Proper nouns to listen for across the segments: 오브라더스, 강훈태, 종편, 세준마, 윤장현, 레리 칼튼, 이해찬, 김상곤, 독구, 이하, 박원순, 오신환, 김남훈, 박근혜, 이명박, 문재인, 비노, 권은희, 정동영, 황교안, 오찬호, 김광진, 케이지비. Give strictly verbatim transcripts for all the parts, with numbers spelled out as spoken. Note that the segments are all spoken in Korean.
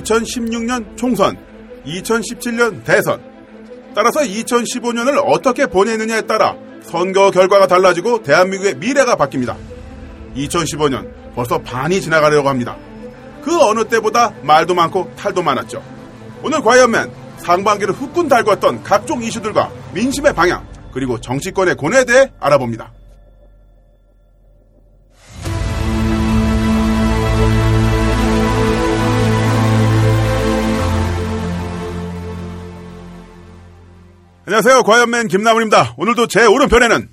이천십육 년 총선, 이천십칠 년 대선, 따라서 이천십오 년을 어떻게 보내느냐에 따라 선거 결과가 달라지고 대한민국의 미래가 바뀝니다. 이천십오 년 벌써 반이 지나가려고 합니다. 그 어느 때보다 말도 많고 탈도 많았죠. 오늘 과이언맨 상반기를 후끈 달궜던 각종 이슈들과 민심의 방향, 그리고 정치권의 고뇌에 대해 알아봅니다. 안녕하세요. 과이언맨 김남훈입니다. 오늘도 제 오른편에는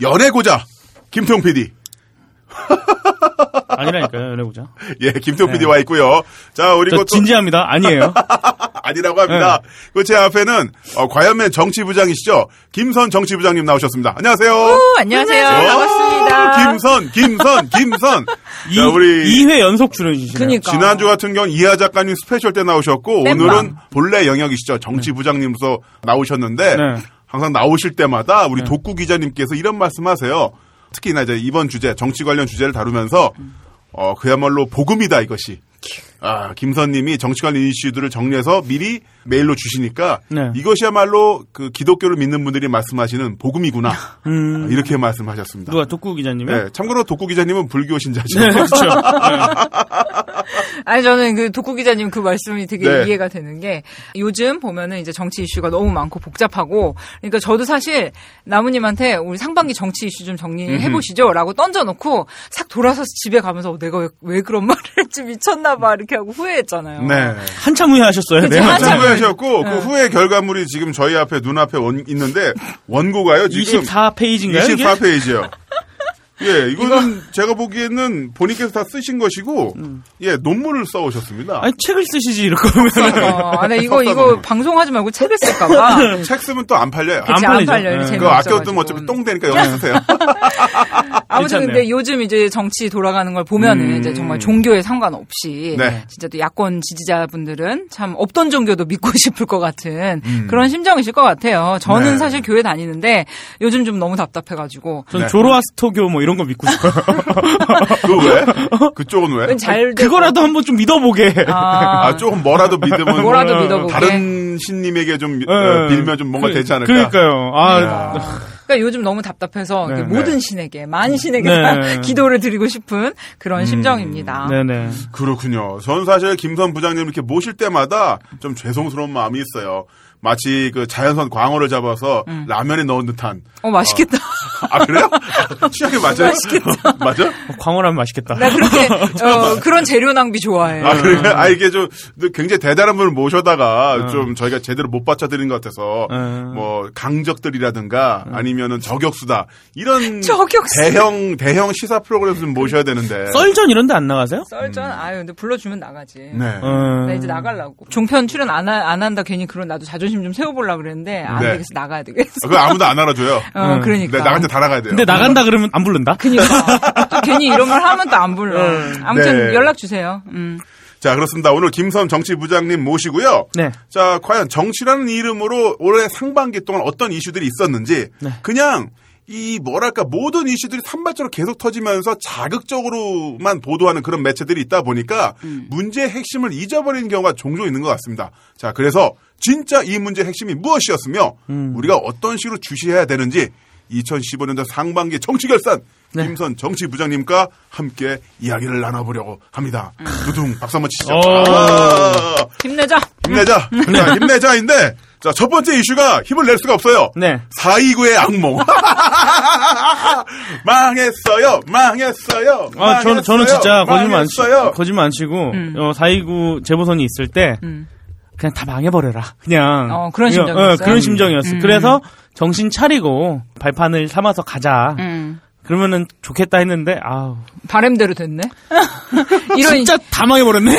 연애고자 김태용 피디. 아니라니까요, 연애고자. 예, 김태용 피디 네. 와 있고요. 자, 그리고 저 진지합니다. 아니에요. 아니라고 합니다. 네. 그 제 앞에는 어, 과이언맨 정치부장이시죠. 김선 정치부장님 나오셨습니다. 안녕하세요. 오, 안녕하세요. 오, 반갑습니다. 김선, 김선, 김선. 이, 자, 우리 이 회 연속 출연이시네요. 그러니까. 지난주 같은 경우는 이하 작가님 스페셜 때 나오셨고 땜방. 오늘은 본래 영역이시죠. 정치부장님으로서 나오셨는데 네. 항상 나오실 때마다 우리 네. 독구 기자님께서 이런 말씀하세요. 특히나 이제 이번 주제, 정치 관련 주제를 다루면서 어, 그야말로 복음이다 이것이. 아, 김선님이 정치 관련 이슈들을 정리해서 미리 메일로 주시니까 네. 이것이야말로 그 기독교를 믿는 분들이 말씀하시는 복음이구나. 음. 아, 이렇게 말씀하셨습니다. 누가 독구 기자님이? 네, 참고로 독구 기자님은 불교 신자죠. 네, 그렇죠. 네. 아니 저는 그 독구 기자님 그 말씀이 되게 네. 이해가 되는 게 요즘 보면은 이제 정치 이슈가 너무 많고 복잡하고 그러니까 저도 사실 나무님한테 우리 상반기 정치 이슈 좀 정리해 보시죠라고 던져놓고 싹 돌아서 집에 가면서 어, 내가 왜, 왜 그런 말을 했지 미쳤나 봐. 이렇게 하고 후회했잖아요. 네, 한참 후회하셨어요. 그치, 네, 한참, 한참 후회하셨고 네. 그 후회 결과물이 지금 저희 앞에 눈앞에 원, 있는데 원고가요 지금 이십사 페이지인가요? 이십사 페이지요. 예, 이거는 이거... 제가 보기에는 본인께서 다 쓰신 것이고 음. 예, 논문을 써 오셨습니다. 아니 책을 쓰시지 이렇게 하면. 아, 네, 이거 이거 방송하지 말고 책을 쓸까 봐. 책 쓰면 또 안 팔려요. 그치, 안 팔려요. 네. 그거 아껴두면 어차피 똥 되니까 여기 쓰세요. 아무튼 근데 요즘 이제 정치 돌아가는 걸 보면은 음. 이제 정말 종교에 상관없이 네. 진짜 또 야권 지지자분들은 참 없던 종교도 믿고 싶을 것 같은 음. 그런 심정이실 것 같아요. 저는 네. 사실 교회 다니는데 요즘 좀 너무 답답해가지고. 전 네. 조로아스토교 뭐 이런 거 믿고 싶어요. 그거 왜? 그쪽은 왜? 잘 그거라도 한번 좀 믿어보게. 아, 아 조금 뭐라도 믿으면 뭐라도 믿어보게. 다른 신님에게 좀 네. 빌면 좀 뭔가 그, 되지 않을까. 그러니까요. 아. 야. 그러니까 요즘 너무 답답해서 네네. 모든 신에게 만신에게 다 기도를 드리고 싶은 그런 음, 심정입니다. 네네. 그렇군요. 저는 사실 김선 부장님 이렇게 모실 때마다 좀 죄송스러운 마음이 있어요. 마치 그 자연산 광어를 잡아서 음. 라면에 넣은 듯한. 어 맛있겠다. 어. 아 그래요? 취향이 맞아요? 맛있겠다. 맞아? 어, 광어라면 맛있겠다. 나 그렇게 어, 그런 재료 낭비 좋아해. 아 그래요? 음. 아 이게 좀 굉장히 대단한 분을 모셔다가 음. 좀 저희가 제대로 못 받쳐드린 것 같아서 음. 뭐 강적들이라든가 음. 아니면은 저격수다 이런 저격수. 대형 대형 시사 프로그램 좀 모셔야 되는데. 썰전 이런데 안 나가세요? 썰전 음. 아유 근데 불러주면 나가지. 네. 음. 나 이제 나가려고. 종편 출연 안 안 한다 괜히 그런 나도 자주. 좀 세워보려고 그랬는데 안 네. 되겠어 나가야 되겠어. 그거 아무도 안 알아줘요. 어, 그러니까. 나갈 때 다 나가야 돼요. 근데 나간다 그러면 안 부른다? 그러니까. 또 괜히 이런 걸 하면 또 안 불러. 음. 아무튼 네. 연락 주세요. 음. 자 그렇습니다. 오늘 김선 정치부장님 모시고요. 네. 자 과연 정치라는 이름으로 올해 상반기 동안 어떤 이슈들이 있었는지 네. 그냥 이 뭐랄까 모든 이슈들이 산발적으로 계속 터지면서 자극적으로만 보도하는 그런 매체들이 있다 보니까 음. 문제의 핵심을 잊어버리는 경우가 종종 있는 것 같습니다. 자 그래서 진짜 이 문제의 핵심이 무엇이었으며 음. 우리가 어떤 식으로 주시해야 되는지 이천십오 년도 상반기 정치결산 네. 김선 정치부장님과 함께 이야기를 나눠보려고 합니다. 음. 두둥 박수 한번 치시죠. 아~ 힘내자. 힘내자. 자, 힘내자인데 자, 첫 번째 이슈가 힘을 낼 수가 없어요. 네. 사이구의 악몽. 망했어요. 망했어요. 아, 망했어요, 저는, 저는 진짜 거짓말 안, 치, 거짓말 안 치고, 음. 어, 사이구 재보선이 있을 때, 음. 그냥 다 망해버려라. 그냥. 어, 그런 심정이었어. 어, 그런 심정이었어. 음. 그래서 정신 차리고 발판을 삼아서 가자. 음. 그러면은 좋겠다 했는데 아우 바람대로 됐네. 이런 진짜 다 망해버렸네.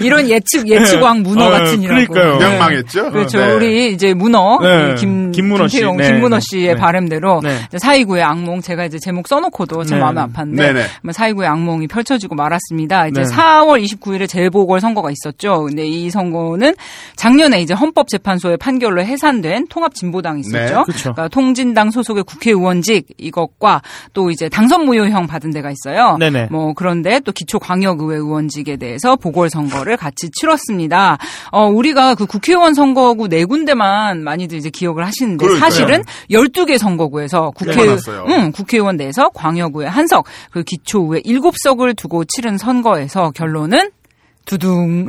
이런 예측 예측왕 문어 네. 같은 이런 거. 그냥 망했죠. 그렇죠. 네. 우리 이제 문어 네. 김 김문어 씨, 김태용, 네. 김문어 씨의 네. 바람대로 네. 사이구의 악몽 제가 이제 제목 써놓고도 참 네. 마음 아팠는데 네. 사이구의 악몽이 펼쳐지고 말았습니다. 이제 네. 사월 이십구일에 재보궐 선거가 있었죠. 근데 이 선거는 작년에 이제 헌법재판소의 판결로 해산된 통합진보당이 있었죠. 네. 그러니까 통진당 소속의 국회의원직 이것과 또 또 이제 당선 무효형 받은 데가 있어요. 네네. 뭐 그런데 또 기초광역의회 의원직에 대해서 보궐선거를 같이 치렀습니다. 어, 우리가 그 국회의원 선거구 네 군데만 많이들 이제 기억을 하시는데 그럴까요? 사실은 열두 개 선거구에서 국회, 응, 국회의원 내에서 광역의회 한 석, 그 기초의회 일곱 석을 두고 치른 선거에서 결론은 두둥.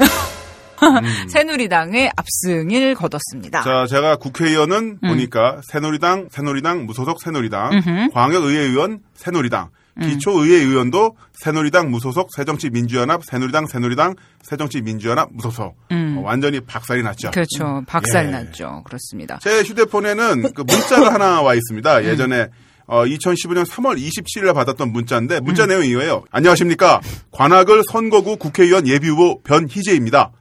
음. 새누리당의 압승을 거뒀습니다. 자, 제가 국회의원은 음. 보니까 새누리당, 새누리당, 무소속 새누리당, 음흠. 광역의회의원 새누리당, 음. 기초의회의원도 새누리당, 무소속, 새정치민주연합, 새누리당, 새누리당, 새정치민주연합, 무소속. 음. 어, 완전히 박살이 났죠. 그렇죠. 박살 예. 났죠. 그렇습니다. 제 휴대폰에는 그 문자가 하나 와 있습니다. 예전에. 음. 어, 이천십오 년 삼월 이십칠일 받았던 문자인데 문자 음. 내용이 이거예요. 안녕하십니까. 관악을 선거구 국회의원 예비후보 변희재입니다.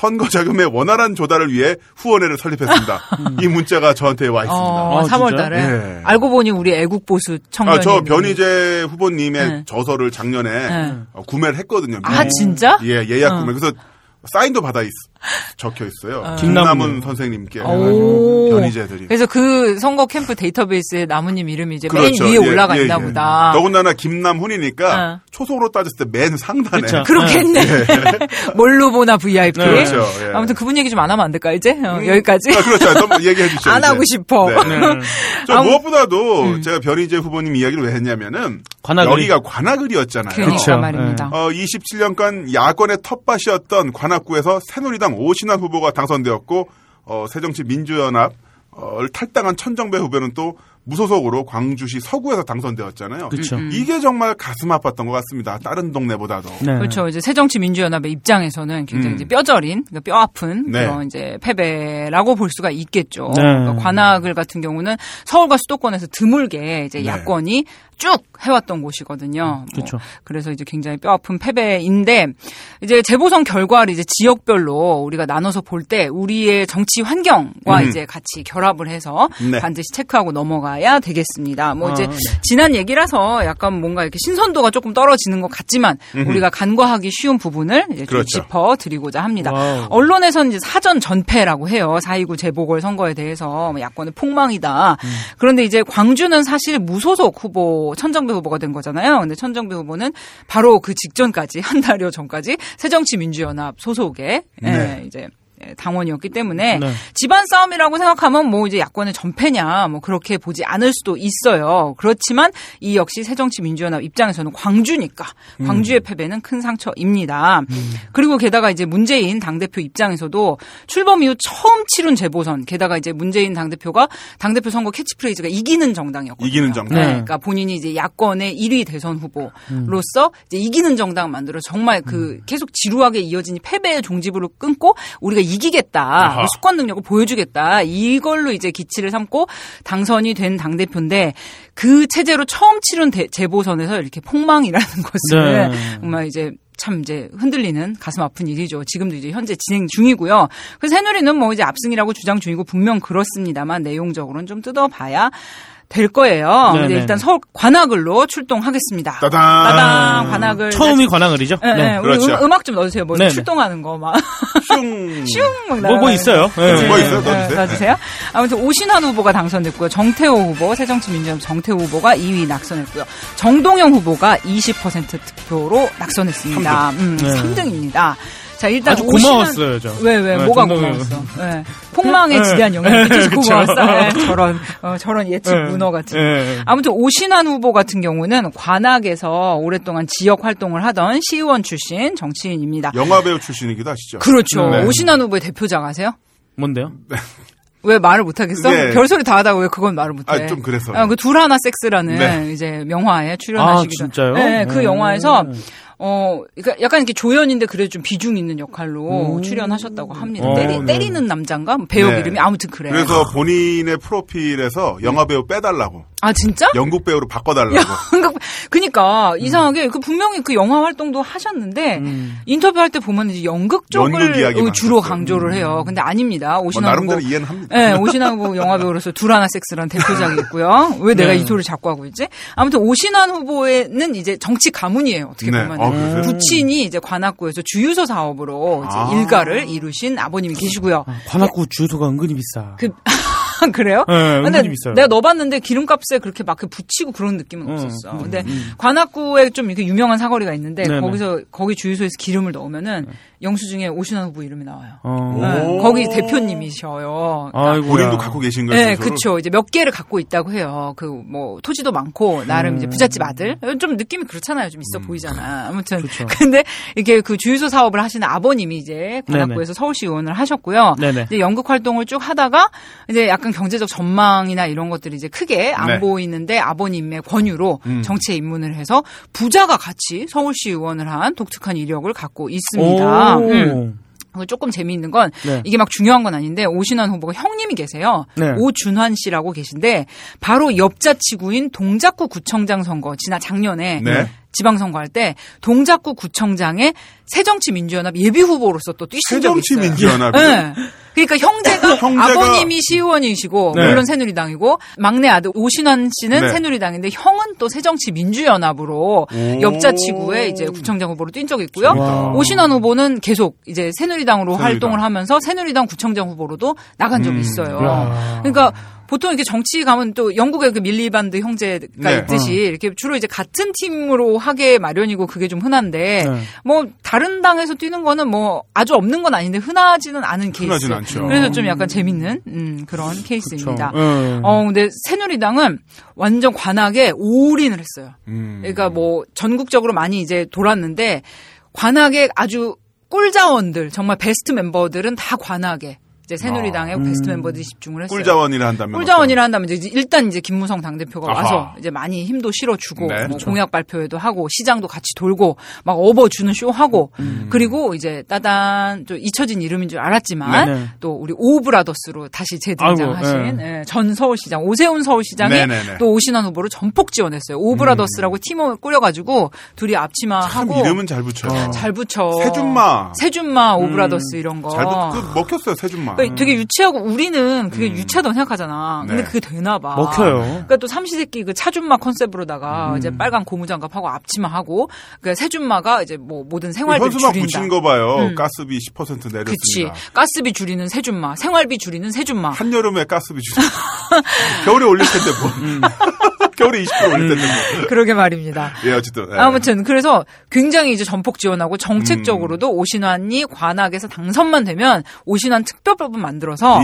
선거 자금의 원활한 조달을 위해 후원회를 설립했습니다. 음. 이 문자가 저한테 와 있습니다. 어, 아, 삼월 달에 네. 알고 보니 우리 애국 보수 청년. 아, 저 변희재 후보님의 네. 저서를 작년에 네. 어, 구매를 했거든요. 아 네. 진짜? 예 예약 어. 구매. 그래서 사인도 받아 있, 적혀 있어요. 어. 김남은 선생님께 변희재들이. 그래서 그 선거 캠프 데이터베이스에 남은님 이름이 이제 그렇죠. 맨 위에 예, 올라가 예, 있나 예. 보다. 더군다나 김남훈이니까 어. 초소로 따졌을 때 맨 상단에. 그렇죠. 그렇겠네. 예. 뭘로 보나 브이아이피. 네. 그렇죠. 예. 아무튼 그분 얘기 좀 안 하면 안 될까 이제? 어, 음. 여기까지. 아, 그렇죠. 좀 얘기해 주시죠. 안 이제. 하고 싶어. 네. 네. 저 아무... 무엇보다도 음. 제가 변희재 후보님 이야기를 왜 했냐면은 관악을... 여기가 관악을이었잖아요. 그렇죠. 말입니다. 어, 이십칠 년간 야권의 텃밭이었던 관악구에서 새누리당 오신환 후보가 당선되었고 어, 새정치민주연합을 탈당한 천정배 후보는 또 무소속으로 광주시 서구에서 당선되었잖아요. 그렇죠. 이게 정말 가슴 아팠던 것 같습니다. 다른 동네보다도. 네. 그렇죠. 이제 새정치민주연합의 입장에서는 굉장히 음. 이제 뼈저린, 그러니까 뼈 아픈 네. 그런 이제 패배라고 볼 수가 있겠죠. 네. 그러니까 관악을 같은 경우는 서울과 수도권에서 드물게 이제 네. 야권이 쭉 해왔던 곳이거든요. 음, 그렇죠. 뭐 그래서 이제 굉장히 뼈 아픈 패배인데 이제 재보선 결과를 이제 지역별로 우리가 나눠서 볼 때 우리의 정치 환경과 음. 이제 같이 결합을 해서 네. 반드시 체크하고 넘어가. 야 되겠습니다. 뭐 아, 이제 네. 지난 얘기라서 약간 뭔가 이렇게 신선도가 조금 떨어지는 것 같지만 음흠. 우리가 간과하기 쉬운 부분을 이제 그렇죠. 짚어드리고자 합니다. 와우. 언론에서는 이제 사전 전패라고 해요. 사이구 재보궐 선거에 대해서 야권의 폭망이다. 음. 그런데 이제 광주는 사실 무소속 후보 천정배 후보가 된 거잖아요. 근데 천정배 후보는 바로 그 직전까지 한 달여 전까지 새정치민주연합 소속의 네. 예, 이제. 당원이었기 때문에 네. 집안 싸움이라고 생각하면 뭐 이제 야권의 전패냐 뭐 그렇게 보지 않을 수도 있어요. 그렇지만 이 역시 새정치민주연합 입장에서는 광주니까 음. 광주의 패배는 큰 상처입니다. 음. 그리고 게다가 이제 문재인 당대표 입장에서도 출범 이후 처음 치룬 재보선 게다가 이제 문재인 당대표가 당대표 선거 캐치프레이즈가 이기는 정당이었거든요. 이기는 정당. 네. 그러니까 본인이 이제 야권의 일 위 대선 후보로서 이제 이기는 정당 만들어 정말 그 계속 지루하게 이어진 패배의 종지부를 끊고 우리가 이기겠다. 수권 능력을 보여주겠다. 이걸로 이제 기치를 삼고 당선이 된 당대표인데 그 체제로 처음 치른 대, 재보선에서 이렇게 폭망이라는 것은 네. 정말 이제 참 이제 흔들리는 가슴 아픈 일이죠. 지금도 이제 현재 진행 중이고요. 그래서 새누리는 뭐 이제 압승이라고 주장 중이고 분명 그렇습니다만 내용적으로는 좀 뜯어봐야 될 거예요. 네네. 일단 서울 관악을로 출동하겠습니다. 따당. 따당 관악을. 처음이 관악을이죠? 네. 네. 그렇죠. 음, 음악 좀 넣어주세요. 뭐 네네. 출동하는 거 막. 슝. 슝. 뭐, 뭐 있어요? 네. 네. 뭐 있어요? 네. 넣어주세요. 네. 아무튼 오신환 후보가 당선됐고요. 정태호 후보, 새정치민주연합 정태호 후보가 이 위 낙선했고요. 정동영 후보가 이십 퍼센트 득표로 낙선했습니다. 삼 등. 음, 네. 삼 등입니다. 자, 일단 아주 고마웠어요, 저. 왜, 왜, 네, 뭐가 고마웠어? 네. 폭망에 지대한 영향을 끼치고 고마웠어. 네, 저런, 어, 저런 예측 네. 문어 같은. 네. 아무튼 오신환 후보 같은 경우는 관악에서 오랫동안 지역 활동을 하던 시의원 출신 정치인입니다. 영화배우 출신이기도 하시죠. 그렇죠. 네. 오신환 후보의 대표작 아세요? 뭔데요? 왜 말을 못하겠어? 네. 별소리 다 하다고 왜 그건 말을 못해? 아, 좀 그래서. 아, 그 둘 하나 섹스라는 네. 이제 명화에 출연하시기도. 아, 진짜요? 네, 그 음. 영화에서 어, 그러니까 약간 이렇게 조연인데 그래도 좀 비중 있는 역할로 음. 출연하셨다고 합니다. 어, 때리, 네. 때리는 남자인가? 배역 네. 이름이 아무튼 그래요. 그래서 본인의 프로필에서 영화 배우 빼달라고. 아, 진짜? 영국 배우로 바꿔달라고. 그러니까 음. 이상하게 그 분명히 그 영화 활동도 하셨는데 음. 인터뷰할 때 보면 이제 연극 쪽을 주로 강조를 해요. 근데 아닙니다. 오신환 뭐, 나름대로 후보, 이해는 합니다. 네, 오신환 후보 영화 배우로서 둘하나 섹스라는 대표작이 있고요. 왜 내가 네. 이 소리를 자꾸 하고 있지? 아무튼 오신환 후보는 이제 정치 가문이에요. 어떻게 네. 보면. 아, 부친이 이제 관악구에서 주유소 사업으로 이제 아. 일가를 이루신 아버님이 계시고요. 아, 관악구 주유소가 은근히 비싸. 그 그래요? 네, 근데 비싸요. 내가 넣어봤는데 기름값에 그렇게 막 붙이고 그런 느낌은 어, 없었어. 근데 음. 관악구에 좀 이렇게 유명한 사거리가 있는데 네네. 거기서 거기 주유소에서 기름을 넣으면은 영수증에 오신환 후보 이름이 나와요. 어. 네, 거기 대표님이셔요. 아, 본인도 갖고 계신 거예요? 네, 그렇죠. 이제 몇 개를 갖고 있다고 해요. 그 뭐 토지도 많고 나름 음. 이제 부잣집 아들 좀 느낌이 그렇잖아요. 좀 있어 음. 보이잖아. 아무튼 그렇죠. 근데 이게 그 주유소 사업을 하시는 아버님이 이제 관악구에서 네네. 서울시 의원을 하셨고요. 네네. 이제 연극 활동을 쭉 하다가 이제 약간 경제적 전망이나 이런 것들이 이제 크게 안 네. 보이는데 아버님의 권유로 음. 정치에 입문을 해서 부자가 같이 서울시 의원을 한 독특한 이력을 갖고 있습니다. 음. 조금 재미있는 건 네. 이게 막 중요한 건 아닌데 오신환 후보가 형님이 계세요. 네. 오준환 씨라고 계신데 바로 옆자치구인 동작구 구청장 선거 지난 작년에 네. 지방선거 할 때 동작구 구청장에 새정치민주연합 예비후보로서 또 뛰신 적이 있어요. 새정치민주연합이 네. 그러니까 형제가, 형제가 아버님이 시의원이시고 네. 물론 새누리당이고 막내 아들 오신환 씨는 네. 새누리당인데 형은 또 새정치민주연합으로 옆자치구에 이제 구청장 후보로 뛴 적이 있고요. 와. 오신환 후보는 계속 이제 새누리당으로 새누리당. 활동을 하면서 새누리당 구청장 후보로도 나간 적이 음. 있어요. 와. 그러니까 보통 이렇게 정치 가면 또 영국의 그 밀리반드 형제가 네. 있듯이 이렇게 주로 이제 같은 팀으로 하게 마련이고 그게 좀 흔한데 네. 뭐 다른 당에서 뛰는 거는 뭐 아주 없는 건 아닌데 흔하지는 않은 흔하진 케이스. 않죠. 그래서 좀 약간 재밌는 음, 그런 케이스입니다. 네. 어 근데 새누리당은 완전 관악에 올인을 했어요. 음. 그러니까 뭐 전국적으로 많이 이제 돌았는데 관악에 아주 꿀자원들 정말 베스트 멤버들은 다 관악에. 이제 새누리당의 아, 음. 베스트 멤버들이 집중을 했어요. 꿀자원이라 한다면 꿀자원이라 한다면 이제 일단 이제 김무성 당대표가 아하. 와서 이제 많이 힘도 실어주고 네, 뭐 공약 발표회도 하고 시장도 같이 돌고 막 업어주는 쇼 하고 음. 그리고 이제 따단 좀 잊혀진 이름인 줄 알았지만 네네. 또 우리 오브라더스로 다시 재등장하신 아이고, 네. 네, 전 서울시장 오세훈 서울시장이 네네네. 또 오신환 후보를 전폭 지원했어요. 오브라더스라고 음. 팀을 꾸려가지고 둘이 앞치마 참 하고 이름은 잘 붙여 어. 잘 붙여 세준마 세준마 오브라더스 음. 이런 거 잘 붙 먹혔어요 세준마. 그러니까 되게 유치하고 우리는 그게 음. 유치하다고 생각하잖아. 근데 네. 그게 되나 봐. 먹혀요. 그러니까 또 삼시세끼 그 차준마 컨셉으로다가 음. 이제 빨간 고무장갑하고 앞치마하고 그러니까 세준마가 이제 뭐 모든 생활비 줄인다. 현수막 붙인 거 봐요. 음. 가스비 십 퍼센트 내렸습니다. 그치. 가스비 줄이는 세준마. 생활비 줄이는 세준마. 한여름에 가스비 줄이는. 겨울에 올릴 텐데 뭐. 음. 겨울에 이십 퍼센트 올릴 텐데 뭐. 그러게 말입니다. 예, 어쨌든. 예. 아무튼 그래서 굉장히 이제 전폭 지원하고 정책적으로도 음. 오신환이 관악에서 당선만 되면 오신환 특별 법을 만들어서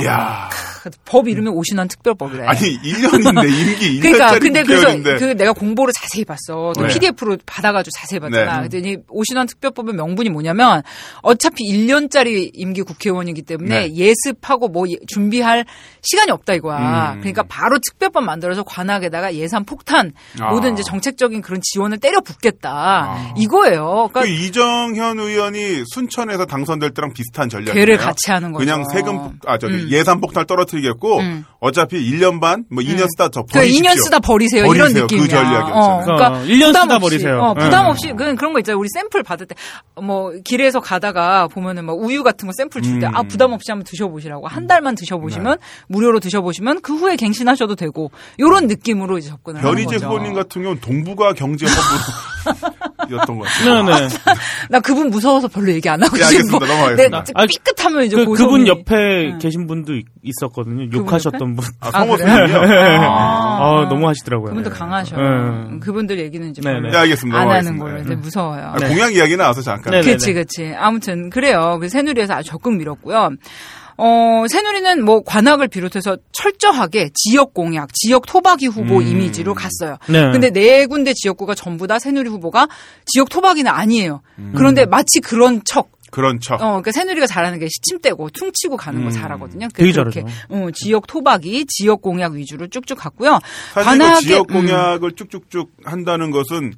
크, 법 이름이 오신환 특별법이래. 아니 일 년인데 임기 일 년짜리 그러니까 근데 육 개월인데. 그래서 그 내가 공보를 자세히 봤어. 또 네. 피디에프로 받아가지고 자세히 봤잖아. 네. 그랬더니 오신환 특별법의 명분이 뭐냐면 어차피 일 년짜리 임기 국회의원이기 때문에 네. 예습하고 뭐 준비할 시간이 없다 이거야. 음. 그러니까 바로 특별법 만들어서 관악에다가 예산 폭탄 아. 모든 이제 정책적인 그런 지원을 때려 붓겠다 아. 이거예요. 그러니까 그 이정현 의원이 순천에서 당선될 때랑 비슷한 전략이에요. 걔를 같이 하는 거죠. 그냥 세금 아, 저기 음. 예산 폭탄 떨어뜨리겠고 음. 어차피 일 년 반, 뭐 이 년 음. 쓰다 저 버리십시오. 그 이 년 쓰다 버리세요. 버리세요. 이런 느낌이야. 그 전략이었죠. 어, 그러니까 어, 일 년 부담 쓰다 없이, 버리세요. 어, 부담 없이 네. 그런, 그런 거 있잖아요. 우리 샘플 받을 때 뭐 길에서 가다가 보면은 막 우유 같은 거 샘플 줄 때 아 음. 부담 없이 한번 드셔보시라고 한 달만 드셔보시면 네. 무료로 드셔보시면 그 후에 갱신하셔도 되고 이런 느낌으로 이제 접근을 하는 거죠. 변희재 후보님 같은 경우는 동북아 경제 법으로였던 것 같아요. 네네. 나, 나 그분 무서워서 별로 얘기 안 하고 싶어. 네, 삐끗하면 이제 그, 그분 옆에 네. 계신 분도 있었거든요. 욕하셨던 분. 아, 성호수님이요? 아, 아, 아, 너무 하시더라고요. 그분도 네. 강하셔. 네. 그분들 얘기는 이제 네, 네. 알겠습니다. 안 하는 거예요. 네. 무서워요. 아, 네. 공약 이야기 나와서 잠깐. 그렇지, 그렇지. 아무튼 그래요. 그래서 새누리에서 아주 적극 밀었고요. 어, 새누리는 뭐 관악을 비롯해서 철저하게 지역 공약, 지역 토박이 후보 음. 이미지로 갔어요. 네. 근데 네 군데 지역구가 전부 다 새누리 후보가 지역 토박이는 아니에요. 음. 그런데 마치 그런 척. 그런 척. 어, 그러니까 새누리가 잘하는 게 시침대고 퉁치고 가는 음. 거 잘하거든요. 되게 잘하죠. 어, 지역 토박이, 지역 공약 위주로 쭉쭉 갔고요. 사실 그 지역 공약을 음. 쭉쭉쭉 한다는 것은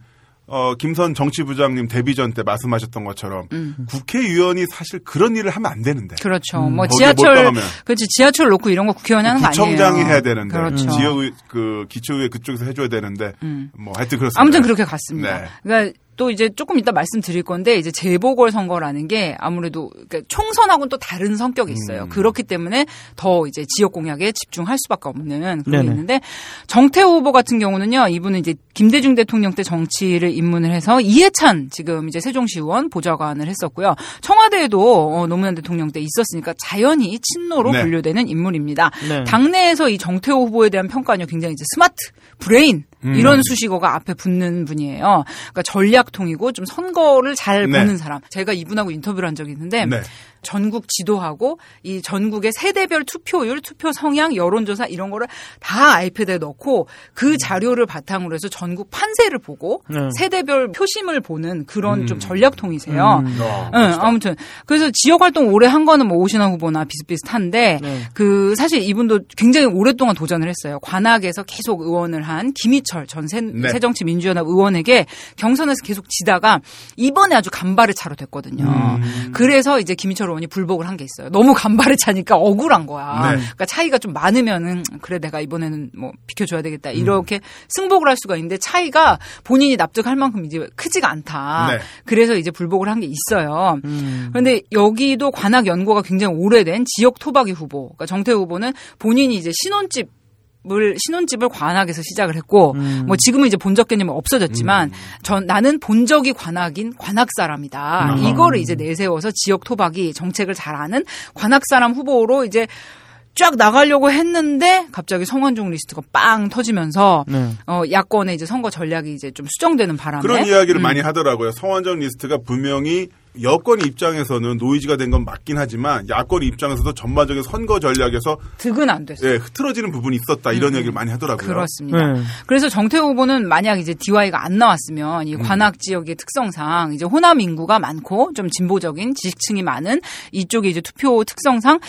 어, 김선 정치부장님 데뷔전 때 말씀하셨던 것처럼 음. 국회의원이 사실 그런 일을 하면 안 되는데. 그렇죠. 음. 뭐 지하철, 그렇지 지하철 놓고 이런 거 국회의원이 하는 거 아니에요. 구청장이 해야 되는데, 그렇죠. 지역 그 기초의회 그쪽에서 해줘야 되는데, 음. 뭐 하여튼 그렇습니다. 아무튼 그렇게 갔습니다. 네. 그러니까 또 이제 조금 이따 말씀드릴 건데 이제 재보궐선거라는 게 아무래도 총선하고는 또 다른 성격이 있어요. 음. 그렇기 때문에 더 이제 지역 공약에 집중할 수밖에 없는 그런 게 있는데 정태호 후보 같은 경우는요. 이분은 이제 김대중 대통령 때 정치를 입문을 해서 이해찬 지금 이제 세종시의원 보좌관을 했었고요. 청와대에도 노무현 대통령 때 있었으니까 자연히 친노로 네. 분류되는 인물입니다. 네. 당내에서 이 정태호 후보에 대한 평가는요. 굉장히 이제 스마트, 브레인 음. 이런 수식어가 앞에 붙는 분이에요. 그러니까 전략통이고 좀 선거를 잘 네. 보는 사람. 제가 이분하고 인터뷰를 한 적이 있는데 네. 전국 지도하고 이 전국의 세대별 투표율, 투표 성향, 여론조사 이런 거를 다 아이패드에 넣고 그 자료를 바탕으로 해서 전국 판세를 보고 네. 세대별 표심을 보는 그런 음. 좀 전략통이세요. 음. 와, 응, 아무튼 그래서 지역활동 오래 한 거는 뭐 오신환 후보나 비슷비슷한데 네. 그 사실 이분도 굉장히 오랫동안 도전을 했어요. 관악에서 계속 의원을 한 김희철 전 세, 네. 새정치민주연합 의원에게 경선에서 계속 지다가 이번에 아주 간발의 차로 됐거든요. 음. 그래서 이제 김희철 의원이 불복을 한 게 있어요. 너무 간발의 차니까 억울한 거야. 네. 그러니까 차이가 좀 많으면은 그래 내가 이번에는 뭐 비켜줘야 되겠다 이렇게 음. 승복을 할 수가 있는데 차이가 본인이 납득할 만큼 이제 크지가 않다. 네. 그래서 이제 불복을 한 게 있어요. 음. 그런데 여기도 관악 연고가 굉장히 오래된 지역 토박이 후보. 그러니까 정태호 후보는 본인이 이제 신혼집 을 신혼집을 관악에서 시작을 했고 음. 뭐 지금은 이제 본적 개념은 없어졌지만 음. 전 나는 본적이 관악인 관악 사람이다. 음. 이거를 이제 내세워서 지역 토박이 정책을 잘 아는 관악 사람 후보로 이제 쫙 나가려고 했는데 갑자기 성완종 리스트가 빵 터지면서 네. 어, 야권의 이제 선거 전략이 이제 좀 수정되는 바람에 그런 이야기를 음. 많이 하더라고요. 성완종 리스트가 분명히 여권 입장에서는 노이즈가 된 건 맞긴 하지만 야권 입장에서도 전반적인 선거 전략에서 득은 안 됐어요. 예, 흐트러지는 부분이 있었다 이런 음. 얘기를 많이 하더라고요. 그렇습니다. 네. 그래서 정태호 후보는 만약 이제 디와이가 안 나왔으면 이 관악 지역의 특성상 이제 호남 인구가 많고 좀 진보적인 지식층이 많은 이쪽에 이제 투표 특성상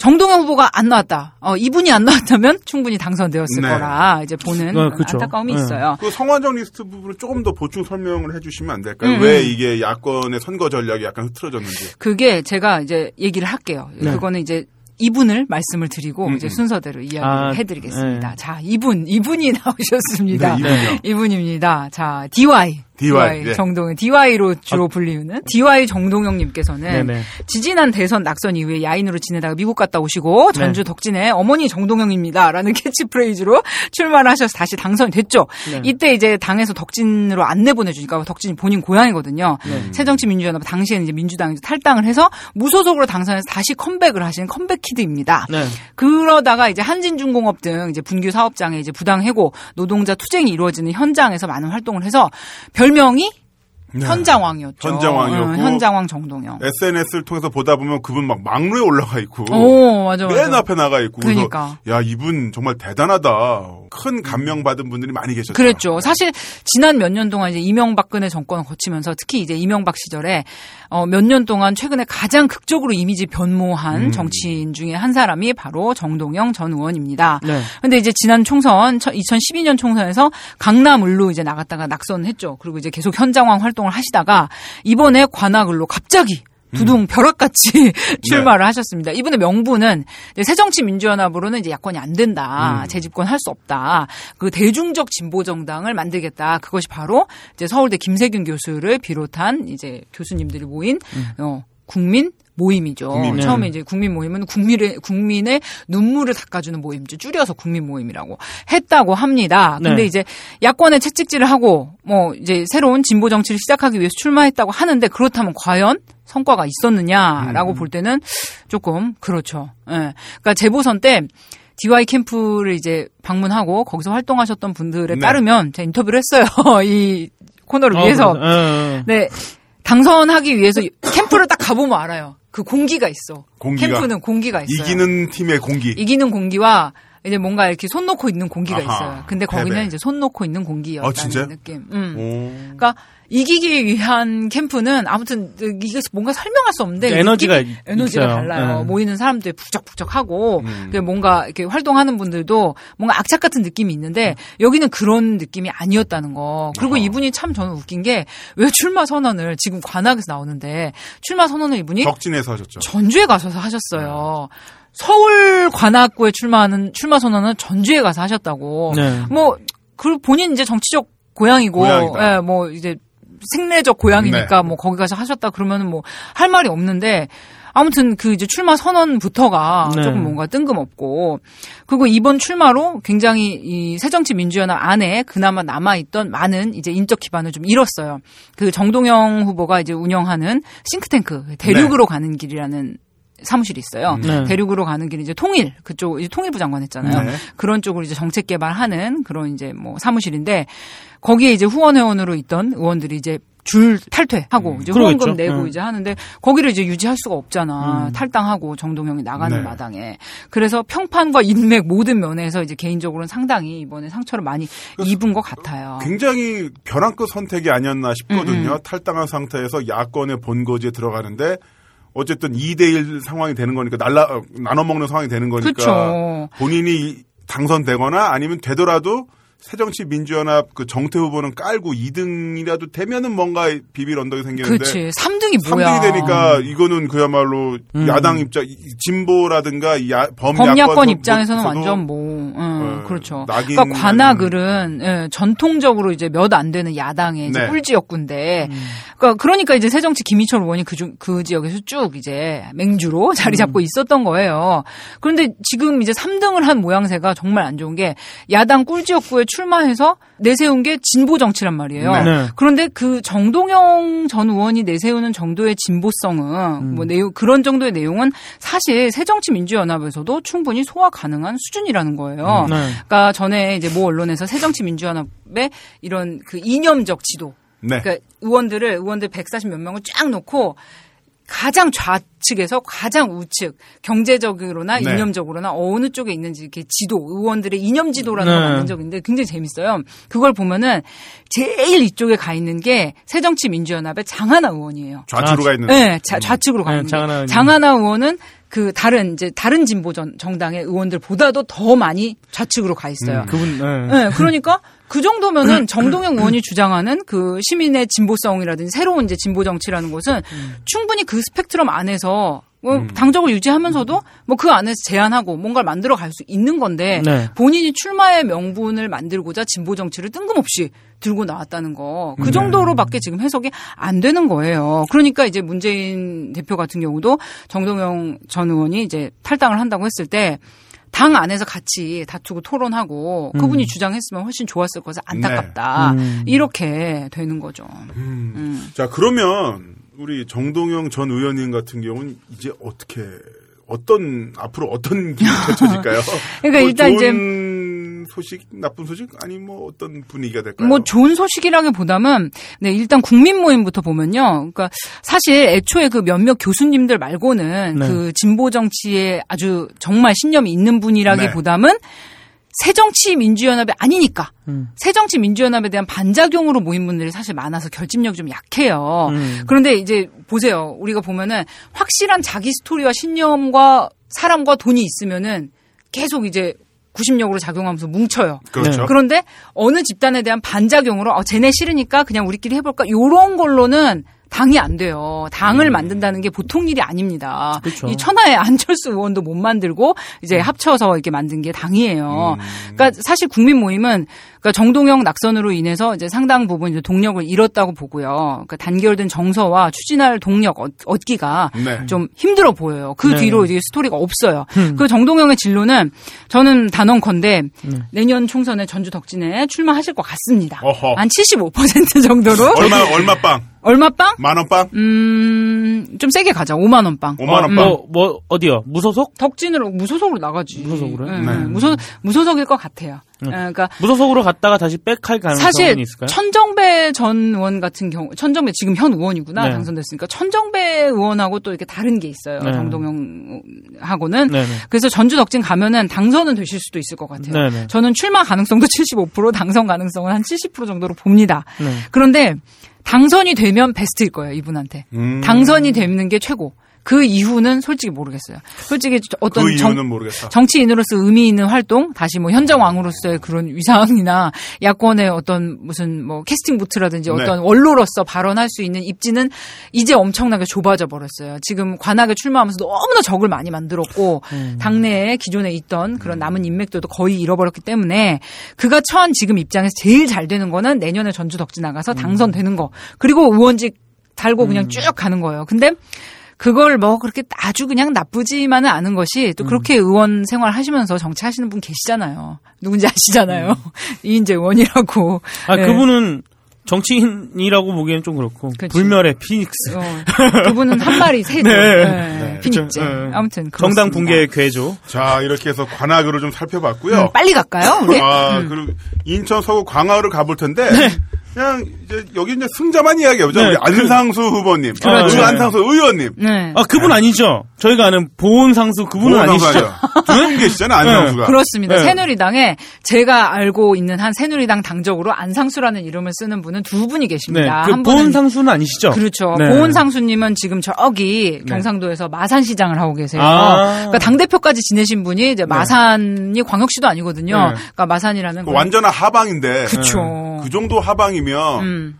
정동영 후보가 안 나왔다. 어, 이분이 안 나왔다면 충분히 당선되었을 네. 거라 이제 보는 네, 그렇죠. 안타까움이 네. 있어요. 그 성완종 리스트 부분을 조금 더 보충 설명을 해주시면 안 될까요? 음. 왜 이게 야권의 선거 전략이 약간 흐트러졌는지. 그게 제가 이제 얘기를 할게요. 네. 그거는 이제 이분을 말씀을 드리고 음. 이제 순서대로 이야기를 아, 해드리겠습니다. 네. 자, 이분 이분이 나오셨습니다. 네, 이분입니다. 자, 디와이. 디와이, 디와이 정동영, 디와이로 주로 아, 불리우는 디와이 정동영님께서는 네네. 지지난 대선 낙선 이후에 야인으로 지내다가 미국 갔다 오시고 전주 네. 덕진에 어머니 정동영입니다라는 캐치프레이즈로 출마하셔서 다시 당선이 됐죠. 네. 이때 이제 당에서 덕진으로 안 내보내주니까 덕진이 본인 고향이거든요. 네. 새정치민주연합 당시에는 이제 민주당이 탈당을 해서 무소속으로 당선해서 다시 컴백을 하신 컴백키드입니다. 네. 그러다가 이제 한진중공업 등 이제 분규 사업장에 이제 부당해고 노동자 투쟁이 이루어지는 현장에서 많은 활동을 해서 별 별명이 네. 현장왕이었죠. 현장왕이었고. 응, 현장왕 정동영. 에스엔에스를 통해서 보다 보면 그분 막 막루에 올라가 있고. 오, 맞아, 맞아. 맨 앞에 나가 있고. 그러니까. 그래서 야, 이분 정말 대단하다. 큰 감명받은 분들이 많이 계셨죠. 그랬죠. 사실 지난 몇 년 동안 이제 이명박 근혜 정권을 거치면서 특히 이제 이명박 시절에 어, 몇 년 동안 최근에 가장 극적으로 이미지 변모한 음. 정치인 중에 한 사람이 바로 정동영 전 의원입니다. 네. 근데 이제 지난 총선 이천십이 년 총선에서 강남을로 이제 나갔다가 낙선했죠. 그리고 이제 계속 현장왕 활동을 하시다가 이번에 관악을로 갑자기 두둥 벼락같이 음. 출마를 네. 하셨습니다. 이분의 명분은 새정치민주연합으로는 이제 야권이 안 된다. 음. 재집권할 수 없다. 그 대중적 진보 정당을 만들겠다. 그것이 바로 이제 서울대 김세균 교수를 비롯한 이제 교수님들이 모인 음. 어, 국민 모임이죠. 국민. 처음에 이제 국민 모임은 국민의, 국민의 눈물을 닦아주는 모임이죠. 줄여서 국민 모임이라고 했다고 합니다. 근데 네. 이제 야권의 채찍질을 하고 뭐 이제 새로운 진보 정치를 시작하기 위해서 출마했다고 하는데 그렇다면 과연 성과가 있었느냐라고 음. 볼 때는 조금 그렇죠. 예. 그러니까 재보선 때 디와이 캠프를 이제 방문하고 거기서 활동하셨던 분들에 네. 따르면 제가 인터뷰를 했어요. 이 코너를 어, 위해서. 어, 어, 어. 네. 당선하기 위해서 캠프를 딱 가보면 알아요. 그 공기가 있어. 공기가. 캠프는 공기가 있어요. 이기는 팀의 공기. 이기는 공기와 이제 뭔가 이렇게 손 놓고 있는 공기가 아하, 있어요. 근데 거기는 네네. 이제 손 놓고 있는 공기였다는 아, 느낌. 음. 그러니까 이기기 위한 캠프는 아무튼 이게 뭔가 설명할 수 없는데 에너지가 있어요. 에너지가 달라요. 음. 모이는 사람들 북적북적하고 음. 뭔가 이렇게 활동하는 분들도 뭔가 악착 같은 느낌이 있는데 여기는 그런 느낌이 아니었다는 거. 그리고 어. 이분이 참 저는 웃긴 게 왜 출마 선언을 지금 관악에서 나오는데 출마 선언을 이분이 덕진에서 하셨죠. 전주에 가셔서 하셨어요. 음. 서울 관악구에 출마하는 출마 선언은 전주에 가서 하셨다고. 네. 뭐 그 본인 이제 정치적 고향이고, 예, 뭐 이제 생내적 고향이니까 네. 뭐 거기 가서 하셨다 그러면은 뭐 할 말이 없는데 아무튼 그 이제 출마 선언부터가 네. 조금 뭔가 뜬금없고 그리고 이번 출마로 굉장히 이 새정치민주연합 안에 그나마 남아있던 많은 이제 인적 기반을 좀 잃었어요. 그 정동영 후보가 이제 운영하는 싱크탱크 대륙으로 네. 가는 길이라는 사무실이 있어요. 네. 대륙으로 가는 길이 이제 통일 그쪽 이제 통일부 장관 했잖아요. 네. 그런 쪽으로 이제 정책 개발하는 그런 이제 뭐 사무실인데 거기에 이제 후원 회원으로 있던 의원들이 이제 줄 탈퇴하고 음, 이제 그러겠죠. 후원금 내고 네. 이제 하는데 거기를 이제 유지할 수가 없잖아. 음. 탈당하고 정동영이 나가는 네. 마당에. 그래서 평판과 인맥 모든 면에서 이제 개인적으로는 상당히 이번에 상처를 많이 입은 것 같아요. 굉장히 벼랑끝 선택이 아니었나 싶거든요. 음, 음. 탈당한 상태에서 야권의 본거지에 들어가는데 어쨌든 이 대 일 상황이 되는 거니까 날라 나눠 먹는 상황이 되는 거니까 그쵸. 본인이 당선되거나 아니면 되더라도 새정치민주연합 그 정태호 후보는 깔고 이 등이라도 되면은 뭔가 비빌 언덕이 생기는데 그렇지. 삼 등이 뭐야? 삼 등이 되니까 이거는 그야말로 음. 야당 입장 진보라든가 야, 범, 범야권 야권 입장에서는 완전 뭐 음, 어, 그렇죠. 그러니까 관악을은 예, 전통적으로 이제 몇 안 되는 야당의 이제 네. 꿀지역군데 음. 그러니까 그러니까 이제 새정치 김희철 의원이 그, 중, 그 지역에서 쭉 이제 맹주로 자리 잡고 음. 있었던 거예요. 그런데 지금 이제 삼 등을 한 모양새가 정말 안 좋은 게 야당 꿀지역구에 출마해서 내세운 게 진보 정치란 말이에요. 네. 그런데 그 정동영 전 의원이 내세우는 정도의 진보성은 음. 뭐 내용 그런 정도의 내용은 사실 새정치민주연합에서도 충분히 소화 가능한 수준이라는 거예요. 음. 네. 그러니까 전에 이제 모 언론에서 새정치민주연합의 이런 그 이념적 지도, 네. 그러니까 의원들을 의원들 백사십 몇 명을 쫙 놓고. 가장 좌측에서 가장 우측 경제적으로나 네. 이념적으로나 어느 쪽에 있는지 이렇게 지도 의원들의 이념 지도라는 네. 걸 만든 적인데 굉장히 재밌어요. 그걸 보면은 제일 이쪽에 가 있는 게 새정치민주연합의 장하나 의원이에요. 좌측으로 가 있는. 네, 좌, 좌측으로 가 있는. 네, 장하나, 장하나 의원은 그 다른 이제 다른 진보 전 정당의 의원들보다도 더 많이 좌측으로 가 있어요. 음, 그분. 네. 네, 그러니까. 그 정도면은 정동영 의원이 주장하는 그 시민의 진보성이라든지 새로운 이제 진보 정치라는 것은 충분히 그 스펙트럼 안에서 뭐 당적을 유지하면서도 뭐 그 안에서 제안하고 뭔가를 만들어 갈 수 있는 건데 네. 본인이 출마의 명분을 만들고자 진보 정치를 뜬금없이 들고 나왔다는 거 그 정도로밖에 지금 해석이 안 되는 거예요. 그러니까 이제 문재인 대표 같은 경우도 정동영 전 의원이 이제 탈당을 한다고 했을 때 당 안에서 같이 다투고 토론하고 음. 그분이 주장했으면 훨씬 좋았을 것을 안타깝다. 네. 음. 이렇게 되는 거죠. 음. 음. 자, 그러면 우리 정동영 전 의원님 같은 경우는 이제 어떻게 어떤 앞으로 어떤 길이 펼쳐질까요? 그러니까 뭐 일단 이제 소식, 나쁜 소식, 아니 뭐 어떤 분위기가 될까요? 뭐 좋은 소식이라기보다는 네, 일단 국민 모임부터 보면요. 그러니까 사실 애초에 그 몇몇 교수님들 말고는 네. 그 진보 정치에 아주 정말 신념이 있는 분이라기보다는 네. 새정치민주연합이 아니니까 음. 새정치민주연합에 대한 반작용으로 모인 분들이 사실 많아서 결집력이 좀 약해요. 음. 그런데 이제 보세요. 우리가 보면은 확실한 자기 스토리와 신념과 사람과 돈이 있으면은 계속 이제 구심력으로 작용하면서 뭉쳐요. 그렇죠. 그런데 어느 집단에 대한 반작용으로 어, 쟤네 싫으니까 그냥 우리끼리 해볼까 이런 걸로는 당이 안 돼요. 당을 네. 만든다는 게 보통 일이 아닙니다. 그렇죠. 이 천하의 안철수 의원도 못 만들고 이제 합쳐서 이렇게 만든 게 당이에요. 음. 그러니까 사실 국민 모임은 그러니까 정동영 낙선으로 인해서 이제 상당 부분 이제 동력을 잃었다고 보고요. 그러니까 단결된 정서와 추진할 동력 얻, 얻기가 네. 좀 힘들어 보여요. 그 네. 뒤로 이제 스토리가 없어요. 음. 그 정동영의 진로는 저는 단언컨대 음. 내년 총선에 전주 덕진에 출마하실 것 같습니다. 어허. 한 칠십오 퍼센트 정도로 얼마 얼마 빵 얼마 빵? 만 원 빵? 음, 좀 세게 가자. 오만 원 빵. 오만 원 빵. 뭐, 뭐 어디요? 무소속? 덕진으로 무소속으로 나가지. 무소속으로? 네. 네. 무소 무소속일 것 같아요. 네. 그러니까 무소속으로 갔다가 다시 백할 가능성이 있을까요? 사실 천정배 전 의원 같은 경우, 천정배 지금 현 의원이구나 네. 당선됐으니까 천정배 의원하고 또 이렇게 다른 게 있어요. 네. 정동영하고는 네. 그래서 전주 덕진 가면은 당선은 되실 수도 있을 것 같아요. 네. 저는 출마 가능성도 칠십오 퍼센트, 당선 가능성은 한 칠십 퍼센트 정도로 봅니다. 네. 그런데 당선이 되면 베스트일 거예요, 이분한테. 음. 당선이 되는 게 최고. 그 이후는 솔직히 모르겠어요. 솔직히 어떤 그 이유는 정, 모르겠다. 정치인으로서 의미 있는 활동, 다시 뭐 현정왕으로서의 그런 위상이나 야권의 어떤 무슨 뭐 캐스팅 보트라든지 네. 어떤 원로로서 발언할 수 있는 입지는 이제 엄청나게 좁아져 버렸어요. 지금 관악에 출마하면서 너무나 적을 많이 만들었고 음. 당내에 기존에 있던 그런 남은 인맥들도 거의 잃어버렸기 때문에 그가 처한 지금 입장에서 제일 잘 되는 거는 내년에 전주 덕지 나가서 당선되는 거. 그리고 의원직 달고 그냥 음. 쭉 가는 거예요. 근데 그걸 뭐 그렇게 아주 그냥 나쁘지만은 않은 것이 또 그렇게 음. 의원 생활 하시면서 정치하시는 분 계시잖아요. 누군지 아시잖아요. 음. 이인재 의원이라고. 아, 네. 그분은 정치인이라고 보기엔 좀 그렇고. 그치. 불멸의 피닉스. 어, 그분은 한 마리 새죠. 네. 네. 네. 피닉스. 네. 아무튼. 그렇습니다. 정당 붕괴의 괴죠. 자, 이렇게 해서 관악으로 좀 살펴봤고요. 음, 빨리 갈까요? 우리? 아, 음. 그럼 인천, 서구, 광화로 가볼 텐데. 네. 그냥 이제 여기 이제 승자만 이야기해보죠. 네. 우리 안상수 후보님, 아, 네. 안상수 의원님. 네. 아 그분 아니죠? 저희가 아는 보은상수 그분은 보은 아니시죠? 두 분 계시잖아 안상수가. 네. 그렇습니다. 네. 새누리당에 제가 알고 있는 한 새누리당 당적으로 안상수라는 이름을 쓰는 분은 두 분이 계십니다. 네. 그 보은상수는 아니시죠? 그렇죠. 네. 보은상수님은 지금 저기 경상도에서 마산시장을 하고 계세요. 아. 그러니까 당 대표까지 지내신 분이 이제 마산이 네. 광역시도 아니거든요. 네. 그러니까 마산이라는 그 완전한 하방인데. 그렇죠. 네. 그 정도 하방이면 음.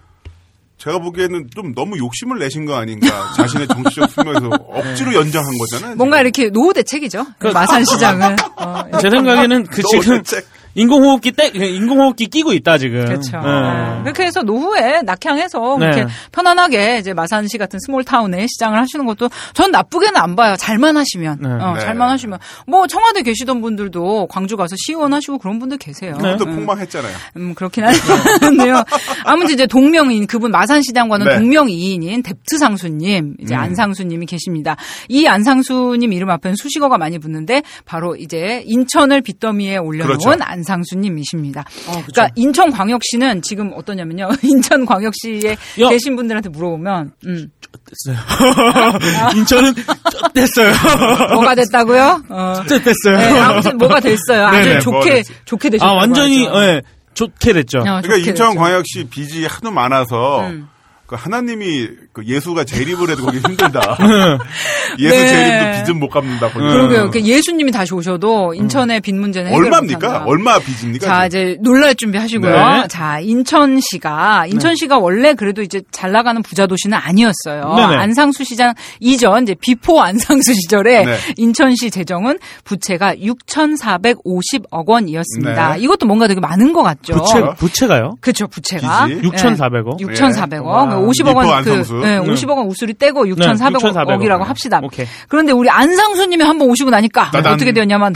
제가 보기에는 좀 너무 욕심을 내신 거 아닌가. 자신의 정치적 측면에서 억지로 연장한 거잖아요. 뭔가 지금. 이렇게 노후 대책이죠. 그 마산시장은. 어, 제 생각에는 그 지금 대책. 인공호흡기 떼, 인공호흡기 끼고 있다 지금. 그렇죠. 네. 그렇게 해서 노후에 낙향해서 이렇게 네. 편안하게 이제 마산시 같은 스몰타운에 시장을 하시는 것도 전 나쁘게는 안 봐요. 잘만 하시면. 네. 어, 네. 잘만 하시면. 뭐 청와대 계시던 분들도 광주 가서 시의원 하시고 그런 분들 계세요. 그분도 네. 음. 폭망했잖아요. 음 그렇긴 한데요. 아무튼 이제 동명이인 그분 마산시장과는 네. 동명이인인 뎁트상수님 이제 음. 안상수님이 계십니다. 이 안상수님 이름 앞에는 수식어가 많이 붙는데 바로 이제 인천을 빚더미에 올려놓은 그렇죠. 안상수님. 상수님이십니다. 어, 그렇죠. 그러니까 인천광역시는 지금 어떠냐면요. 인천광역시에 여. 계신 분들한테 물어보면 음. 됐어요. 인천은 쭉 됐어요. 뭐가 됐다고요? 어. 쭉 됐어요. 네, 아무튼 뭐가 됐어요. 아주 네네, 좋게 뭐 좋게 되셨어요. 아 완전히 네, 좋게 됐죠. 어, 그러니까 인천광역시 빚이 하도 많아서. 음. 그 하나님이 그 예수가 재림을 해도 거기 힘들다. 예수 네. 재림도 빚은 못 갚는다. 그러게요. 그러니까 예수님이 다시 오셔도 인천의 빚 문제는 해결 얼마입니까? 얼마 빚입니까? 자 이제 놀랄 준비하시고요. 네. 자 인천시가 인천시가 네. 원래 그래도 이제 잘 나가는 부자 도시는 아니었어요. 네네. 안상수 시장 이전 이제 비포 안상수 시절에 네. 인천시 재정은 부채가 육천사백오십억 원이었습니다. 네. 이것도 뭔가 되게 많은 것 같죠. 부채 부채가요? 그렇죠. 부채가 네. 육천사백억. 육천사백억. 오십억 원, 그, 네, 오십억 원 우수리 떼고 육천사백억이라고 네, 합시다. 오케이. 그런데 우리 안상수님이 한번 오시고 나니까 따단. 어떻게 되었냐면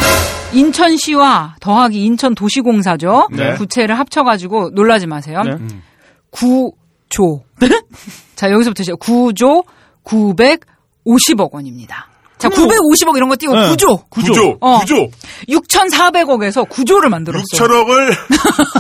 인천시와 더하기 인천도시공사죠. 네. 부채를 합쳐가지고 놀라지 마세요. 네. 구조. 자, 여기서부터 시작. 구조 구백오십억 원입니다. 자, 구백오십억 이런 거 띄고 네. 구조. 구조. 어. 구조. 육천사백억에서 구조를 만들었어요. 육천억을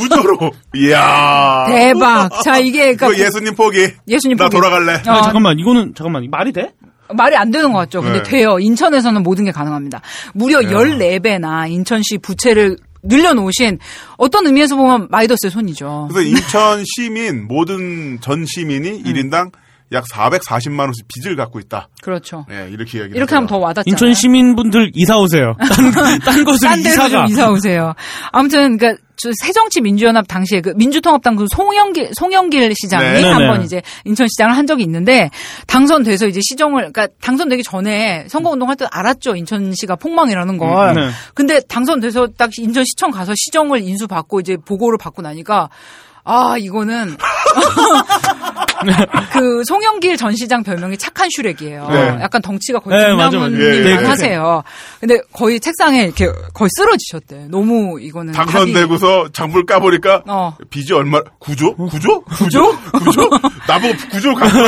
구조로. 이야. 대박. 자, 이게. 그러니까 이거 예수님 포기. 예수님 포기. 나 돌아갈래. 어. 아니, 잠깐만, 이거는, 잠깐만, 말이 돼? 말이 안 되는 것 같죠. 근데 네. 돼요. 인천에서는 모든 게 가능합니다. 무려 네. 열네 배나 인천시 부채를 늘려놓으신 어떤 의미에서 보면 마이더스의 손이죠. 그래서 인천 시민, 모든 전 시민이 음. 일 인당 약 사백사십만 원씩 빚을 갖고 있다. 그렇죠. 예, 네, 이렇게 이야기. 이렇게 하면 더 와닿죠. 인천 시민분들 이사 오세요. 딴, 딴 곳으로 이사가. 이사 오세요. 아무튼 그러니까 새정치민주연합 당시에 그 민주통합당 그 송영길 송영길 시장이 네. 한번 이제 인천시장을 한 적이 있는데 당선돼서 이제 시정을 그러니까 당선되기 전에 선거운동할 때 알았죠. 인천시가 폭망이라는 걸. 네. 근데 당선돼서 딱 인천시청 가서 시정을 인수받고 이제 보고를 받고 나니까 아 이거는 그 송영길 전 시장 별명이 착한 슈렉이에요. 네. 약간 덩치가 거의 동남분만 네, 네, 하세요. 근데 거의 책상에 이렇게 거의 쓰러지셨대. 너무 이거는 당선되고서 장부를 까보니까 어. 빚이 얼마 구조? 구조? 구조? 구조? 나보고 구조 갖고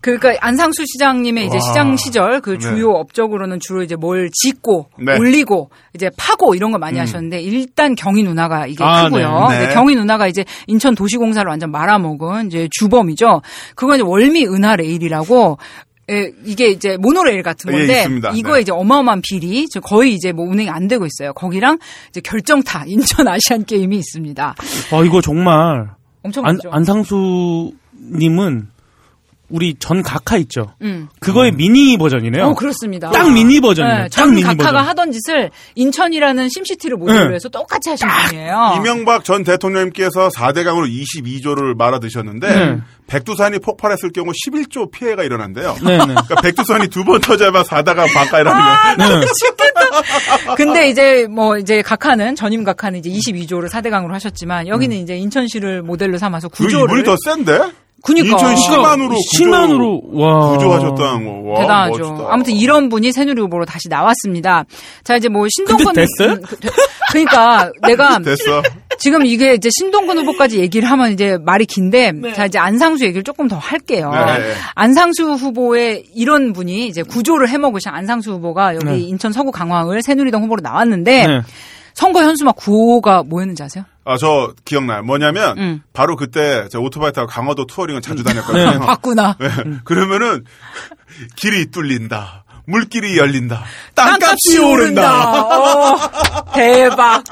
그러니까 안상수 시장님의 이제 와. 시장 시절 그 주요 네. 업적으로는 주로 이제 뭘 짓고 네. 올리고 이제 파고 이런 거 많이 음. 하셨는데 일단 경희 누나가 이게 아, 크고요. 네. 네. 경희 누나가 이제 인천 도시공사를 완전 말아먹은 이제 주범이죠. 그건 이제 월미 은하 레일이라고 예, 이게 이제 모노레일 같은 건데 예, 이거에 네. 이제 어마어마한 비리, 거의 이제 뭐 운행이 안 되고 있어요. 거기랑 이제 결정타 인천 아시안 게임이 있습니다. 아 이거 정말 엄청 안, 안상수님은 우리 전 각하 있죠. 음. 그거의 음. 미니 버전이네요. 어, 그렇습니다. 딱 미니 버전이에요. 네, 전 미니 각하가 버전. 하던 짓을 인천이라는 심시티를 모델로 네. 해서 똑같이 하신 분이에요. 이명박 전 대통령님께서 사대 강으로 이십이조를 말아드셨는데 네. 백두산이 폭발했을 경우 십일조 피해가 일어난대요. 네, 네. 그러니까 백두산이 두 번 터져야 사다가 바깥이라는 아, 네. 미치겠다. 근데 이제 뭐 이제 각하는 전임 각하는 이제 이십이조를 사대 강으로 하셨지만 여기는 음. 이제 인천시를 모델로 삼아서 구조를. 물이 더 센데? 그니까. 이천십만으로 십만으로 와. 구조하셨다는 거. 와, 대단하죠. 멋있다. 아무튼 이런 분이 새누리 후보로 다시 나왔습니다. 자, 이제 뭐 신동근. 근데 됐어요? 그러니까 내가. 됐어. 지금 이게 이제 신동근 후보까지 얘기를 하면 이제 말이 긴데. 네. 자, 이제 안상수 얘기를 조금 더 할게요. 네. 안상수 후보의 이런 분이 이제 구조를 해먹으신 안상수 후보가 여기 네. 인천 서구 강화을 새누리당 후보로 나왔는데. 네. 선거 현수막 구호가 뭐였는지 아세요? 아, 저 기억나요. 뭐냐면 음. 바로 그때 제가 오토바이 타고 강화도 투어링을 자주 다녔거든요. 봤구나. 네. 음. 그러면은 길이 뚫린다. 물길이 열린다. 땅값이 오른다. 오, 대박.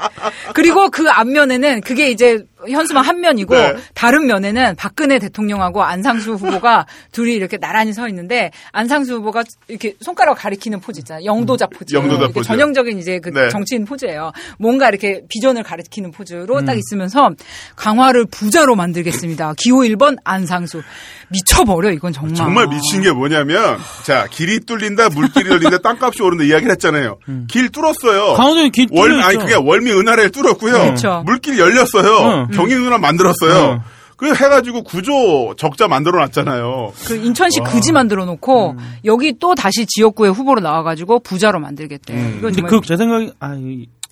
그리고 그 앞면에는 그게 이제 현수막 한 면이고 네. 다른 면에는 박근혜 대통령하고 안상수 후보가 둘이 이렇게 나란히 서 있는데 안상수 후보가 이렇게 손가락 가리키는 포즈 있잖아요. 영도자 포즈. 영도자 포즈. 전형적인 이제 그 네. 정치인 포즈예요. 뭔가 이렇게 비전을 가리키는 포즈로 음. 딱 있으면서 강화를 부자로 만들겠습니다. 기호 일 번 안상수. 미쳐버려 이건 정말. 정말 미친 게 뭐냐면 자 길이 뚫린다 물길이 열린다 땅값이 오른다 이야기를 했잖아요. 음. 길 뚫었어요. 강화도에 길 뚫렸죠. 아니 그게 월미 은하를 뚫었고요. 그렇죠. 물길 열렸어요. 음. 경인누나 만들었어요. 음. 그 해가지고 구조 적자 만들어놨잖아요. 그 인천시 와. 그지 만들어놓고 음. 여기 또 다시 지역구의 후보로 나와가지고 부자로 만들겠대. 음. 이건 근데 그 제 생각이 아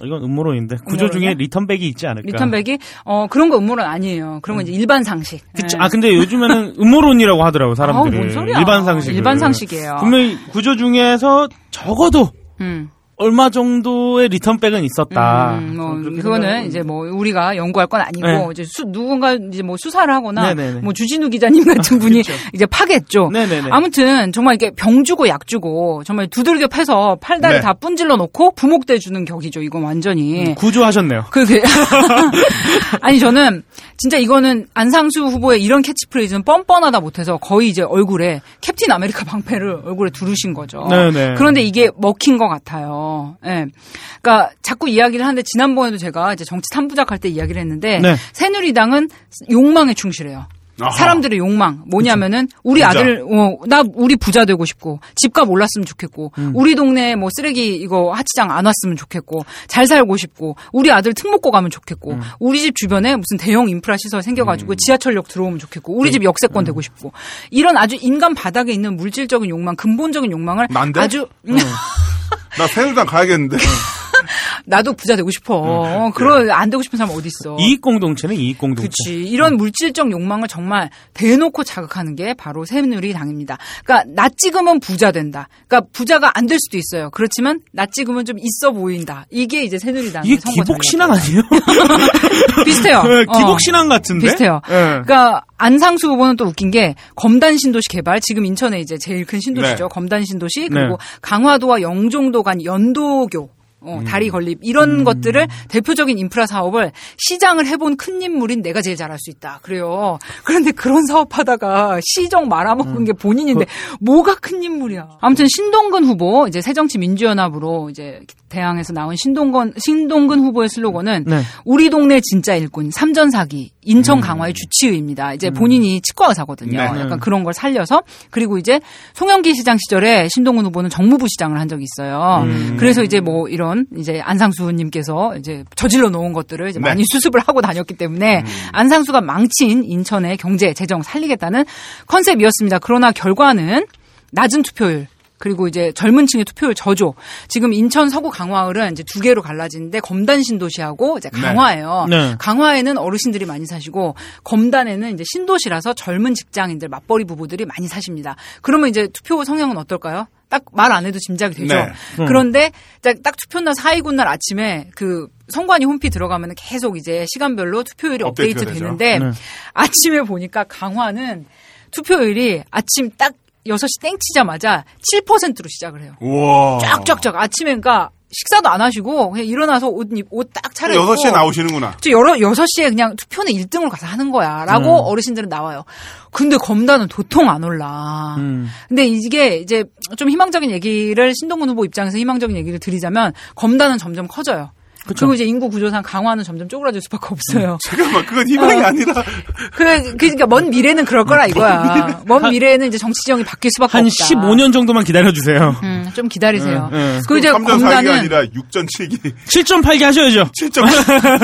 이건 음모론인데 구조 음모론이야? 중에 리턴백이 있지 않을까? 리턴백이 어 그런 거 음모론 아니에요. 그런 건 음. 이제 일반 상식. 그쵸. 네. 아 근데 요즘에는 음모론이라고 하더라고 사람들이. 아, 뭔 소리야. 일반 상식. 일반 상식이에요. 분명히 구조 중에서 적어도. 음. 얼마 정도의 리턴백은 있었다. 음, 뭐 그거는 이제 뭐 우리가 연구할 건 아니고 네. 이제 수, 누군가 이제 뭐 수사를 하거나 네네네. 뭐 주진우 기자님 같은 분이 그렇죠. 이제 파겠죠. 네네네. 아무튼 정말 이렇게 병 주고 약 주고 정말 두들겨 패서 팔다리 네. 다 뿜질러 놓고 부목대 주는 격이죠. 이건 완전히 구조하셨네요. 그게 아니 저는 진짜 이거는 안상수 후보의 이런 캐치프레이즈는 뻔뻔하다 못해서 거의 이제 얼굴에 캡틴 아메리카 방패를 얼굴에 두르신 거죠. 네네. 그런데 이게 먹힌 것 같아요. 예. 네. 그러니까 자꾸 이야기를 하는데 지난번에도 제가 이제 정치 탐부작 할 때 이야기를 했는데 네. 새누리당은 욕망에 충실해요. 아하. 사람들의 욕망 뭐냐면은 우리 부자. 아들 어, 나 우리 부자 되고 싶고 집값 올랐으면 좋겠고 음. 우리 동네에 뭐 쓰레기 이거 하치장 안 왔으면 좋겠고 잘 살고 싶고 우리 아들 특목고 가면 좋겠고 음. 우리 집 주변에 무슨 대형 인프라 시설 생겨가지고 음. 지하철역 들어오면 좋겠고 우리 집 역세권 음. 되고 싶고 이런 아주 인간 바닥에 있는 물질적인 욕망 근본적인 욕망을 난데? 아주 음. 나 새누리당 가야겠는데. 나도 부자 되고 싶어. 응. 그런 안 되고 싶은 사람 어디 있어? 이익 공동체는 이익 공동체. 그렇지. 이런 응. 물질적 욕망을 정말 대놓고 자극하는 게 바로 새누리당입니다. 그러니까 나 찍으면 부자 된다. 그러니까 부자가 안 될 수도 있어요. 그렇지만 나 찍으면 좀 있어 보인다. 이게 이제 새누리당. 이게 기복 신앙 아니에요? 비슷해요. 네, 기복 신앙 어. 같은데. 비슷해요. 네. 그러니까 안상수 후보는 또 웃긴 게 검단 신도시 개발. 지금 인천에 이제 제일 큰 신도시죠. 네. 검단 신도시 그리고 네. 강화도와 영종도 간 연도교. 어, 다리 건립 이런 음. 것들을 대표적인 인프라 사업을 시장을 해본 큰 인물인 내가 제일 잘할 수 있다 그래요. 그런데 그런 사업하다가 시정 말아먹은 음. 게 본인인데 그... 뭐가 큰 인물이야. 아무튼 신동근 후보 이제 새정치민주연합으로 이제 대항해서 나온 신동근 신동근 후보의 슬로건은 네. 우리 동네 진짜 일꾼 삼전사기 인천 강화의 음. 주치의입니다. 이제 본인이 치과 의사거든요. 네. 약간 그런 걸 살려서 그리고 이제 송영기 시장 시절에 신동근 후보는 정무부 시장을 한 적이 있어요. 음. 그래서 이제 뭐 이런 이제 안상수님께서 이제 저질러 놓은 것들을 이제 네. 많이 수습을 하고 다녔기 때문에 음. 안상수가 망친 인천의 경제 재정 살리겠다는 컨셉이었습니다. 그러나 결과는 낮은 투표율. 그리고 이제 젊은 층의 투표율 저조. 지금 인천 서구 강화을은 이제 두 개로 갈라지는데 검단 신도시하고 이제 강화예요. 네. 네. 강화에는 어르신들이 많이 사시고 검단에는 이제 신도시라서 젊은 직장인들 맞벌이 부부들이 많이 사십니다. 그러면 이제 투표 성향은 어떨까요? 딱 말 안 해도 짐작이 되죠. 네. 음. 그런데 딱 투표날 사이구 날 아침에 그 선관위 홈피 들어가면 계속 이제 시간별로 투표율이 업데이트 되는데 네. 아침에 보니까 강화는 투표율이 아침 딱 여섯 시 땡치자마자 칠 퍼센트로 시작을 해요. 우와. 쫙쫙쫙 아침에 그러니까 식사도 안 하시고 그냥 일어나서 옷 옷 딱 차려입고 여섯 시에 나오시는구나. 저 여러 여섯 시에 그냥 투표는 일 등으로 가서 하는 거야라고 음. 어르신들은 나와요. 근데 검단은 도통 안 올라. 음. 근데 이게 이제 좀 희망적인 얘기를 신동근 후보 입장에서 희망적인 얘기를 드리자면 검단은 점점 커져요. 그쵸. 그리고 이제 인구 구조상 강화는 점점 쪼그라들 수밖에 없어요. 잠깐만, 그건 희망이 어. 아니라. 그, 그러니까 먼 미래는 그럴 거라 이거야. 먼 미래는 이제 정치 지형이 바뀔 수밖에 한 없다. 한 십오 년 정도만 기다려주세요. 음, 좀 기다리세요. 네, 네. 그리고 이제 검단은 아니라 육 점 칠기. 칠 점 팔기 하셔야죠. 칠 점 팔.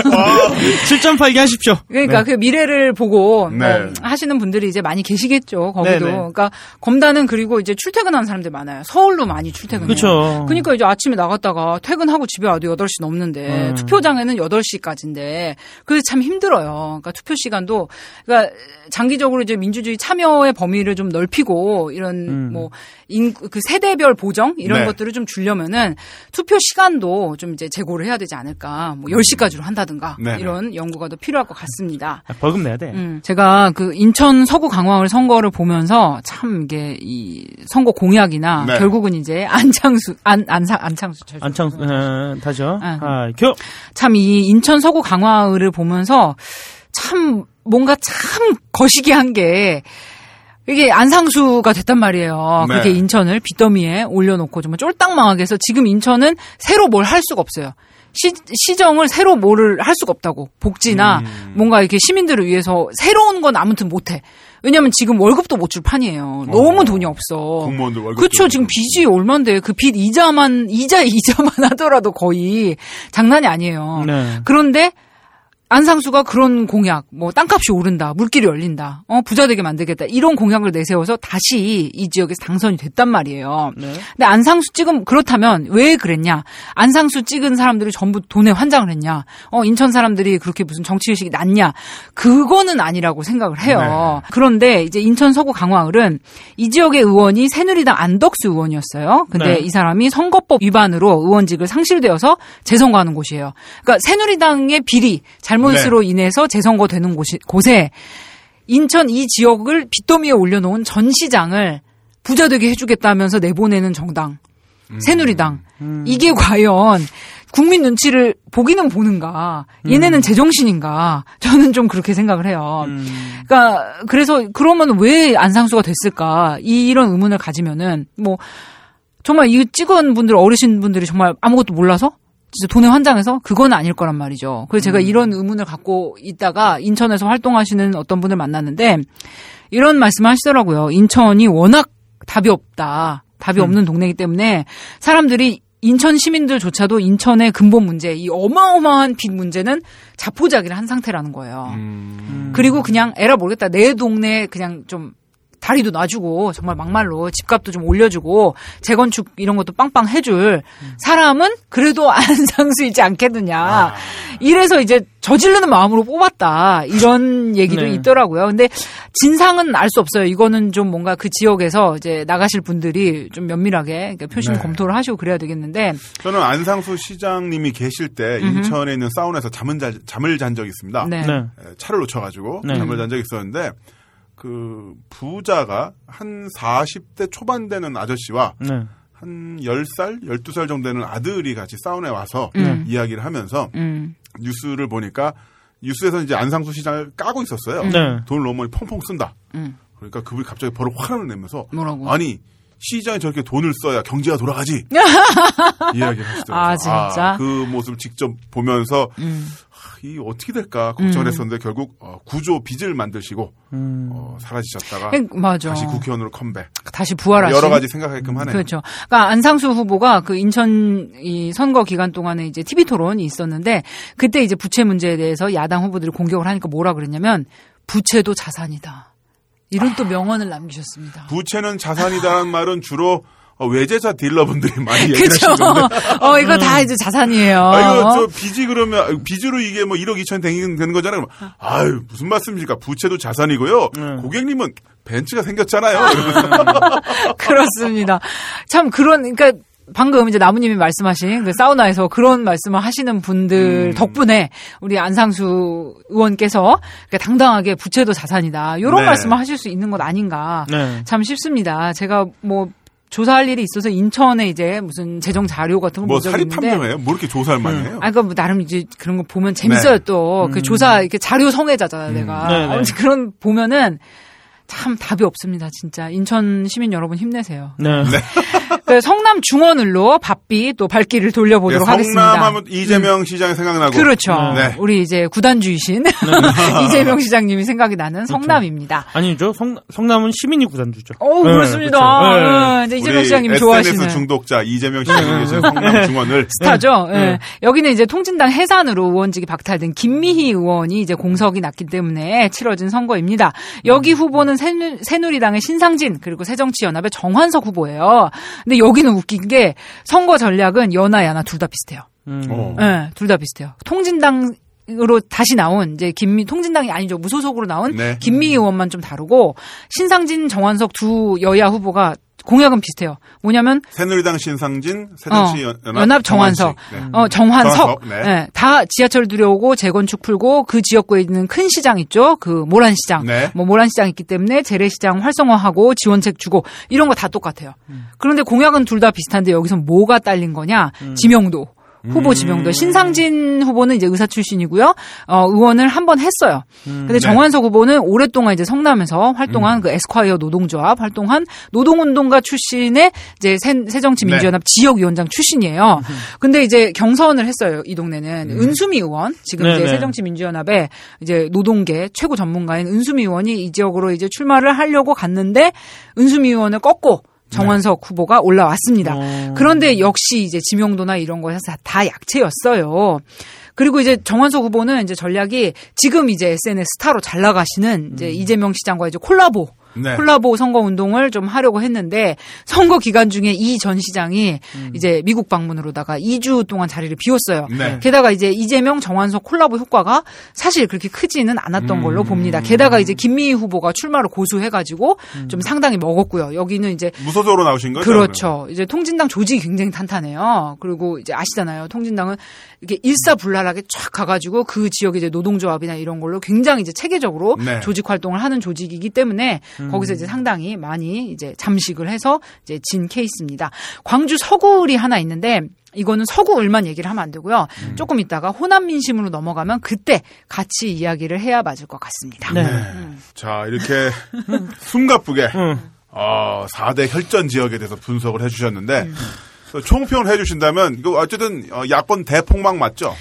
칠 점 팔기 하십시오. 그러니까 네. 그 미래를 보고 네. 어, 하시는 분들이 이제 많이 계시겠죠. 거기도. 네, 네. 그러니까 검단은 그리고 이제 출퇴근하는 사람들 많아요. 서울로 많이 출퇴근해요. 그렇죠. 그러니까 이제 아침에 나갔다가 퇴근하고 집에 와도 여덟 시 넘는데. 음. 투표장에는 여덟 시까지인데 그래서 참 힘들어요. 그러니까 투표 시간도 그러니까 장기적으로 이제 민주주의 참여의 범위를 좀 넓히고 이런 음. 뭐 인, 그 세대별 보정 이런 네. 것들을 좀 주려면은 투표 시간도 좀 이제 제고를 해야 되지 않을까. 뭐 열 시까지로 한다든가 네네. 이런 연구가 더 필요할 것 같습니다. 아, 벌금 내야 돼. 음, 제가 그 인천 서구 강화을 선거를 보면서 참 이게 이 선거 공약이나 네. 결국은 이제 안창수 안 안상 안창수 안창수 음, 다시요. 아, 아. 참 이 인천 서구 강화을을 보면서 참 뭔가 참 거시기한 게 이게 안상수가 됐단 말이에요. 네. 그렇게 인천을 빚더미에 올려놓고 정말 쫄딱망하게 해서 지금 인천은 새로 뭘 할 수가 없어요. 시, 시정을 새로 뭐를 할 수가 없다고. 복지나 음. 뭔가 이렇게 시민들을 위해서 새로운 건 아무튼 못해. 왜냐면 지금 월급도 못 줄 판이에요. 너무 어. 돈이 없어. 공무원들 월급. 그쵸. 지금 빚이 얼만데 그 빚 이자만, 이자, 이자만 하더라도 거의 장난이 아니에요. 네. 그런데 안상수가 그런 공약, 뭐 땅값이 오른다, 물길이 열린다, 어 부자 되게 만들겠다 이런 공약을 내세워서 다시 이 지역에서 당선이 됐단 말이에요. 네. 근데 안상수 찍은 그렇다면 왜 그랬냐? 안상수 찍은 사람들이 전부 돈에 환장을 했냐? 어 인천 사람들이 그렇게 무슨 정치 의식이 낮냐? 그거는 아니라고 생각을 해요. 네. 그런데 이제 인천 서구 강화을은 이 지역의 의원이 새누리당 안덕수 의원이었어요. 근데 네. 이 사람이 선거법 위반으로 의원직을 상실되어서 재선거하는 곳이에요. 그러니까 새누리당의 비리 잘못으로 네. 인해서 재선거 되는 곳이, 곳에 인천 이 지역을 빚더미에 올려놓은 전 시장을 부자되게 해주겠다면서 내보내는 정당 음. 새누리당 음. 이게 과연 국민 눈치를 보기는 보는가 얘네는 음. 제정신인가 저는 좀 그렇게 생각을 해요. 음. 그러니까 그래서 그러면 왜 안상수가 됐을까 이런 의문을 가지면은 뭐 정말 이 찍은 분들 어르신 분들이 정말 아무것도 몰라서 진짜 돈에 환장해서 그건 아닐 거란 말이죠. 그래서 제가 음. 이런 의문을 갖고 있다가 인천에서 활동하시는 어떤 분을 만났는데 이런 말씀을 하시더라고요. 인천이 워낙 답이 없다. 답이 음. 없는 동네이기 때문에 사람들이 인천 시민들조차도 인천의 근본 문제, 이 어마어마한 빚 문제는 자포자기를 한 상태라는 거예요. 음. 그리고 그냥 에라 모르겠다. 내 동네에 그냥 좀 다리도 놔주고 정말 막말로 집값도 좀 올려주고 재건축 이런 것도 빵빵 해줄 사람은 그래도 안상수 있지 않겠느냐. 아. 이래서 이제 저지르는 마음으로 뽑았다. 이런 얘기도 네. 있더라고요. 근데 진상은 알 수 없어요. 이거는 좀 뭔가 그 지역에서 이제 나가실 분들이 좀 면밀하게 그러니까 표심 네. 검토를 하시고 그래야 되겠는데 저는 안상수 시장님이 계실 때 음흠. 인천에 있는 사우나에서 잠은 자, 잠을 잔 적이 있습니다. 네. 네. 차를 놓쳐가지고 네. 잠을 잔 적이 있었는데 그 부자가 한 사십 대 초반 되는 아저씨와 네. 한 열 살, 열두 살 정도 되는 아들이 같이 사우나에 와서 음. 이야기를 하면서 음. 뉴스를 보니까 뉴스에서는 이제 안상수 시장을 까고 있었어요. 네. 돈을 너무 많이 펑펑 쓴다. 음. 그러니까 그분이 갑자기 바로 화를 내면서 뭐라고? 아니 시장에 저렇게 돈을 써야 경제가 돌아가지. 이야기를 하시더라고요. 아, 진짜? 아, 그 모습을 직접 보면서 음. 이 어떻게 될까 걱정을 음. 했었는데 결국 구조 빚을 만드시고 음. 어, 사라지셨다가 에, 맞아. 다시 국회의원으로 컴백. 다시 부활하신. 여러 가지 생각하게끔 하네요. 그렇죠. 그러니까 안상수 후보가 그 인천 이 선거 기간 동안에 이제 티비 토론이 있었는데 그때 이제 부채 문제에 대해서 야당 후보들이 공격을 하니까 뭐라 그랬냐면 부채도 자산이다. 이런 아. 또 명언을 남기셨습니다. 부채는 자산이다라는 말은 주로 어, 외제차 딜러분들이 많이 얘기하시는데. 어, 이거 음. 다 이제 자산이에요. 아, 이거 저 빚이 그러면, 빚으로 이게 뭐 일억 이천 되는 거잖아요. 아유, 무슨 말씀입니까? 부채도 자산이고요. 음. 고객님은 벤츠가 생겼잖아요. 그렇습니다. 참 그런, 그러니까 방금 이제 나무님이 말씀하신 그 사우나에서 그런 말씀을 하시는 분들 음. 덕분에 우리 안상수 의원께서 당당하게 부채도 자산이다. 이런 네. 말씀을 하실 수 있는 것 아닌가. 네. 참 쉽습니다. 제가 뭐, 조사할 일이 있어서 인천에 이제 무슨 재정 자료 같은 거 뭐 사립 탐정이에요? 뭐 이렇게 조사할 만해요? 음. 아, 그러니까 뭐 나름 이제 그런 거 보면 재밌어요. 네. 또 그 음. 조사 이렇게 자료 성애자잖아요, 음. 내가. 네네. 그런 보면은 참 답이 없습니다, 진짜. 인천 시민 여러분 힘내세요. 네. 네. 성남 중원을로 바삐 또 발길을 돌려보도록 네, 하겠습니다. 성남하면 이재명 음. 시장이 생각나고. 그렇죠. 네. 우리 이제 구단주이신 네. 이재명 시장님이 생각이 나는 성남입니다. 그렇죠. 아니죠. 성, 성남은 시민이 구단주죠. 오, 네, 그렇습니다. 그렇죠. 네. 네. 이제 이재명 시장님이 좋아하시는. 에스엔에스 중독자 이재명 시장님이 성남 중원을. 스타죠. 네. 네. 여기는 이제 통진당 해산으로 의원직이 박탈된 김미희 의원이 이제 공석이 났기 때문에 치러진 선거입니다. 여기 음. 후보는 새누, 새누리당의 신상진 그리고 새정치연합의 정환석 후보예요. 근데 여기는 웃긴 게 선거 전략은 여나 야나 둘 다 비슷해요. 음. 네, 둘 다 비슷해요. 통진당으로 다시 나온 이제 김미 통진당이 아니죠. 무소속으로 나온 네. 김미희 의원만 좀 다르고 신상진 정환석 두 여야 후보가 공약은 비슷해요. 뭐냐면 새누리당 신상진, 새정치연합 어, 연합 정환석, 정환식, 네. 어, 정환석, 정환석 네. 네. 다 지하철 들여오고 재건축 풀고 그 지역구에 있는 큰 시장 있죠. 그 모란시장, 네. 뭐 모란시장 있기 때문에 재래시장 활성화하고 지원책 주고 이런 거 다 똑같아요. 음. 그런데 공약은 둘 다 비슷한데 여기서 뭐가 딸린 거냐? 음. 지명도. 후보 지명도. 음. 신상진 후보는 이제 의사 출신이고요. 어, 의원을 한 번 했어요. 음, 근데 네. 정환석 후보는 오랫동안 이제 성남에서 활동한 음. 그 에스콰이어 노동조합 활동한 노동운동가 출신의 이제 새, 새정치민주연합 네. 지역위원장 출신이에요. 음. 근데 이제 경선을 했어요. 이 동네는. 음. 은수미 의원, 지금 네네. 이제 새정치민주연합의 이제 노동계 최고 전문가인 은수미 의원이 이 지역으로 이제 출마를 하려고 갔는데 은수미 의원을 꺾고 정환석 네. 후보가 올라왔습니다. 오. 그런데 역시 이제 지명도나 이런 거에서 다 약체였어요. 그리고 이제 정환석 후보는 이제 전략이 지금 이제 에스엔에스 스타로 잘 나가시는 이제 음. 이재명 시장과 이제 콜라보. 네. 콜라보 선거 운동을 좀 하려고 했는데 선거 기간 중에 이 전 시장이 음. 이제 미국 방문으로다가 이 주 동안 자리를 비웠어요. 네. 게다가 이제 이재명 정환석 콜라보 효과가 사실 그렇게 크지는 않았던 음. 걸로 봅니다. 게다가 이제 김미희 후보가 출마를 고수해가지고 음. 좀 상당히 먹었고요. 여기는 이제 무소속으로 나오신 거죠? 그렇죠. 그러면. 이제 통진당 조직이 굉장히 탄탄해요. 그리고 이제 아시잖아요. 통진당은 이렇게 일사불란하게 쫙 가가지고 그 지역 이제 노동조합이나 이런 걸로 굉장히 이제 체계적으로 네. 조직 활동을 하는 조직이기 때문에. 거기서 이제 상당히 많이 이제 잠식을 해서 이제 진 케이스입니다. 광주 서구울이 하나 있는데 이거는 서구울만 얘기를 하면 안 되고요. 음. 조금 있다가 호남 민심으로 넘어가면 그때 같이 이야기를 해야 맞을 것 같습니다. 네. 음. 자, 이렇게 숨가쁘게 음. 어, 사 대 혈전 지역에 대해서 분석을 해주셨는데 음. 총평을 해주신다면 이거 어쨌든 야권 대폭망 맞죠?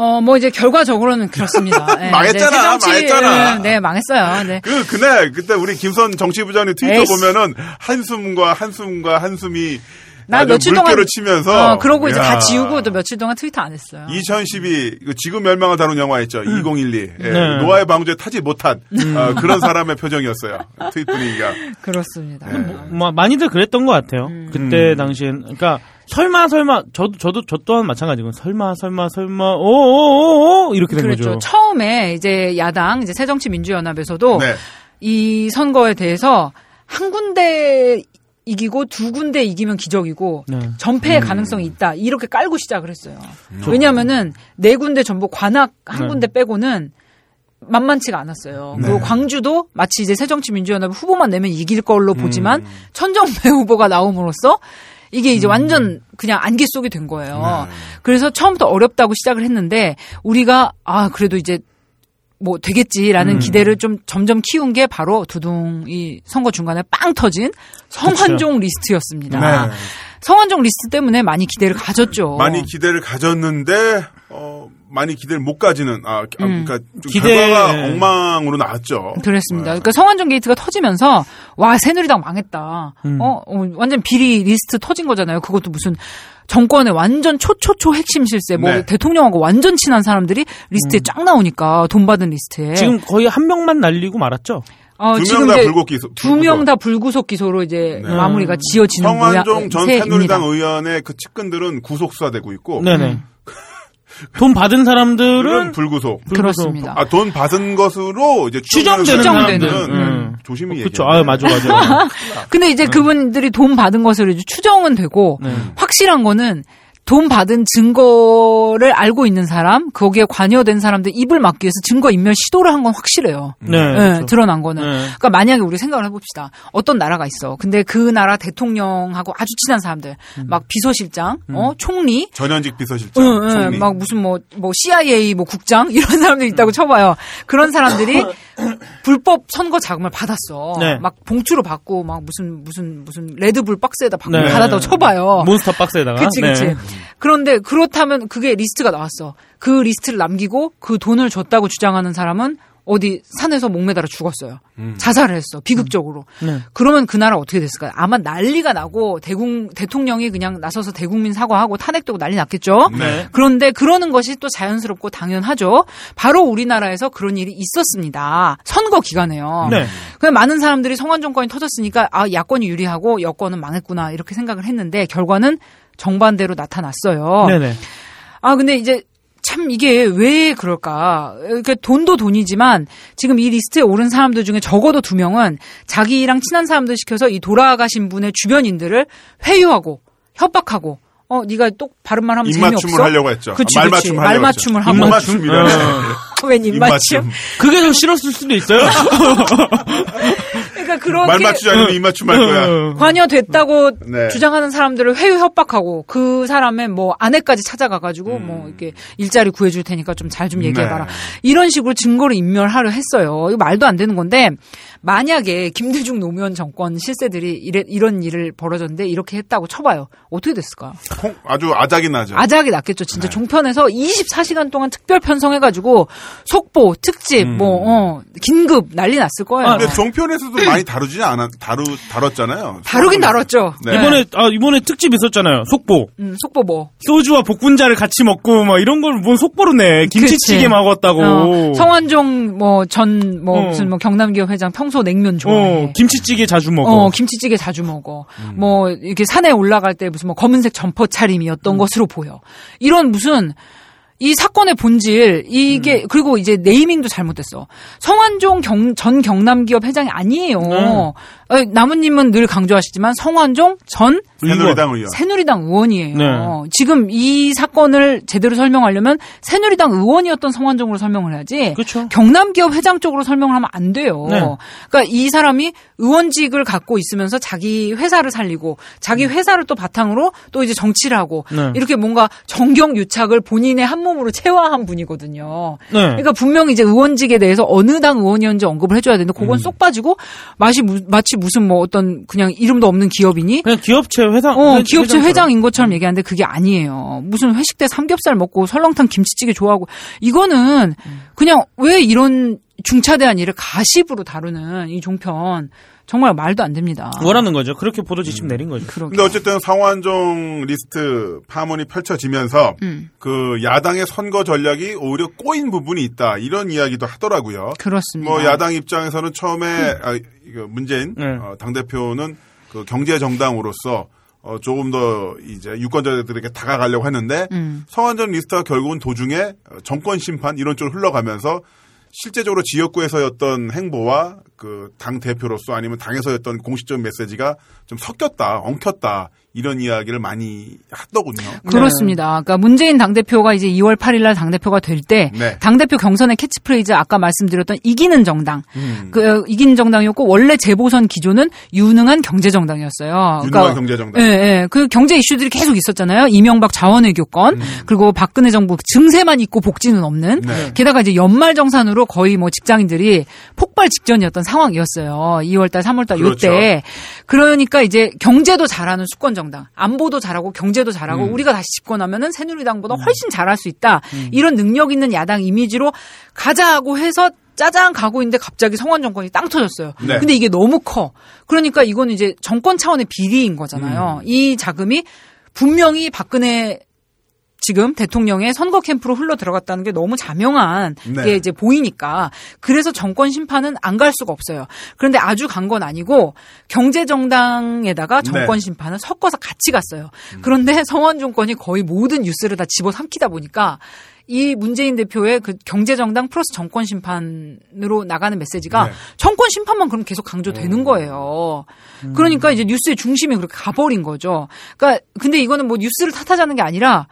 어, 뭐, 이제, 결과적으로는 그렇습니다. 네, 망했잖아, 네, 망했잖아. 네, 네, 망했어요. 네. 그, 그날, 그때 우리 김선 정치부장님 트위터 에이씨. 보면은 한숨과 한숨과 한숨이 나 며칠 동안 물결을 치면서 어, 그러고 이야. 이제 다 지우고 또 며칠 동안 트위터 안 했어요. 이천십이 지구 멸망을 다룬 영화 있죠. 음. 이천십이 예. 네. 노아의 방주에 타지 못한 음. 어, 그런 사람의 표정이었어요. 트윗 분위기가 그렇습니다. 예. 뭐, 뭐 많이들 그랬던 것 같아요. 음. 그때 당시엔 그러니까. 설마 설마 저도 저도 저 또한 마찬가지고 설마 설마 설마 오오오오 이렇게 된 그렇죠. 거죠. 처음에 이제 야당 이제 새정치민주연합에서도 네. 이 선거에 대해서 한 군데 이기고 두 군데 이기면 기적이고 네. 전패의 음. 가능성이 있다 이렇게 깔고 시작을 했어요. 음. 왜냐하면은 네 군데 전부 관악 한 네. 군데 빼고는. 만만치가 않았어요. 네. 그리고 광주도 마치 이제 새정치민주연합 후보만 내면 이길 걸로 음. 보지만 천정배 후보가 나옴으로써 이게 이제 음. 완전 그냥 안개 속이 된 거예요. 네. 그래서 처음부터 어렵다고 시작을 했는데 우리가 아 그래도 이제 뭐 되겠지라는 음. 기대를 좀 점점 키운 게 바로 두둥 이 선거 중간에 빵 터진 성완종 리스트였습니다. 네. 성완종 리스트 때문에 많이 기대를 가졌죠. 많이 기대를 가졌는데 어. 많이 기대를 못 가지는 아 그러니까 음. 좀 기대... 결과가 엉망으로 나왔죠. 그렇습니다. 네. 그러니까 성완종 게이트가 터지면서 와 새누리당 망했다. 음. 어, 어 완전 비리 리스트 터진 거잖아요. 그것도 무슨 정권의 완전 초초초 핵심 실세 뭐 네. 대통령하고 완전 친한 사람들이 리스트에 음. 쫙 나오니까 돈 받은 리스트에 지금 거의 한 명만 날리고 말았죠. 어, 두 명 다 불구속 기소. 두 명 다 불구속 기소로 이제 네. 마무리가 지어지는 거야. 성완종 전 새누리당 의원의 그 측근들은 구속 수사되고 있고. 네네. 음. 돈 받은 사람들은 불구속. 불구속. 그렇습니다. 아, 돈 받은 것으로 이제 추정되는 사람들은 음. 조심히 얘기해요. 그렇죠. 아, 맞아, 맞아. 근데 이제 음. 그분들이 돈 받은 것으로 이제 추정은 되고 음. 확실한 거는 돈 받은 증거를 알고 있는 사람, 거기에 관여된 사람들 입을 막기 위해서 증거 인멸 시도를 한 건 확실해요. 네, 네, 그렇죠. 드러난 거는. 네. 그러니까 만약에 우리 생각을 해봅시다. 어떤 나라가 있어. 근데 그 나라 대통령하고 아주 친한 사람들, 음. 막 비서실장, 음. 어, 총리, 전현직 비서실장, 응, 응, 총리. 막 무슨 뭐, 뭐 씨아이에이 뭐 국장 이런 사람들 있다고 쳐봐요. 그런 사람들이 불법 선거 자금을 받았어. 네. 막 봉투로 받고 막 무슨 무슨 무슨 레드불 박스에다 받고 네. 받았다고 쳐봐요. 몬스터 박스에다가. 그치 그치. 네. 그런데 그렇다면 그게 리스트가 나왔어. 그 리스트를 남기고 그 돈을 줬다고 주장하는 사람은 어디 산에서 목매달아 죽었어요. 음. 자살을 했어. 비극적으로. 음. 네. 그러면 그 나라 어떻게 됐을까요? 아마 난리가 나고 대국, 대통령이 그냥 나서서 대국민 사과하고 탄핵되고 난리 났겠죠. 네. 그런데 그러는 것이 또 자연스럽고 당연하죠. 바로 우리나라에서 그런 일이 있었습니다. 선거 기간에요. 네. 그냥 많은 사람들이 성완종권이 터졌으니까 아 야권이 유리하고 여권은 망했구나 이렇게 생각을 했는데 결과는 정반대로 나타났어요. 네네. 아, 근데 이제 참 이게 왜 그럴까. 그러니까 돈도 돈이지만 지금 이 리스트에 오른 사람들 중에 적어도 두 명은 자기랑 친한 사람들 시켜서 이 돌아가신 분의 주변인들을 회유하고 협박하고 어, 네가 또 바른말 하면 재미없어? 입맞춤을 하려고 했죠. 그치, 그치. 말맞춤을 하고. 입맞춤이라. 웬 입맞춤? 그게 더 싫었을 수도 있어요. 그러니까 그렇게 말맞추지 않으면 입맞춤 할 거야. 관여됐다고 네. 주장하는 사람들을 회유 협박하고 그 사람의 뭐 아내까지 찾아가가지고 음. 뭐 이렇게 일자리 구해줄 테니까 좀 잘 좀 얘기해봐라. 네. 이런 식으로 증거를 인멸하려 했어요. 이거 말도 안 되는 건데 만약에 김대중 노무현 정권 실세들이 이래, 이런 일을 벌어졌는데 이렇게 했다고 쳐봐요. 어떻게 됐을까? 아주 아작이 나죠. 아작이 났겠죠. 진짜 네. 종편에서 이십사 시간 동안 특별 편성해가지고 속보, 특집, 음. 뭐 어, 긴급 난리 났을 거예요. 아, 근데 종편에서도 많이 다루지 않았 다루 다뤘잖아요. 다루긴 다뤘죠. 네. 이번에 아 이번에 특집 있었잖아요. 속보. 음, 속보 뭐? 소주와 복분자를 같이 먹고 막 이런 걸 뭐 속보로 내 김치찌개 먹었다고. 어, 성완종 뭐 전 뭐 어. 무슨 뭐 경남기업 회장 평소 냉면 좋아해. 어, 김치찌개 자주 먹어. 어, 김치찌개 자주 먹어. 음. 뭐 이렇게 산에 올라갈 때 무슨 뭐 검은색 점 차림이었던 음. 것으로 보여. 이런 무슨 이 사건의 본질 이게 음. 그리고 이제 네이밍도 잘못됐어. 성완종 경, 전 경남기업 회장이 아니에요. 음. 나무님은 늘 강조하시지만 성완종 전 새누리당 의원. 새누리당 의원이에요. 네. 지금 이 사건을 제대로 설명하려면 새누리당 의원이었던 성완종으로 설명을 해야지. 그쵸. 경남기업 회장 쪽으로 설명을 하면 안 돼요. 네. 그러니까 이 사람이 의원직을 갖고 있으면서 자기 회사를 살리고 자기 회사를 또 바탕으로 또 이제 정치를 하고 네. 이렇게 뭔가 정경유착을 본인의 한 몸으로 체화한 분이거든요. 네. 그러니까 분명히 이제 의원직에 대해서 어느 당 의원이었는지 언급을 해줘야 되는데 그건 음. 쏙 빠지고 마치, 마치 무슨 뭐 어떤 그냥 이름도 없는 기업이니 그냥 기업체 회장, 어, 기업체 회장인 것처럼 얘기하는데 그게 아니에요. 무슨 회식 때 삼겹살 먹고 설렁탕 김치찌개 좋아하고 이거는 그냥 왜 이런 중차대한 일을 가십으로 다루는 이 종편 정말 말도 안 됩니다. 뭐라는 거죠. 그렇게 보도지침 음. 내린 거죠. 그런데 그러니까. 어쨌든 성완종 리스트 파문이 펼쳐지면서 음. 그 야당의 선거 전략이 오히려 꼬인 부분이 있다. 이런 이야기도 하더라고요. 그렇습니다. 뭐 야당 입장에서는 처음에 음. 아, 이거 문재인 음. 어, 당대표는 그 경제정당으로서 어, 조금 더 이제 유권자들에게 다가가려고 했는데 음. 성완종 리스트가 결국은 도중에 정권 심판 이런 쪽으로 흘러가면서 실제적으로 지역구에서였던 행보와 그 당 대표로서 아니면 당에서였던 공식적인 메시지가 좀 섞였다, 엉켰다. 이런 이야기를 많이 하더군요. 그렇습니다. 그러니까 문재인 당대표가 이제 이월 팔일날 당대표가 될 때 네. 당대표 경선의 캐치프레이즈 아까 말씀드렸던 이기는 정당. 음. 그 이기는 정당이었고 원래 재보선 기조는 유능한 경제정당이었어요. 유능한 그러니까, 경제정당. 예, 예. 그 경제 이슈들이 계속 있었잖아요. 이명박 자원외교권 음. 그리고 박근혜 정부 증세만 있고 복지는 없는. 네. 게다가 이제 연말정산으로 거의 뭐 직장인들이 폭발 직전이었던 상황이었어요. 이월달, 삼월달 요때. 그렇죠. 그러니까 이제 경제도 잘하는 수권정당. 안보도 잘하고 경제도 잘하고 음. 우리가 다시 집권하면은 새누리당보다 훨씬 잘할 수 있다. 음. 이런 능력 있는 야당 이미지로 가자고 해서 짜잔 가고 있는데 갑자기 성완종권이 땅 터졌어요. 네. 근데 이게 너무 커. 그러니까 이건 이제 정권 차원의 비리인 거잖아요. 음. 이 자금이 분명히 박근혜 지금 대통령의 선거 캠프로 흘러 들어갔다는 게 너무 자명한 네. 게 이제 보이니까 그래서 정권 심판은 안 갈 수가 없어요. 그런데 아주 간 건 아니고 경제정당에다가 정권 네. 심판은 섞어서 같이 갔어요. 그런데 성완종권이 거의 모든 뉴스를 다 집어삼키다 보니까 이 문재인 대표의 그 경제정당 플러스 정권 심판으로 나가는 메시지가 네. 정권 심판만 그럼 계속 강조되는 음. 거예요. 그러니까 이제 뉴스의 중심이 그렇게 가버린 거죠. 그러니까 근데 이거는 뭐 뉴스를 탓하자는 게 아니라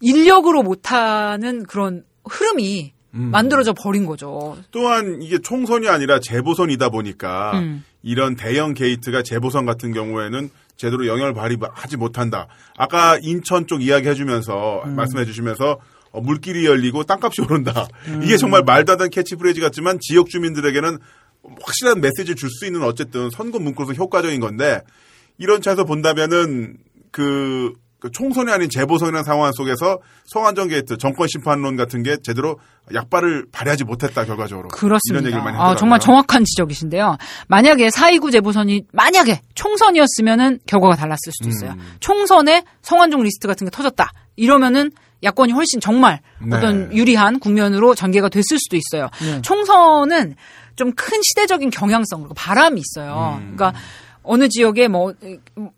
인력으로 못하는 그런 흐름이 음. 만들어져 버린 거죠. 또한 이게 총선이 아니라 재보선이다 보니까 음. 이런 대형 게이트가 재보선 같은 경우에는 제대로 영향을 발휘하지 못한다. 아까 인천 쪽 이야기 해주면서 음. 말씀해 주시면서 어, 물길이 열리고 땅값이 오른다. 음. 이게 정말 말도 안 되는 캐치프레이즈 같지만 지역 주민들에게는 확실한 메시지를 줄 수 있는 어쨌든 선거 문구로서 효과적인 건데 이런 차에서 본다면은 그 총선이 아닌 재보선이라는 상황 속에서 성완종 게이트, 정권 심판론 같은 게 제대로 약발을 발휘하지 못했다 결과적으로. 그렇습니다. 이런 얘기를 많이 했더라고요. 아, 정말 정확한 지적이신데요. 만약에 사이구 재보선이 만약에 총선이었으면은 결과가 달랐을 수도 있어요. 음. 총선에 성완종 리스트 같은 게 터졌다. 이러면은 야권이 훨씬 정말 네. 어떤 유리한 국면으로 전개가 됐을 수도 있어요. 네. 총선은 좀 큰 시대적인 경향성, 바람이 있어요. 음. 그러니까 어느 지역에 뭐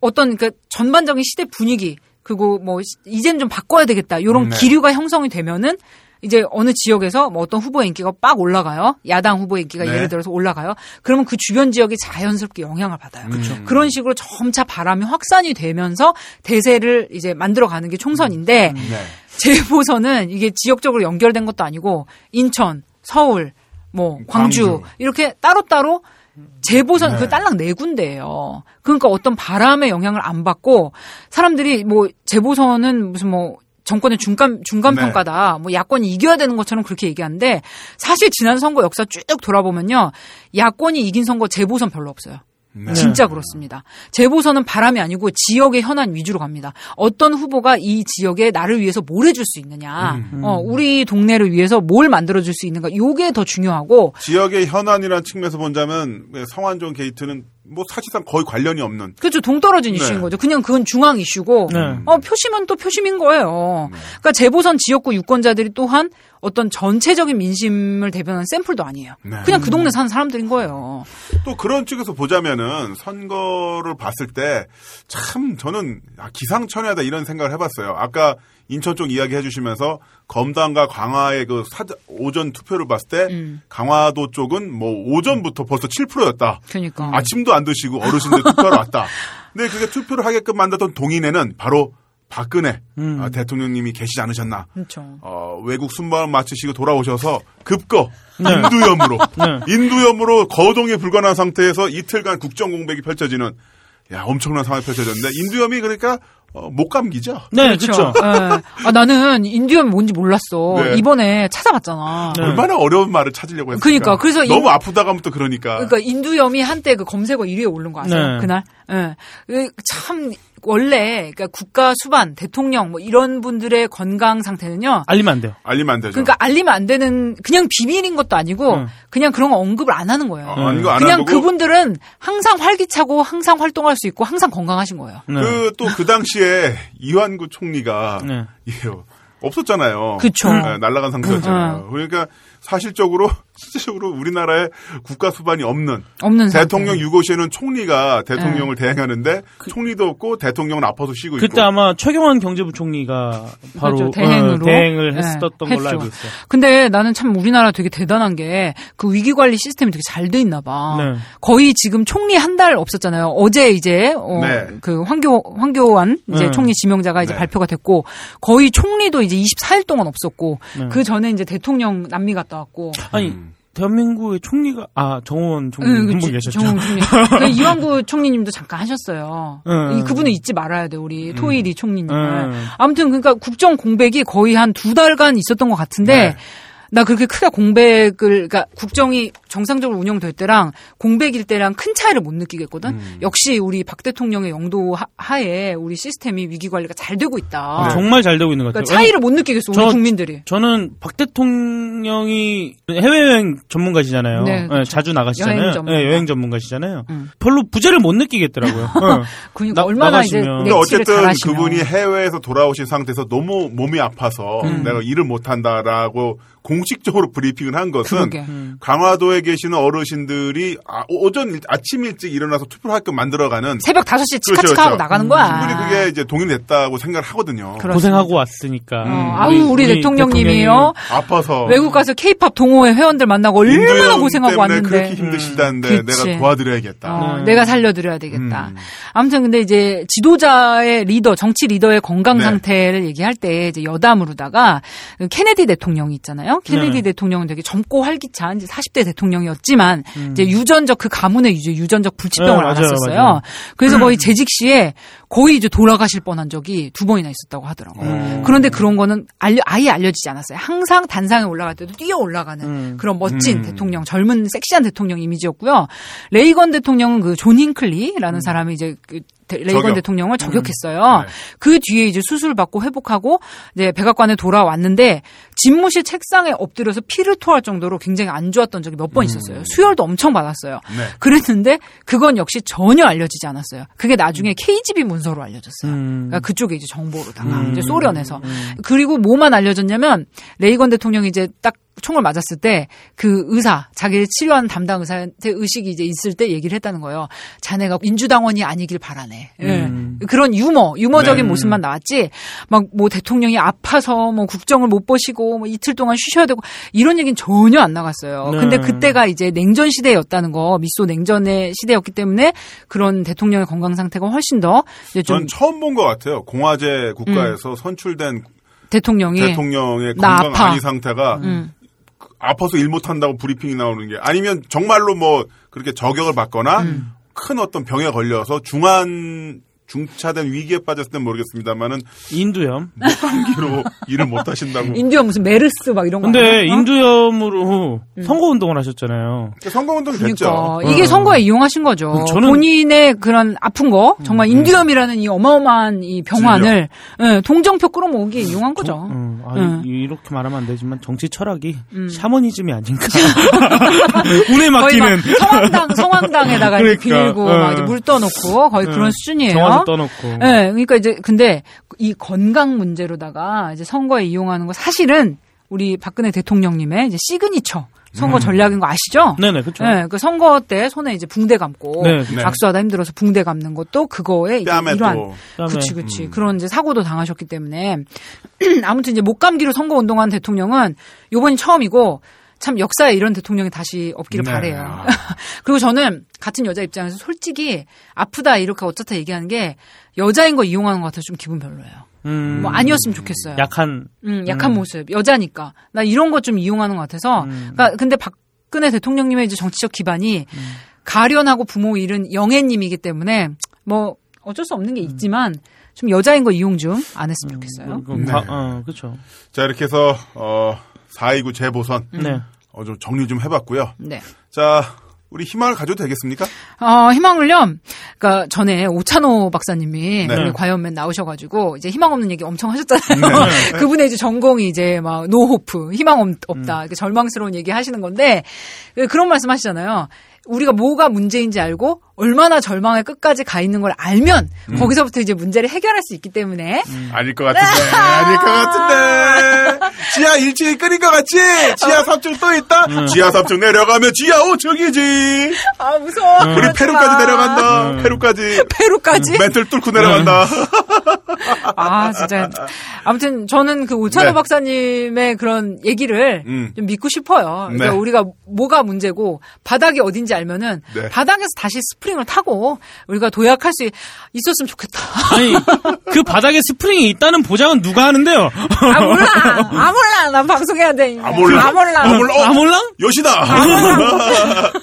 어떤 그러니까 전반적인 시대 분위기 그리고 뭐 이젠 좀 바꿔야 되겠다. 이런 네. 기류가 형성이 되면은 이제 어느 지역에서 뭐 어떤 후보의 인기가 빡 올라가요. 야당 후보의 인기가 네. 예를 들어서 올라가요. 그러면 그 주변 지역이 자연스럽게 영향을 받아요. 그쵸. 그런 식으로 점차 바람이 확산이 되면서 대세를 이제 만들어가는 게 총선인데 네. 재보선은 이게 지역적으로 연결된 것도 아니고 인천, 서울, 뭐 광주, 광주. 이렇게 따로따로 재보선 네. 그 딸랑 네 군데예요. 그러니까 어떤 바람의 영향을 안 받고 사람들이 뭐 재보선은 무슨 뭐 정권의 중간 중간 평가다. 네. 뭐 야권이 이겨야 되는 것처럼 그렇게 얘기하는데 사실 지난 선거 역사 쭉 돌아보면요. 야권이 이긴 선거 재보선 별로 없어요. 네. 진짜 그렇습니다. 재보선은 바람이 아니고 지역의 현안 위주로 갑니다. 어떤 후보가 이 지역에 나를 위해서 뭘 해줄 수 있느냐, 음, 음. 어, 우리 동네를 위해서 뭘 만들어줄 수 있는가, 요게 더 중요하고. 지역의 현안이라는 측면에서 본다면 성완종 게이트는 뭐 사실상 거의 관련이 없는. 그렇죠. 동떨어진 이슈인 네. 거죠. 그냥 그건 중앙 이슈고, 네. 어, 표심은 또 표심인 거예요. 네. 그러니까 재보선 지역구 유권자들이 또한 어떤 전체적인 민심을 대변하는 샘플도 아니에요. 네. 그냥 그 동네 사는 사람들인 거예요. 또 그런 측에서 보자면은 선거를 봤을 때 참 저는 기상천외하다 이런 생각을 해봤어요. 아까 인천 쪽 이야기 해주시면서 검단과 강화의 그 사자, 오전 투표를 봤을 때 음. 강화도 쪽은 뭐 오전부터 벌써 칠 퍼센트였다. 그러니까. 아침도 안 드시고 어르신들 투표하러 왔다. 근데 그게 투표를 하게끔 만들었던 동인에는 바로 박근혜 음. 아, 대통령님이 계시지 않으셨나. 그렇죠. 어, 외국 순방을 마치시고 돌아오셔서 급거 네. 인두염으로 네. 인두염으로 거동이 불가능한 상태에서 이틀간 국정공백이 펼쳐지는 야 엄청난 상황이 펼쳐졌는데 인두염이 그러니까 어, 목 감기죠? 네, 그렇죠. 네. 아, 나는 인두염이 뭔지 몰랐어. 네. 이번에 찾아봤잖아. 네. 얼마나 어려운 말을 찾으려고 했을까. 그러니까 그래서 너무 인... 아프다고 하면 또 그러니까. 그러니까 인두염이 한때 그 검색어 일 위에 오른 거 아세요? 네. 그날. 예. 네. 참 원래 그러니까 국가 수반, 대통령 뭐 이런 분들의 건강 상태는요. 알리면 안 돼요. 알리면 안 되죠. 그러니까 알리면 안 되는 그냥 비밀인 것도 아니고 네. 그냥 그런 거 언급을 안 하는 거예요. 아, 네. 그냥 안 그분들은 항상 활기차고 항상 활동할 수 있고 항상 건강하신 거예요. 네. 그 또 그 당시에 이완구 총리가 네. 없었잖아요. 그렇죠. 네, 날아간 상태였잖아요. 그러니까 사실적으로 실질적으로 우리나라에 국가 수반이 없는, 없는 대통령 상태. 유고시에는 총리가 대통령을 네. 대행하는데 그, 총리도 없고 대통령은 아파서 쉬고 그때 있고. 그때 아마 최경환 경제부총리가 바로 그렇죠, 대행으로 어, 대행을 했었던 네, 걸로 알고 있어요. 근데 나는 참 우리나라 되게 대단한 게 그 위기 관리 시스템이 되게 잘 돼 있나 봐. 네. 거의 지금 총리 한 달 없었잖아요. 어제 이제 어, 네. 그 황교 황교안 이제 네. 총리 지명자가 이제 네. 발표가 됐고 거의 총리도 이제 이십사 일 동안 없었고 네. 그 전에 이제 대통령 남미 갔다 왔고. 아니 음. 대한민국의 총리가 아 정원 총리 네, 한분 계셨죠. 정원 총리. 그러니까 이완구 총리님도 잠깐 하셨어요. 네, 그분은 네. 잊지 말아야 돼 우리 토일이 네. 총리님을. 네. 아무튼 그러니까 국정 공백이 거의 한두 달간 있었던 것 같은데 네. 나 그렇게 크게 공백을 그러니까 국정이 정상적으로 운영될 때랑 공백일 때랑 큰 차이를 못 느끼겠거든. 음. 역시 우리 박 대통령의 영도 하, 하에 우리 시스템이 위기 관리가 잘 되고 있다. 네. 정말 잘 되고 있는 것 같아요. 그러니까 차이를 아니, 못 느끼겠어 저, 우리 국민들이. 저는 박 대통령이 해외여행 전문가시잖아요. 네, 그렇죠. 네, 자주 나가시잖아요. 여행 전문가. 네, 여행 전문가시잖아요. 음. 별로 부재를 못 느끼겠더라고요. 네. 그러니까 나, 얼마나 나가시면. 이제 근데 어쨌든 잘하시면. 그분이 해외에서 돌아오신 상태에서 너무 몸이 아파서 음. 내가 일을 못한다라고 공 공식적으로 브리핑을 한 것은 음. 강화도에 계시는 어르신들이 아, 오전 일, 아침 일찍 일어나서 투표를 할끔 만들어가는 새벽 다섯 시 치카치카하고 그렇죠, 그렇죠. 나가는 거야. 충분히 그게 이제 동의됐다고 생각을 하거든요. 그렇습니다. 고생하고 왔으니까. 음. 아우 우리, 우리 대통령님이요. 아파서 외국 가서 케이팝 동호회 회원들 만나고 얼마나 고생하고 왔는데. 그렇게 힘드시다는데 음. 내가 도와드려야겠다. 어, 음. 내가 살려드려야 되겠다. 음. 아무튼 근데 이제 지도자의 리더, 정치 리더의 건강 네. 상태를 얘기할 때 이제 여담으로다가 케네디 대통령이 있잖아요. 케네디 네. 대통령은 되게 젊고 활기찬 이제 사십 대 대통령이었지만 음. 이제 유전적 그 가문에 이제 유전적 불치병을 네, 알았었어요. 맞아요, 맞아요. 그래서 거의 재직 시에 거의 이제 돌아가실 뻔한 적이 두 번이나 있었다고 하더라고요. 음. 그런데 그런 거는 알려, 아예 알려지지 않았어요. 항상 단상에 올라갈 때도 뛰어 올라가는 음. 그런 멋진 음. 대통령, 젊은 섹시한 대통령 이미지였고요. 레이건 대통령은 그 존 힝클리라는 음. 사람이 이제 그 레이건 저격. 대통령을 저격했어요. 음. 네. 그 뒤에 이제 수술 받고 회복하고 이제 백악관에 돌아왔는데 집무실 책상에 엎드려서 피를 토할 정도로 굉장히 안 좋았던 적이 몇 번 있었어요. 음. 수혈도 엄청 받았어요. 네. 그랬는데 그건 역시 전혀 알려지지 않았어요. 그게 나중에 음. 케이지비 문서로 알려졌어요. 음. 그러니까 그쪽에 이제 정보로다가 음. 이제 소련에서 음. 그리고 뭐만 알려졌냐면 레이건 대통령이 이제 딱 총을 맞았을 때 그 의사, 자기를 치료하는 담당 의사한테 의식이 이제 있을 때 얘기를 했다는 거예요. 자네가 민주당원이 아니길 바라네. 음. 예. 그런 유머, 유머적인 네. 모습만 나왔지 막 뭐 대통령이 아파서 뭐 국정을 못 보시고 뭐 이틀 동안 쉬셔야 되고 이런 얘기는 전혀 안 나갔어요. 네. 근데 그때가 이제 냉전 시대였다는 거, 미소 냉전의 시대였기 때문에 그런 대통령의 건강 상태가 훨씬 더 이제 좀 전 처음 본 것 같아요. 공화제 국가에서 음. 선출된 대통령이 대통령의 건강 안이 상태가 음. 아파서 일 못한다고 브리핑이 나오는 게 아니면 정말로 뭐 그렇게 저격을 받거나 음. 큰 어떤 병에 걸려서 중한 중차된 위기에 빠졌을 땐 모르겠습니다만은 인두염 목감기로 일을 못 하신다고 인두염 무슨 메르스 막 이런 거 근데 아니에요? 인두염으로 음. 선거운동을 하셨잖아요. 그러니까 선거운동 됐죠. 그러니까. 이게 어. 선거에 이용하신 거죠. 저는... 본인의 그런 아픈 거 정말 음. 인두염이라는 이 어마어마한 이 병환을 예, 동정표 끌어모으기에 이용한 거죠. 저, 음. 아, 음. 이렇게 말하면 안 되지만 정치 철학이 음. 샤머니즘이 아닌가. 운에 맡기는 성황당, 성황당에다가 그러니까. 빌고 어. 막 이제 물 떠놓고 거의 음. 그런 수준이에요. 정확히 떠놓고. 예, 네, 그러니까 이제 근데 이 건강 문제로다가 이제 선거에 이용하는 거 사실은 우리 박근혜 대통령님의 이제 시그니처 선거 음. 전략인 거 아시죠? 네네, 그렇죠. 네, 그 선거 때 손에 이제 붕대 감고 네, 악수하다 힘들어서 붕대 감는 것도 그거에 이제 이러한 그치 그치 음. 그런 이제 사고도 당하셨기 때문에 아무튼 이제 목감기로 선거 운동한 대통령은 이번이 처음이고. 참 역사에 이런 대통령이 다시 없기를 네. 바래요. 그리고 저는 같은 여자 입장에서 솔직히 아프다 이렇게 어쩌다 얘기하는 게 여자인 거 이용하는 것 같아서 좀 기분 별로예요. 음. 뭐 아니었으면 좋겠어요. 약한. 음, 약한 음. 모습. 여자니까. 나 이런 것 좀 이용하는 것 같아서. 음. 그러니까 근데 박근혜 대통령님의 이제 정치적 기반이 음. 가련하고 부모 잃은 영애님이기 때문에 뭐 어쩔 수 없는 게 있지만 좀 여자인 거 이용 좀 안 했으면 좋겠어요. 음, 네. 어, 그렇죠. 자 이렇게 해서 어. 사이구 재보선. 네. 어, 좀 정리 좀 해봤고요. 네. 자, 우리 희망을 가져도 되겠습니까? 어, 희망을요. 그러니까 전에 오찬호 박사님이 네. 우리 과이언맨 나오셔가지고 이제 희망 없는 얘기 엄청 하셨잖아요. 네. 그분의 이제 전공이 이제 막 노호프, 희망 없다, 음. 절망스러운 얘기 하시는 건데 그런 말씀하시잖아요. 우리가 뭐가 문제인지 알고 얼마나 절망의 끝까지 가 있는 걸 알면 음. 거기서부터 이제 문제를 해결할 수 있기 때문에 음. 아닐 것 같은데 아닐 것 같은데 지하 일 층이 끓인 것 같지? 지하 삼 층 또 있다? 음. 지하 삼 층 내려가면 지하 오 층이지 아 무서워 음. 우리 페루까지 내려간다 음. 페루까지 페루까지? 음. 멘트를 뚫고 내려간다 아 진짜 아무튼 저는 그 오찬호 네. 박사님의 그런 얘기를 음. 좀 믿고 싶어요. 그러니까 네. 우리가 뭐가 문제고 바닥이 어딘지 알면은 네. 바닥에서 다시 스프링을 타고 우리가 도약할 수 있었으면 좋겠다. 아니 그 바닥에 스프링이 있다는 보장은 누가 하는데요? 아 몰라, 아 몰라, 난 방송해야 돼. 아 몰라, 아 몰라, 아 몰라, 아 몰라? 여시다. 아 몰라.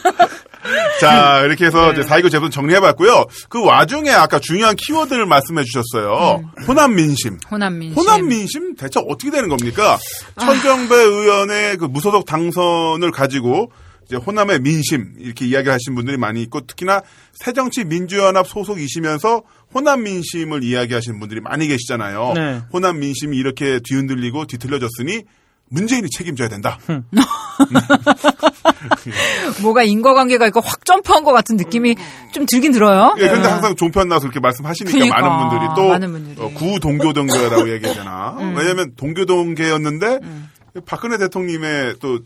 자 이렇게 해서 네. 이제 사이구 재보선 정리해봤고요. 그 와중에 아까 중요한 키워드를 말씀해주셨어요. 음. 호남 민심. 호남 민심. 호남 민심 대체 어떻게 되는 겁니까? 아. 천정배 의원의 그 무소속 당선을 가지고. 이제 호남의 민심 이렇게 이야기를 하신 분들이 많이 있고 특히나 새정치민주연합 소속이시면서 호남 민심을 이야기하시는 분들이 많이 계시잖아요. 네. 호남 민심이 이렇게 뒤흔들리고 뒤틀려졌으니 문재인이 책임져야 된다. 음. 뭐가 인과관계가 있고 확 점프한 것 같은 느낌이 좀 들긴 들어요. 예, 근데 네. 항상 종편 나와서 이렇게 말씀하시니까 그러니까, 많은 분들이 또 많은 분들이. 어, 구동교동계라고 얘기하잖아. 음. 왜냐하면 동교동계였는데 음. 박근혜 대통령의 또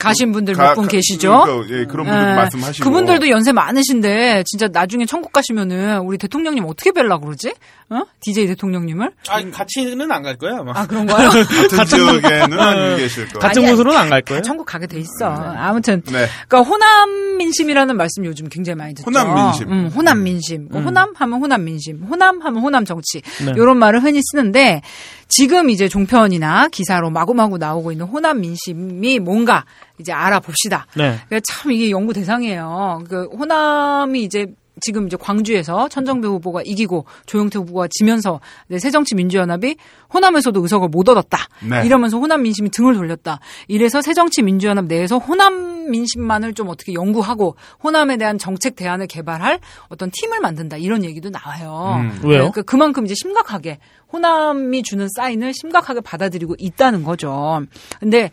가신 분들 몇 분 계시죠? 그러니까, 예, 그런 분들 예, 말씀하시고 그분들도 연세 많으신데 진짜 나중에 천국 가시면은 우리 대통령님 어떻게 뵐라 그러지? 어? 디제이 대통령님을? 아 같이는 안 갈 거야. 아 그런 거요? 같은 지역에는 안 계실 거예요. 같은 곳으로는 안 갈 거예요. 천국 가게 돼 있어. 아무튼 네. 그러니까 호남 민심이라는 말씀 요즘 굉장히 많이 듣죠. 호남 민심. 음, 호남 민심. 음. 호남 하면 호남 민심. 호남 하면 호남 정치. 네. 이런 말을 흔히 쓰는데 지금 이제 종편이나 기사로 마구마구 나오고 있는 호남 민심이 뭔가 이제 알아봅시다. 네. 그러니까 참 이게 연구 대상이에요. 그러니까 호남이 이제 지금 이제 광주에서 천정배 후보가 이기고 조영태 후보가 지면서 새정치민주연합이 호남에서도 의석을 못 얻었다. 네. 이러면서 호남 민심이 등을 돌렸다. 이래서 새정치민주연합 내에서 호남 민심만을 좀 어떻게 연구하고 호남에 대한 정책 대안을 개발할 어떤 팀을 만든다. 이런 얘기도 나와요. 음, 왜요? 그러니까 그만큼 이제 심각하게 호남이 주는 사인을 심각하게 받아들이고 있다는 거죠. 근데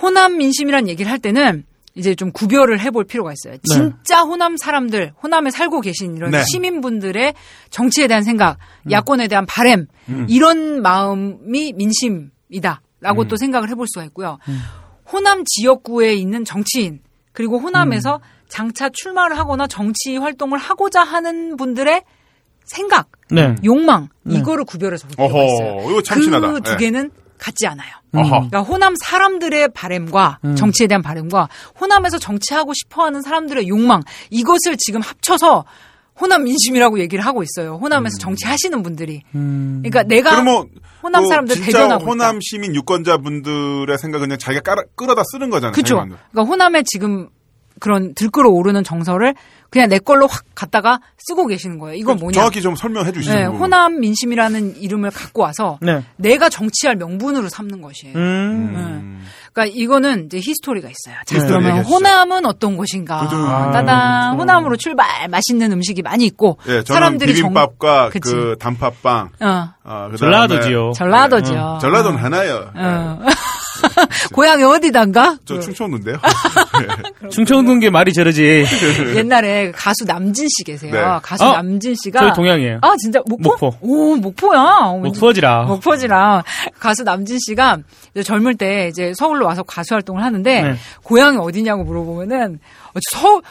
호남 민심이란 얘기를 할 때는 이제 좀 구별을 해볼 필요가 있어요. 진짜 네. 호남 사람들, 호남에 살고 계신 이런 네. 시민분들의 정치에 대한 생각, 음. 야권에 대한 바램 음. 이런 마음이 민심이다라고 음. 또 생각을 해볼 수가 있고요. 음. 호남 지역구에 있는 정치인 그리고 호남에서 음. 장차 출마를 하거나 정치 활동을 하고자 하는 분들의 생각, 네. 욕망 네. 이거를 구별해서 볼 필요가 있어요. 이거 참신하다. 그 두 개는 네. 같지 않아요. 어허. 그러니까 호남 사람들의 바램과 음. 정치에 대한 바램과 호남에서 정치하고 싶어하는 사람들의 욕망 이것을 지금 합쳐서 호남 민심이라고 얘기를 하고 있어요. 호남에서 음. 정치하시는 분들이. 음. 그러니까 내가 뭐, 호남 사람들 뭐 대변하고 호남 시민 유권자분들의 생각은 그냥 자기가 깔아, 끌어다 쓰는 거잖아요. 그렇죠. 그러니까 호남의 지금 그런 들끓어 오르는 정서를 그냥 내 걸로 확 갖다가 쓰고 계시는 거예요. 이건 뭐냐? 정확히 좀 설명해 주시죠. 네, 호남 민심이라는 이름을 갖고 와서 네. 내가 정치할 명분으로 삼는 것이에요. 음. 네. 그러니까 이거는 이제 히스토리가 있어요. 자, 네. 그러면 호남은 어떤 곳인가? 아, 따단 호남으로 출발. 맛있는 음식이 많이 있고 네, 저는 사람들이 비빔밥과 정... 그 단팥빵. 어. 어, 전라도지요. 전라도지요. 어. 전라도는 하나요. 어. 네. 고향이 어디단가? 저 충청도인데요. 충청도인 게 말이 저러지. 옛날에 가수 남진 씨 계세요. 네. 가수 어? 남진 씨가 저희 동양이에요. 아 진짜 목포? 목포. 오 목포야. 목포지라. 목포지라. 가수 남진 씨가 이제 젊을 때 이제 서울로 와서 가수 활동을 하는데 네. 고향이 어디냐고 물어보면은 서울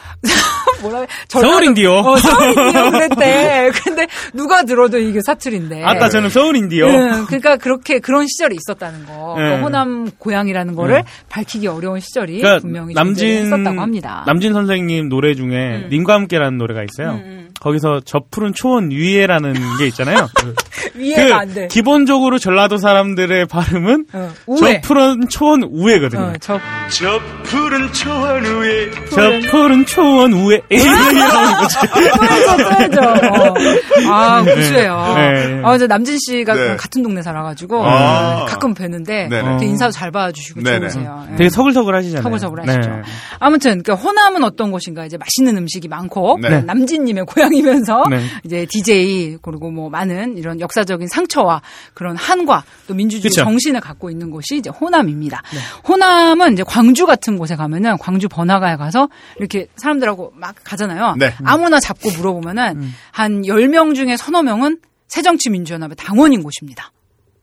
뭐라 서울인디요. 어, 서울인디요 그랬대. 근데 누가 들어도 이게 사투리인데. 아까 저는 서울인디요. 응, 그러니까 그렇게 그런 시절이 있었다는 거. 네. 호남 고향이라는 거를 네. 밝히기 어려운 시절이 그러니까 분명히 있었다고 합니다. 남진 선생님 노래 중에 음. 님과 함께라는 노래가 있어요. 음, 음. 거기서 저 푸른 초원 위에라는 게 있잖아요. 위에가 그 안 돼. 기본적으로 전라도 사람들의 발음은 어, 저 푸른 초원 우에거든요. 어, 저... 저 푸른 초원 우에 푸른... 저 푸른 초원 우에 이라는 거지. 푸른죠. 아 고수예요. 네, 네. 아, 남진 씨가 네. 같은 동네 살아가지고 아~ 가끔 뵈는데 인사도 잘 봐주시고 좋으세요. 네. 되게 서글서글 하시잖아요. 서글서글 하시죠. 네. 아무튼 그러니까 호남은 어떤 곳인가 이제 맛있는 음식이 많고 네. 남진님의 고향이면서 네. 이제 디제이 그리고 뭐 많은 이런 역사적인 상처와 그런 한과 또 민주주의 그쵸. 정신을 갖고 있는 곳이 이제 호남입니다. 네. 호남은 이제 광주 같은 곳에 가면은 광주 번화가에 가서 이렇게 사람들하고 막 가잖아요. 네. 아무나 잡고 물어보면은 음. 한 열 명 중에 서너 명은 새정치민주연합의 당원인 곳입니다.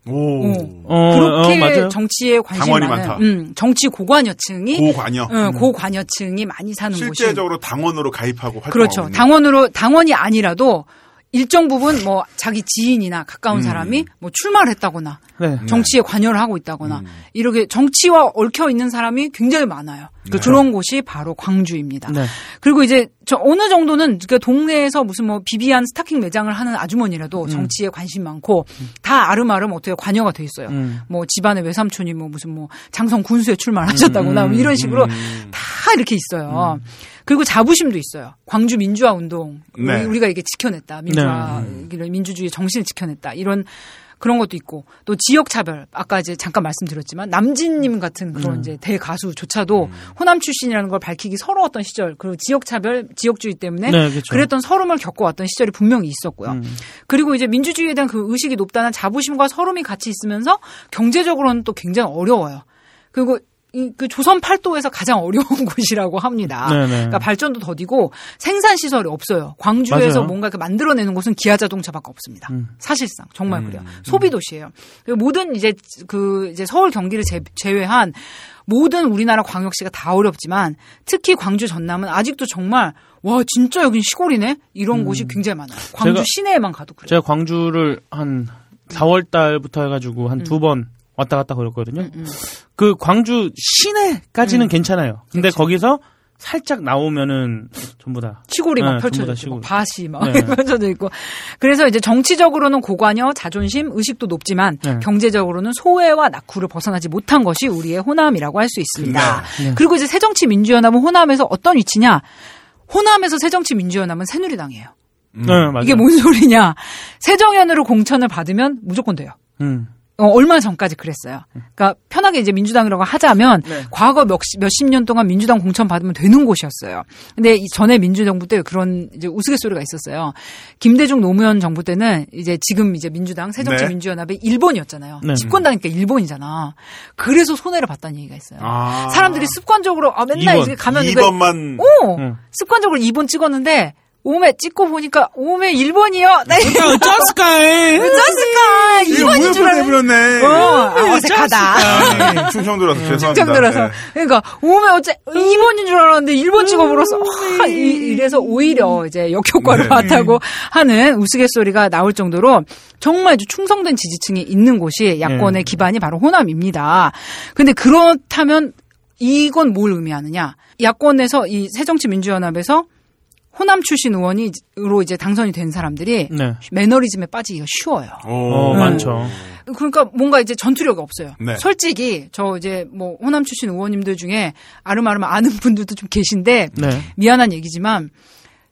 오, 오. 어, 그렇게 어, 정치에 관심이 많은 음, 정치 고관여층이 고관여 음, 고관여층이 많이 사는 곳이 실제적으로 곳이. 당원으로 가입하고 활동하고 그렇죠. 있는. 당원으로 당원이 아니라도 일정 부분 뭐 자기 지인이나 가까운 음. 사람이 뭐 출마를 했다거나 네. 정치에 관여를 하고 있다거나 음. 이렇게 정치와 얽혀 있는 사람이 굉장히 많아요. 네. 그런 곳이 바로 광주입니다. 네. 그리고 이제 저 어느 정도는 그 동네에서 무슨 뭐 비비안 스타킹 매장을 하는 아주머니라도 음. 정치에 관심 많고 다 아름아름 어떻게 관여가 돼 있어요. 음. 뭐 집안의 외삼촌이 뭐 무슨 뭐 장성 군수에 출마를 하셨다거나 음. 뭐 이런 식으로 음. 다 이렇게 있어요. 음. 그리고 자부심도 있어요. 광주 민주화 운동 네. 우리가 이게 지켜냈다. 민주화 네. 민주주의 정신을 지켜냈다. 이런 그런 것도 있고 또 지역 차별 아까 이제 잠깐 말씀드렸지만 남진님 같은 그런 음. 이제 대가수조차도 음. 호남 출신이라는 걸 밝히기 서러웠던 시절 그리고 지역 차별 지역주의 때문에 네, 그렇죠. 그랬던 서름을 겪어왔던 시절이 분명히 있었고요. 음. 그리고 이제 민주주의에 대한 그 의식이 높다는 자부심과 서름이 같이 있으면서 경제적으로는 또 굉장히 어려워요. 그리고 그 조선 팔도에서 가장 어려운 곳이라고 합니다. 네네. 그러니까 발전도 더디고 생산 시설이 없어요. 광주에서 맞아요. 뭔가 그 만들어내는 곳은 기아 자동차밖에 없습니다. 음. 사실상 정말 음. 그래요. 소비 도시예요. 모든 이제 그 이제 서울 경기를 제외한 모든 우리나라 광역시가 다 어렵지만 특히 광주 전남은 아직도 정말 와 진짜 여긴 시골이네 이런 음. 곳이 굉장히 많아요. 광주 제가, 시내에만 가도 그래요. 제가 광주를 한 사월 달부터 해가지고 한 두 번. 음. 왔다 갔다 걸었거든요. 음, 음. 그 광주 시내까지는 음. 괜찮아요. 근데 그치. 거기서 살짝 나오면은 전부 다 시골이 막 네, 펼쳐져 있고 시골. 밭이 막 네. 펼쳐져 있고 그래서 이제 정치적으로는 고관여, 자존심, 의식도 높지만 네. 경제적으로는 소외와 낙후를 벗어나지 못한 것이 우리의 호남이라고 할 수 있습니다. 네. 네. 그리고 이제 새정치민주연합은 호남에서 어떤 위치냐? 호남에서 새정치민주연합은 새누리당이에요. 음. 네, 맞아요. 이게 뭔 소리냐? 새정연으로 공천을 받으면 무조건 돼요. 음. 어, 얼마 전까지 그랬어요. 그러니까 편하게 이제 민주당이라고 하자면 네. 과거 몇십, 몇십 년 동안 민주당 공천 받으면 되는 곳이었어요. 근데 이 전에 민주정부 때 그런 이제 우스갯소리가 있었어요. 김대중 노무현 정부 때는 이제 지금 이제 민주당 새정치민주연합의 네. 일본이었잖아요. 네. 집권당이니까 일본이잖아. 그래서 손해를 봤다는 얘기가 있어요. 아~ 사람들이 습관적으로 아 맨날 이번, 이제 가면 이번만 오 응. 습관적으로 이번 찍었는데. 오메 찍고 보니까 오메 일본이요. 어쩌스카이. 어쩌스카이. 일본인 줄 알았네. 어, 어색하다. 충청도라서 죄송합니다. 충청도라서. 그러니까 오메 어째 일본인 줄 알았는데 일본 찍어버렸어. 아, 이래서 오히려 이제 역효과를 봤다고 네. 하는 우스갯소리가 나올 정도로 정말 충성된 지지층이 있는 곳이 야권의 네. 기반이 바로 호남입니다. 근데 그렇다면 이건 뭘 의미하느냐. 야권에서 이 새정치민주연합에서 호남 출신 의원으로 이제 당선이 된 사람들이 네. 매너리즘에 빠지기가 쉬워요. 오, 네. 많죠. 그러니까 뭔가 이제 전투력이 없어요. 네. 솔직히 저 이제 뭐 호남 출신 의원님들 중에 아름아름 아는 분들도 좀 계신데 네. 미안한 얘기지만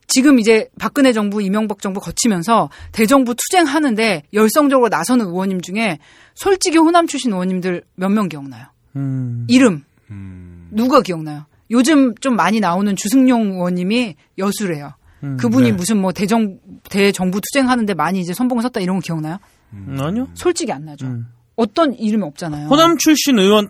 지금 이제 박근혜 정부, 이명박 정부 거치면서 대정부 투쟁하는데 열성적으로 나서는 의원님 중에 솔직히 호남 출신 의원님들 몇 명 기억나요? 음. 이름. 음. 누가 기억나요? 요즘 좀 많이 나오는 주승용 의원님이 여수래요. 음, 그분이 네. 무슨 뭐 대정, 대정부 투쟁하는데 많이 이제 선봉을 섰다 이런 거 기억나요? 음, 아니요. 솔직히 안 나죠. 음. 어떤 이름이 없잖아요. 호남 출신 의원,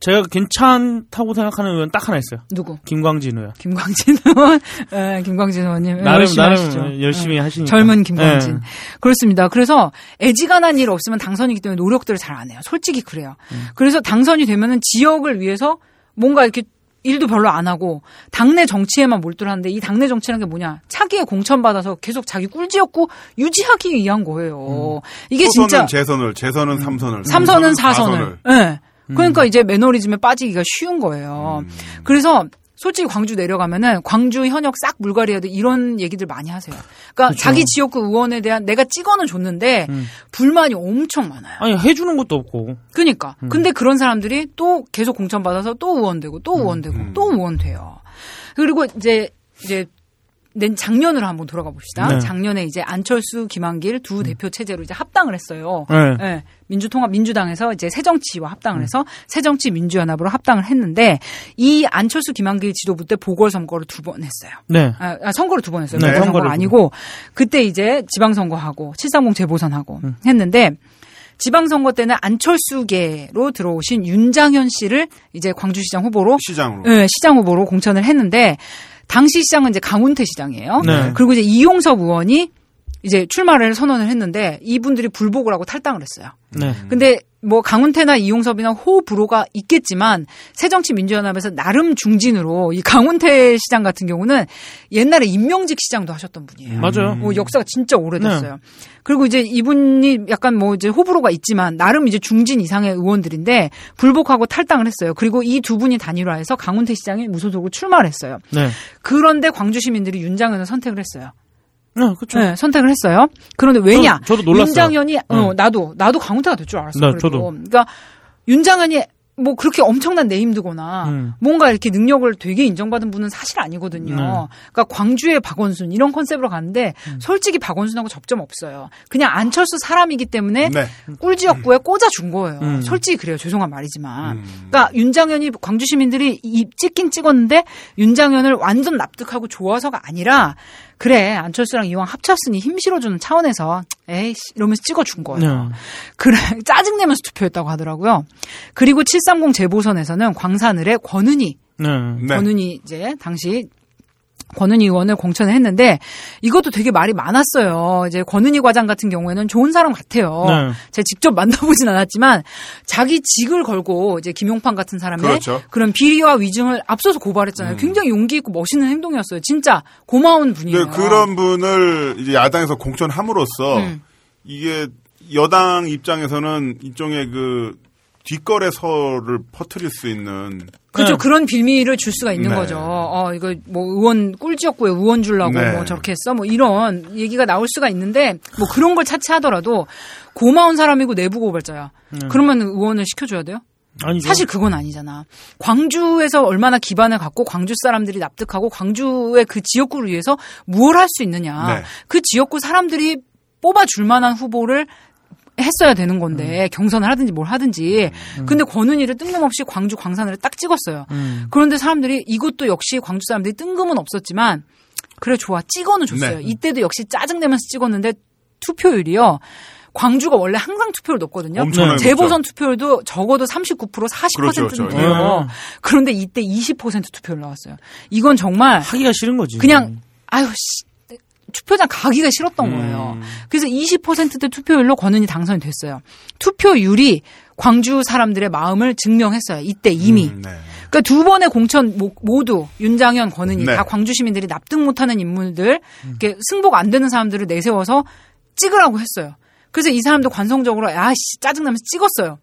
제가 괜찮다고 생각하는 의원 딱 하나 있어요. 누구? 김광진 의원. 김광진 의원? 네, 김광진 의원님. 나름, 열심히 나름 하시죠. 열심히 네. 하시니까. 젊은 김광진. 네. 그렇습니다. 그래서 애지간한 일 없으면 당선이기 때문에 노력들을 잘 안 해요. 솔직히 그래요. 음. 그래서 당선이 되면은 지역을 위해서 뭔가 이렇게 일도 별로 안 하고 당내 정치에만 몰두를 하는데 이 당내 정치라는 게 뭐냐 차기에 공천받아서 계속 자기 꿀지었고 유지하기 위한 거예요. 음. 이게 소선은 진짜 재선을 재선은 삼선을 삼선은 사선을 예. 네. 음. 그러니까 이제 매너리즘에 빠지기가 쉬운 거예요. 음. 그래서 솔직히 광주 내려가면은 광주 현역 싹 물갈이해도 이런 얘기들 많이 하세요. 그러니까 그쵸. 자기 지역구 의원에 대한 내가 찍어는 줬는데 음. 불만이 엄청 많아요. 아니 해주는 것도 없고. 그러니까. 음. 근데 그런 사람들이 또 계속 공천 받아서 또 의원되고 또 의원되고 음. 또 의원돼요. 그리고 이제 이제 작년으로 한번 돌아가 봅시다. 네. 작년에 이제 안철수, 김한길 두 대표 체제로 이제 합당을 했어요. 네. 네. 민주통합 민주당에서 이제 새정치와 합당을 해서 새정치민주연합으로 합당을 했는데 이 안철수 김한길 지도부 때 보궐선거를 두 번 했어요. 네. 아, 선거를 두 번 했어요. 네. 보궐선거가 아니고 그때 이제 지방선거하고 칠삼공 재보선하고 음. 했는데 지방선거 때는 안철수계로 들어오신 윤장현 씨를 이제 광주시장 후보로 시장으로 네, 시장 후보로 공천을 했는데 당시 시장은 이제 강훈태 시장이에요. 네. 그리고 이제 이용섭 의원이 이제 출마를 선언을 했는데 이분들이 불복을 하고 탈당을 했어요. 네. 근데 뭐 강훈태나 이용섭이나 호불호가 있겠지만 새정치민주연합에서 나름 중진으로 이 강훈태 시장 같은 경우는 옛날에 임명직 시장도 하셨던 분이에요. 맞아요. 뭐 역사가 진짜 오래됐어요. 네. 그리고 이제 이분이 약간 뭐 이제 호불호가 있지만 나름 이제 중진 이상의 의원들인데 불복하고 탈당을 했어요. 그리고 이 두 분이 단일화해서 강훈태 시장이 무소속으로 출마를 했어요. 네. 그런데 광주 시민들이 윤장현을 선택을 했어요. 네, 그렇죠. 네, 선택을 했어요. 그런데 왜냐? 저, 저도 놀랐어요. 윤장현이 네. 어, 나도 나도 강훈태가 될 줄 알았어. 네, 저도. 그러니까 윤장현이 뭐 그렇게 엄청난 네임드거나 음. 뭔가 이렇게 능력을 되게 인정받은 분은 사실 아니거든요. 네. 그러니까 광주의 박원순 이런 컨셉으로 갔는데 음. 솔직히 박원순하고 접점 없어요. 그냥 안철수 사람이기 때문에 네. 꿀지역구에 음. 꽂아준 거예요. 음. 솔직히 그래요. 죄송한 말이지만. 음. 그러니까 윤장현이 광주 시민들이 이 찍긴 찍었는데 윤장현을 완전 납득하고 좋아서가 아니라 그래 안철수랑 이왕 합쳤으니 힘 실어주는 차원에서 에이씨 이러면서 찍어준 거예요. 네. 그래 짜증내면서 투표했다고 하더라고요. 그리고 칠삼공 재보선에서는 광산을의 권은희 네. 권은희 이제 당시 권은희 의원을 공천을 했는데 이것도 되게 말이 많았어요. 이제 권은희 과장 같은 경우에는 좋은 사람 같아요. 네. 제가 직접 만나보진 않았지만 자기 직을 걸고 이제 김용판 같은 사람의 그렇죠. 그런 비리와 위증을 앞서서 고발했잖아요. 음. 굉장히 용기 있고 멋있는 행동이었어요. 진짜 고마운 분이에요. 네, 그런 분을 이제 야당에서 공천함으로써 음. 이게 여당 입장에서는 일종의 그 뒷거래서를 퍼뜨릴 수 있는 그렇죠. 네. 그런 빌미를 줄 수가 있는 네. 거죠. 어, 이거 뭐 의원 꿀지역구에 의원 주려고 네. 뭐 저렇게 했어. 뭐 이런 얘기가 나올 수가 있는데 뭐 그런 걸 차치하더라도 고마운 사람이고 내부 고발자야. 네. 그러면 의원을 시켜줘야 돼요? 아니죠. 사실 그건 아니잖아. 광주에서 얼마나 기반을 갖고 광주 사람들이 납득하고 광주의 그 지역구를 위해서 무엇을 할 수 있느냐. 네. 그 지역구 사람들이 뽑아줄 만한 후보를 했어야 되는 건데 음. 경선을 하든지 뭘 하든지 음. 근데 권은희를 뜬금없이 광주 광산을 딱 찍었어요. 음. 그런데 사람들이 이것도 역시 광주 사람들이 뜬금은 없었지만 그래 좋아 찍어는 줬어요. 네. 이때도 역시 짜증내면서 찍었는데 투표율이요. 광주가 원래 항상 투표율 높거든요. 재보선 투표율도 적어도 삼십구 퍼센트 사십 퍼센트는 돼요. 그렇죠. 그런데 이때 이십 퍼센트 투표율 나왔어요. 이건 정말 하기가 싫은 거지. 그냥 아유 씨. 투표장 가기가 싫었던 거예요. 음. 그래서 이십 퍼센트대 투표율로 권은희 당선이 됐어요. 투표율이 광주 사람들의 마음을 증명했어요. 이때 이미. 음, 네. 그러니까 두 번의 공천 모두 윤장현, 권은희 네. 다 광주 시민들이 납득 못하는 인물들 이렇게 승복 안 되는 사람들을 내세워서 찍으라고 했어요. 그래서 이 사람도 관성적으로 아씨 짜증나면서 찍었어요.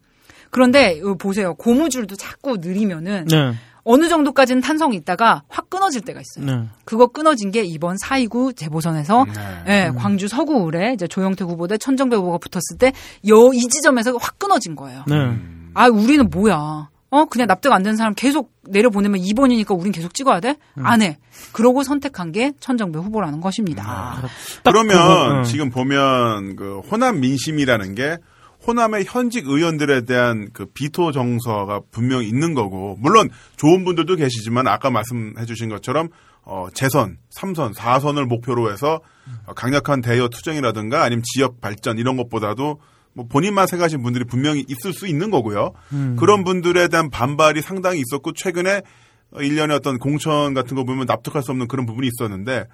그런데 보세요. 고무줄도 자꾸 느리면은 네. 어느 정도까지는 탄성이 있다가 확 끊어질 때가 있어요. 네. 그거 끊어진 게 이번 사 이구 재보선에서 네. 네, 광주 서구울에 이제 조영태 후보 대 천정배 후보가 붙었을 때 요 이 지점에서 확 끊어진 거예요. 네. 아 우리는 뭐야? 어 그냥 납득 안 되는 사람 계속 내려보내면 이 번이니까 우린 계속 찍어야 돼? 음. 안 해. 그러고 선택한 게 천정배 후보라는 것입니다. 아, 그러면 음. 지금 보면 그 호남 민심이라는 게 호남의 현직 의원들에 대한 그 비토 정서가 분명히 있는 거고, 물론 좋은 분들도 계시지만 아까 말씀해 주신 것처럼, 어, 재선, 삼선, 사선을 목표로 해서 강력한 대여 투쟁이라든가 아니면 지역 발전 이런 것보다도 뭐 본인만 생각하신 분들이 분명히 있을 수 있는 거고요. 음. 그런 분들에 대한 반발이 상당히 있었고, 최근에 일련의 어떤 공천 같은 거 보면 납득할 수 없는 그런 부분이 있었는데,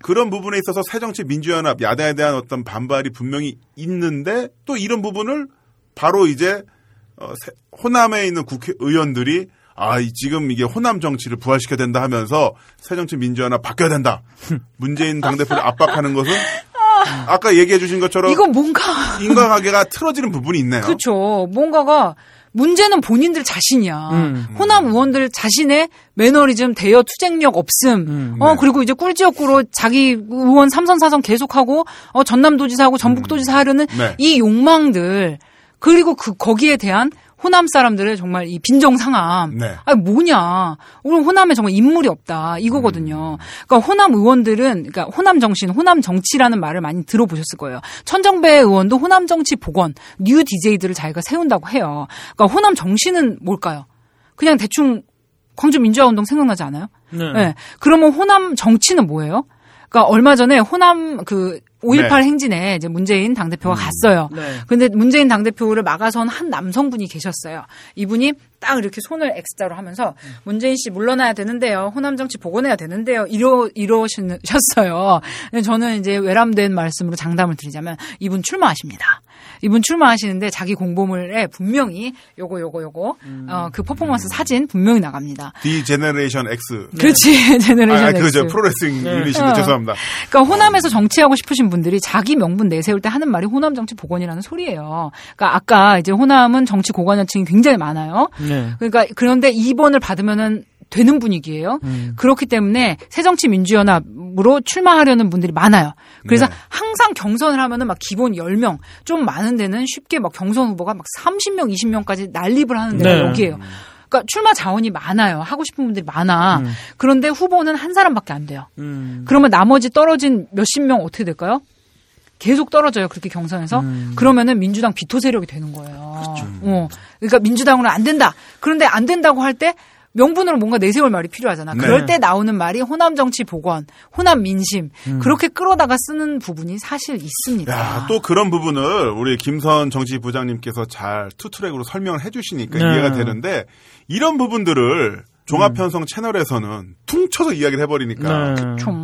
그런 부분에 있어서 새정치민주연합 야당에 대한 어떤 반발이 분명히 있는데 또 이런 부분을 바로 이제 호남에 있는 국회의원들이 아 지금 이게 호남 정치를 부활시켜야 된다 하면서 새정치민주연합 바뀌어야 된다. 문재인 당대표를 압박하는 것은 아까 얘기해 주신 것처럼 이건 뭔가 인과관계가 틀어지는 부분이 있네요. 그렇죠. 뭔가가 문제는 본인들 자신이야. 음, 음. 호남 의원들 자신의 매너리즘, 대여 투쟁력 없음. 음, 네. 어 그리고 이제 꿀지역구로 자기 의원 삼선, 사선 계속하고 어 전남도지사하고 전북도지사 하려는 음, 네. 이 욕망들. 그리고 그 거기에 대한 호남 사람들의 정말 이 빈정상함. 네. 아니 뭐냐. 우리 호남에 정말 인물이 없다. 이거거든요. 그러니까 호남 의원들은 그러니까 호남 정신, 호남 정치라는 말을 많이 들어보셨을 거예요. 천정배 의원도 호남 정치 복원, 뉴 디제이들을 자기가 세운다고 해요. 그러니까 호남 정신은 뭘까요? 그냥 대충 광주 민주화 운동 생각나지 않아요? 네. 네. 그러면 호남 정치는 뭐예요? 그러니까 얼마 전에 호남 그 오일팔 네. 행진에 이제 문재인 당대표가 음. 갔어요. 네. 근데 문재인 당대표를 막아선 한 남성분이 계셨어요. 이분이 딱 이렇게 손을 X자로 하면서 음. 문재인 씨 물러나야 되는데요. 호남 정치 복원해야 되는데요. 이러, 이러셨어요. 저는 이제 외람된 말씀으로 장담을 드리자면 이분 출마하십니다. 이분 출마하시는데 자기 공보물에 분명히 요거, 요거, 요거, 음. 어, 그 퍼포먼스 음. 사진 분명히 나갑니다. D 제너레이션 X. 그렇지. 제너레이션 아, X. 아, 그죠. 프로레슬링 유닛인데 네. 죄송합니다. 그러니까 호남에서 정치하고 싶으신 분들이 자기 명분 내세울 때 하는 말이 호남 정치 복원이라는 소리예요. 그러니까 아까 이제 호남은 정치 고관여층이 굉장히 많아요. 네. 그러니까 그런데 이 번을 받으면은 되는 분위기예요. 음. 그렇기 때문에 새정치민주연합으로 출마하려는 분들이 많아요. 그래서 네. 항상 경선을 하면은 막 기본 열 명 좀 많은 데는 쉽게 막 경선 후보가 막 삼십 명, 이십 명까지 난립을 하는 데가 네. 여기예요. 그러니까 출마 자원이 많아요. 하고 싶은 분들이 많아. 음. 그런데 후보는 한 사람밖에 안 돼요. 음. 그러면 나머지 떨어진 몇십 명 어떻게 될까요? 계속 떨어져요. 그렇게 경선에서. 음. 그러면은 민주당 비토 세력이 되는 거예요. 그렇죠. 어. 그러니까 민주당으로 안 된다. 그런데 안 된다고 할 때 명분으로 뭔가 내세울 말이 필요하잖아. 네. 그럴 때 나오는 말이 호남 정치 복원, 호남 민심 음. 그렇게 끌어다가 쓰는 부분이 사실 있습니다. 야, 또 그런 부분을 우리 김선 정치부장님께서 잘 투트랙으로 설명을 해주시니까 네. 이해가 되는데 이런 부분들을 종합편성 음. 채널에서는 퉁쳐서 이야기를 해버리니까 네.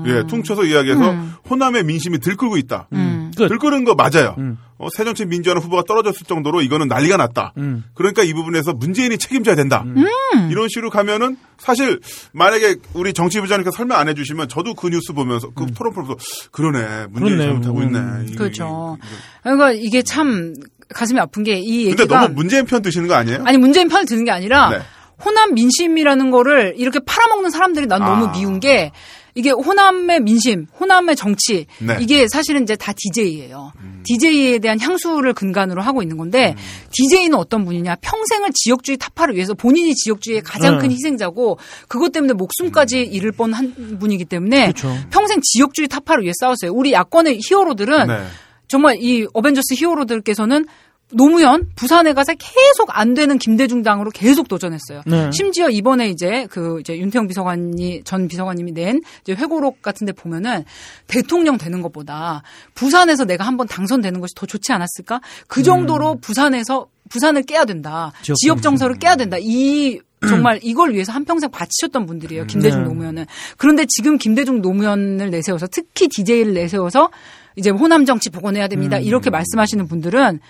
예, 퉁쳐서 이야기해서 음. 호남의 민심이 들끓고 있다. 음. 들끓은 거 맞아요. 음. 어, 새정치 민주화는 후보가 떨어졌을 정도로 이거는 난리가 났다. 음. 그러니까 이 부분에서 문재인이 책임져야 된다. 음. 이런 식으로 가면은 사실 만약에 우리 정치부장님께서 설명 안 해주시면 저도 그 뉴스 보면서 그 음. 토론 보면서 그러네. 문재인이 잘못하고 있네. 음. 그렇죠. 그러니까 이게 참 가슴이 아픈 게 이 얘기가. 근데 너무 문재인 편 드시는 거 아니에요? 아니 문재인 편을 드는 게 아니라 네. 호남 민심이라는 거를 이렇게 팔아먹는 사람들이 난 아. 너무 미운 게 이게 호남의 민심, 호남의 정치 네. 이게 사실은 이제 다 디제이예요. 음. 디제이에 대한 향수를 근간으로 하고 있는 건데 음. 디제이는 어떤 분이냐? 평생을 지역주의 타파를 위해서 본인이 지역주의의 가장 음. 큰 희생자고 그것 때문에 목숨까지 음. 잃을 뻔한 분이기 때문에 그쵸. 평생 지역주의 타파를 위해 싸웠어요. 우리 야권의 히어로들은 네. 정말 이 어벤져스 히어로들께서는 노무현 부산에 가서 계속 안 되는 김대중 당으로 계속 도전했어요. 네. 심지어 이번에 이제 그 이제 윤태영 비서관이 전 비서관님이 낸 이제 회고록 같은데 보면은 대통령 되는 것보다 부산에서 내가 한번 당선되는 것이 더 좋지 않았을까? 그 정도로 음. 부산에서 부산을 깨야 된다. 지역, 지역 정서를 깨야 된다. 이 정말 이걸 위해서 한평생 바치셨던 분들이에요. 김대중 네. 노무현은. 그런데 지금 김대중 노무현을 내세워서 특히 디제이를 내세워서 이제 호남 정치 복원해야 됩니다. 음. 이렇게 말씀하시는 분들은.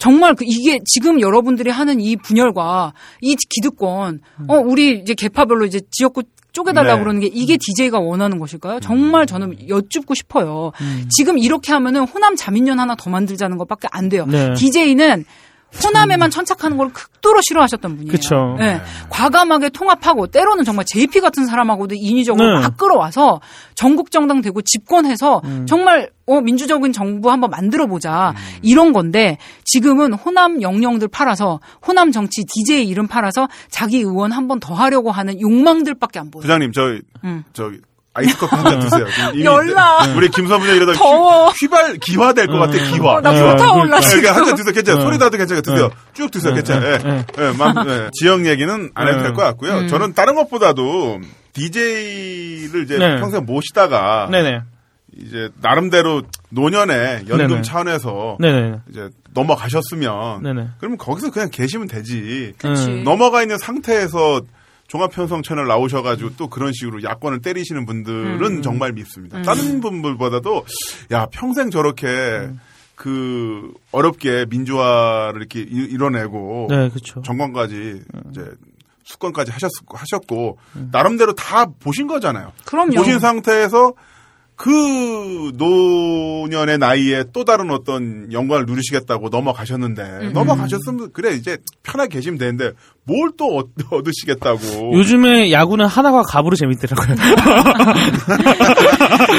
정말 그 이게 지금 여러분들이 하는 이 분열과 이 기득권, 어 우리 이제 계파별로 이제 지역구 쪼개달라고 네. 그러는 게 이게 디제이가 원하는 것일까요? 정말 저는 여쭙고 싶어요. 음. 지금 이렇게 하면은 호남 자민련 하나 더 만들자는 것밖에 안 돼요. 네. 디제이는 호남에만 천착하는 걸 극도로 싫어하셨던 분이에요. 그렇죠. 네. 과감하게 통합하고 때로는 정말 제이피 같은 사람하고도 인위적으로 네. 막 끌어와서 전국 정당 되고 집권해서 음. 정말 어, 민주적인 정부 한번 만들어보자 음. 이런 건데 지금은 호남 영령들 팔아서 호남 정치 디제이 이름 팔아서 자기 의원 한번 더 하려고 하는 욕망들밖에 안 보여요. 부장님 저희 음. 저기. 아이스커피 한잔 드세요. 열나. 우리 김선부장 이러다 더워. 휘, 휘발 기화 될 것 같아. 기화. 어, 나 불타 올라 지금. 그러니까 한잔 드세요. 괜찮아요. 소리 나도 괜찮아요. 드세요. 쭉 드세요. 괜찮아요. 예. 예. 막 예. 지역 얘기는 안 해도 될 것 같고요. 음. 저는 다른 것보다도 디제이를 이제 네. 평생 모시다가 네네. 이제 나름대로 노년에 연금 네네. 차원에서 네네. 이제 넘어가셨으면 네네. 그러면 거기서 그냥 계시면 되지. 그치. 넘어가 있는 상태에서 종합편성 채널 나오셔가지고 또 그런 식으로 야권을 때리시는 분들은 음. 정말 밉습니다. 음. 다른 분들보다도 야 평생 저렇게 음. 그 어렵게 민주화를 이렇게 이뤄내고 네, 그렇죠. 정권까지 이제 수권까지 하셨고, 하셨고 음. 나름대로 다 보신 거잖아요. 그럼요. 보신 상태에서 그 노년의 나이에 또 다른 어떤 영광을 누리시겠다고 넘어가셨는데 음. 넘어가셨으면 그래 이제 편하게 계시면 되는데 뭘 또 얻으시겠다고. 요즘에 야구는 하나가 갑으로 재밌더라고요.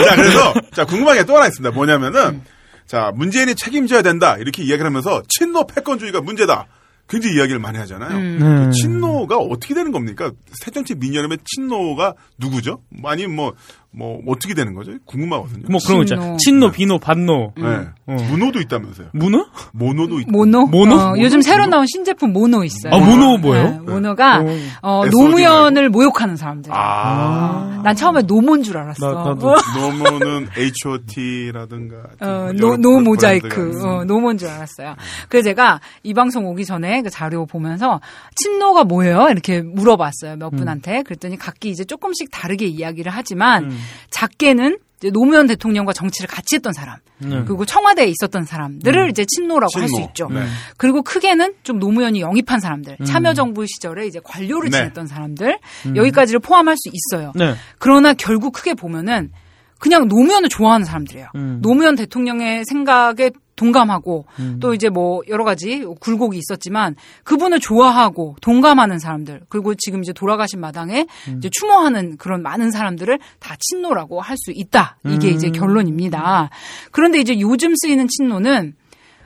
자 그래서 자 궁금한 게 또 하나 있습니다. 뭐냐면은 음. 자 문재인이 책임져야 된다 이렇게 이야기를 하면서 친노 패권주의가 문제다. 굉장히 이야기를 많이 하잖아요. 음. 그 친노가 어떻게 되는 겁니까? 새정치 민여름의 친노가 누구죠? 아니 뭐, 뭐 어떻게 되는 거죠? 궁금하거든요. 뭐 그런 거 있잖아요. 친노, 비노, 반노. 음. 네. 어. 문호도 있다면서요. 문호? 모노도 있다. 모노? 모노? 어, 모노? 요즘 새로 나온 신제품 모노 있어요. 아, 모노 뭐예요? 네, 모노가 네. 어, 노무현을 모욕하는 사람들. 아. 아. 난 처음에 노모인 줄 알았어. 나, 나도. 노모는 에이치 오 티라든가. 어, 노, 노 모자이크. 어, 노모인 줄 알았어요. 그래서 제가 이 방송 오기 전에 그 자료 보면서 친노가 뭐예요? 이렇게 물어봤어요. 몇 분한테. 그랬더니 각기 이제 조금씩 다르게 이야기를 하지만 음. 작게는 노무현 대통령과 정치를 같이 했던 사람 네. 그리고 청와대에 있었던 사람들을 음. 이제 친노라고 친노. 할 수 있죠. 네. 그리고 크게는 좀 노무현이 영입한 사람들 음. 참여정부 시절에 이제 관료를 네. 지냈던 사람들 음. 여기까지를 포함할 수 있어요. 네. 그러나 결국 크게 보면은 그냥 노무현을 좋아하는 사람들이에요. 음. 노무현 대통령의 생각에 동감하고 음. 또 이제 뭐 여러 가지 굴곡이 있었지만 그분을 좋아하고 동감하는 사람들 그리고 지금 이제 돌아가신 마당에 음. 이제 추모하는 그런 많은 사람들을 다 친노라고 할 수 있다. 이게 음. 이제 결론입니다. 그런데 이제 요즘 쓰이는 친노는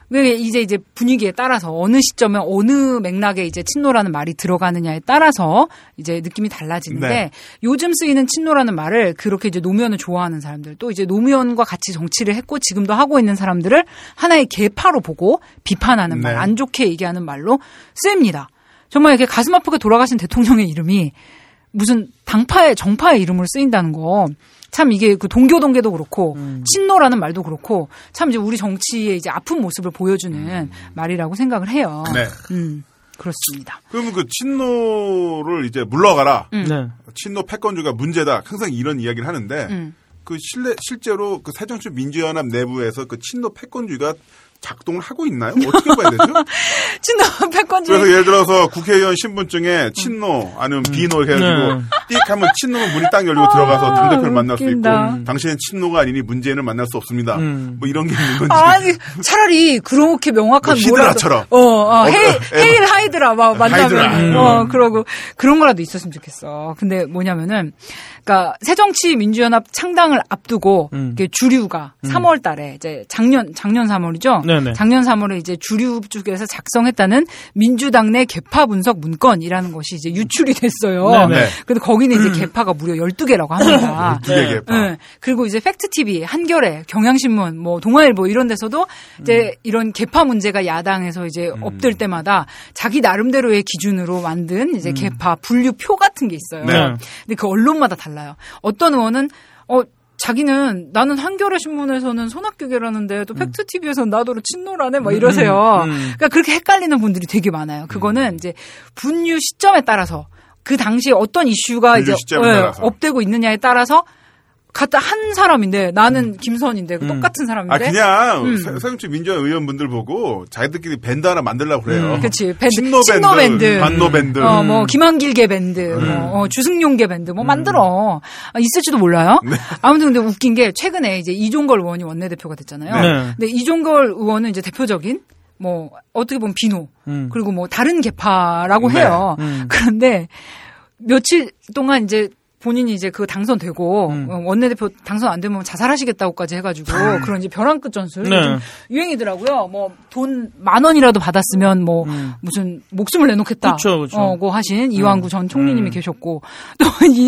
왜 이제 이제 분위기에 따라서 어느 시점에 어느 맥락에 이제 친노라는 말이 들어가느냐에 따라서 이제 느낌이 달라지는데 네. 요즘 쓰이는 친노라는 말을 그렇게 이제 노무현을 좋아하는 사람들 또 이제 노무현과 같이 정치를 했고 지금도 하고 있는 사람들을 하나의 계파로 보고 비판하는 말, 네. 안 좋게 얘기하는 말로 쓰입니다. 정말 이렇게 가슴 아프게 돌아가신 대통령의 이름이 무슨 당파의 정파의 이름으로 쓰인다는 거 참 이게 그 동교 동계도 그렇고 음. 친노라는 말도 그렇고 참 이제 우리 정치의 이제 아픈 모습을 보여주는 음. 말이라고 생각을 해요. 네. 음. 그렇습니다. 그러면 그 친노를 이제 물러가라. 음. 네. 친노 패권주의가 문제다. 항상 이런 이야기를 하는데 음. 그 실내 실제로 그 새정치 민주연합 내부에서 그 친노 패권주의가 작동을 하고 있나요? 어떻게 봐야 되죠? 친노 패권주의. 그래서 예를 들어서 국회의원 신분증에 친노 아니면 비노 해가지고 네. 띡 하면 친노는 문이 딱 열리고 들어가서 당 대표를 만날 수 있고 당신은 친노가 아니니 문재인을 만날 수 없습니다. 음. 뭐 이런 게 있는 건지. 아니 차라리 그렇게 명확한 뭐 히드라처럼. 어, 어, 헤일, 헤일, 헤일 하이드라 막 만나면 하이드라. 음. 어 그러고 그런 거라도 있었으면 좋겠어. 근데 뭐냐면은 그러니까 새정치 민주연합 창당을 앞두고 음. 주류가 음. 삼월달에 이제 작년 작년 삼월이죠. 네. 네네. 작년 삼월에 이제 주류 쪽에서 작성했다는 민주당 내 개파 분석 문건이라는 것이 이제 유출이 됐어요. 네네. 근데 거기는 이제 개파가 무려 열두 개라고 합니다. 열두 개 개파. 네. 그리고 이제 팩트 티비, 한겨레, 경향신문, 뭐 동아일보 이런 데서도 이제 음. 이런 개파 문제가 야당에서 이제 음. 업될 때마다 자기 나름대로의 기준으로 만든 이제 음. 개파 분류표 같은 게 있어요. 네. 근데 그 언론마다 달라요. 어떤 의원은 어 자기는 나는 한겨레 신문에서는 손학규계라는데 또 팩트 티비에서는 나더러 친노라네 막 이러세요. 음, 음. 그러니까 그렇게 헷갈리는 분들이 되게 많아요. 그거는 이제 분류 시점에 따라서 그 당시 어떤 이슈가 이제 예, 업되고 있느냐에 따라서 같은 한 사람인데 나는 김선인데 음. 똑같은 사람인데. 아 그냥 음. 새정치 민주당 의원분들 보고 자기들끼리 밴드 하나 만들려고 그래요. 음, 그렇지. 밴드. 친노 밴드. 반노 밴드. 음. 어, 뭐 김한길계 밴드. 음. 뭐 어, 주승용계 밴드. 뭐 음. 만들어. 아, 있을지도 몰라요. 네. 아무튼 근데 웃긴 게 최근에 이제 이종걸 의원이 원내대표가 됐잖아요. 네. 근데 이종걸 의원은 이제 대표적인 뭐 어떻게 보면 비노 음. 그리고 뭐 다른 개파라고 네. 해요. 음. 그런데 며칠 동안 이제 본인이 이제 그 당선되고 음. 원내대표 당선 안 되면 자살하시겠다고까지 해가지고 그런 이제 벼랑 끝 전술 네. 요즘 유행이더라고요. 뭐 돈 만 원이라도 받았으면 뭐 음. 무슨 목숨을 내놓겠다고 그쵸, 그쵸. 어, 하신 이완구 음. 전 총리님이 음. 계셨고 또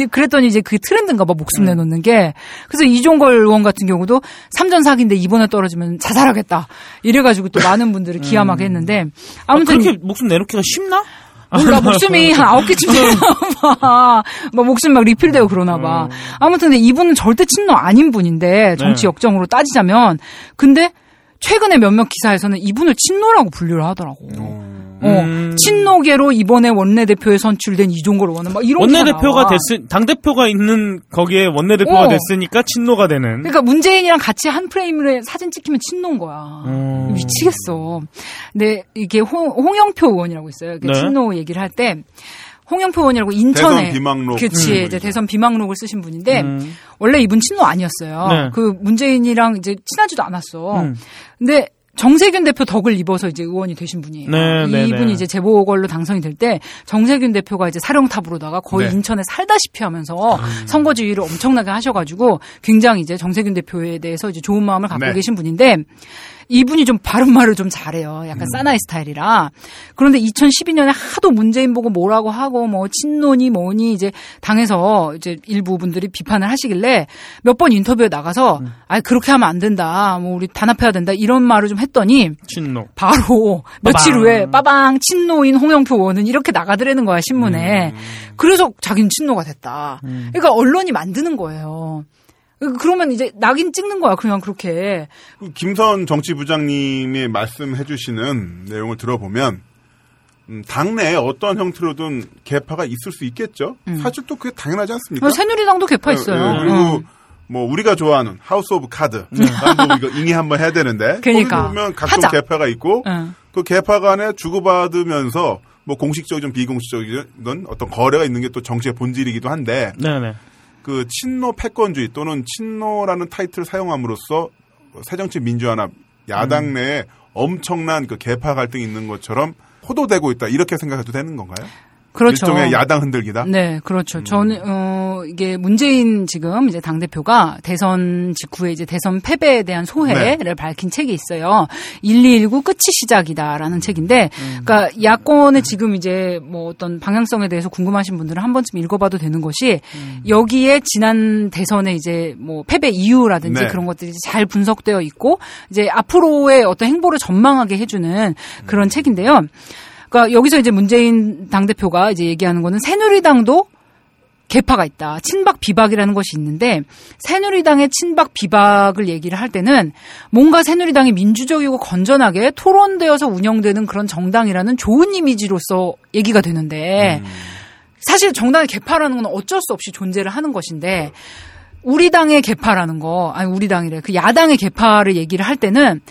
그랬더니 이제 그 트렌드인가 봐 목숨 음. 내놓는 게. 그래서 이종걸 의원 같은 경우도 삼 전 사기인데 이번에 떨어지면 자살하겠다 이래가지고 또 많은 분들을 기함하게 음. 했는데 아무튼 아, 그렇게 목숨 내놓기가 쉽나? 몰라, 목숨이 한 아홉 개쯤 되나봐. 막 목숨 막 리필되고 그러나봐. 아무튼 근데 이분은 절대 친노 아닌 분인데, 정치 역정으로 따지자면. 근데 최근에 몇몇 기사에서는 이분을 친노라고 분류를 하더라고. 어, 음. 친노계로 이번에 원내대표에 선출된 이종걸 의원은 막 이런 원내대표가 됐으 당대표가 있는 거기에 원내대표가 어. 됐으니까 친노가 되는. 그러니까 문재인이랑 같이 한 프레임에 사진 찍히면 친노인 거야. 음. 미치겠어. 근데 이게 홍, 홍영표 의원이라고 있어요. 네. 친노 얘기를 할 때 홍영표 의원이라고 인천에 대선 비망록 그치 음. 이제 대선 비망록을 쓰신 분인데 음. 원래 이분 친노 아니었어요. 네. 그 문재인이랑 이제 친하지도 않았어. 음. 근데 정세균 대표 덕을 입어서 이제 의원이 되신 분이에요. 네, 네, 이분이 네. 이제 재보궐로 당선이 될 때 정세균 대표가 이제 사령탑으로다가 거의 네. 인천에 살다시피 하면서 음. 선거 지휘를 엄청나게 하셔가지고 굉장히 이제 정세균 대표에 대해서 이제 좋은 마음을 갖고 네. 계신 분인데 이분이 좀 바른말을 좀 잘해요. 약간 음. 사나이 스타일이라. 그런데 이천십이 년에 하도 문재인 보고 뭐라고 하고 뭐 친노니 뭐니 이제 당에서 이제 일부 분들이 비판을 하시길래 몇 번 인터뷰에 나가서 음. 아 그렇게 하면 안 된다. 뭐 우리 단합해야 된다. 이런 말을 좀 했더니 친노. 바로 며칠 빠방. 후에 빠방 친노인 홍영표 의원은 이렇게 나가더라는 거야 신문에. 음. 그래서 자기는 친노가 됐다. 음. 그러니까 언론이 만드는 거예요. 그러면 이제 낙인 찍는 거야 그냥 그렇게. 김선 정치부장님이 말씀해주시는 내용을 들어보면 음, 당내에 어떤 형태로든 개파가 있을 수 있겠죠. 음. 사실 또 그게 당연하지 않습니까? 새누리당도 개파 있어요. 네, 그리고 음. 뭐 우리가 좋아하는 하우스 오브 카드. 나도 이거 인이 한번 해야 되는데. 그러니까. 거기 보면 각종 하자. 개파가 있고 응. 그 개파 간에 주고받으면서 뭐 공식적이든 비공식적이든 어떤 거래가 있는 게 또 정치의 본질이기도 한데. 네네. 그 친노 패권주의 또는 친노라는 타이틀을 사용함으로써 새정치 민주연합 야당 음. 내에 엄청난 그 개파 갈등이 있는 것처럼 호도되고 있다. 이렇게 생각해도 되는 건가요? 그렇죠. 일종의 야당 흔들기다? 네, 그렇죠. 음. 저는, 어, 이게 문재인 지금 이제 당대표가 대선 직후에 이제 대선 패배에 대한 소회를 네. 밝힌 책이 있어요. 일이일구 끝이 시작이다라는 책인데, 음. 그러니까 야권의 음. 지금 이제 뭐 어떤 방향성에 대해서 궁금하신 분들은 한 번쯤 읽어봐도 되는 것이 음. 여기에 지난 대선에 이제 뭐 패배 이유라든지 네. 그런 것들이 잘 분석되어 있고, 이제 앞으로의 어떤 행보를 전망하게 해주는 그런 음. 책인데요. 그러니까 여기서 이제 문재인 당대표가 이제 얘기하는 거는 새누리당도 개파가 있다. 친박 비박이라는 것이 있는데 새누리당의 친박 비박을 얘기를 할 때는 뭔가 새누리당이 민주적이고 건전하게 토론되어서 운영되는 그런 정당이라는 좋은 이미지로서 얘기가 되는데 음. 사실 정당의 개파라는 건 어쩔 수 없이 존재를 하는 것인데 우리 당의 개파라는 거 아니 우리 당이래 그 야당의 개파를 얘기를 할 때는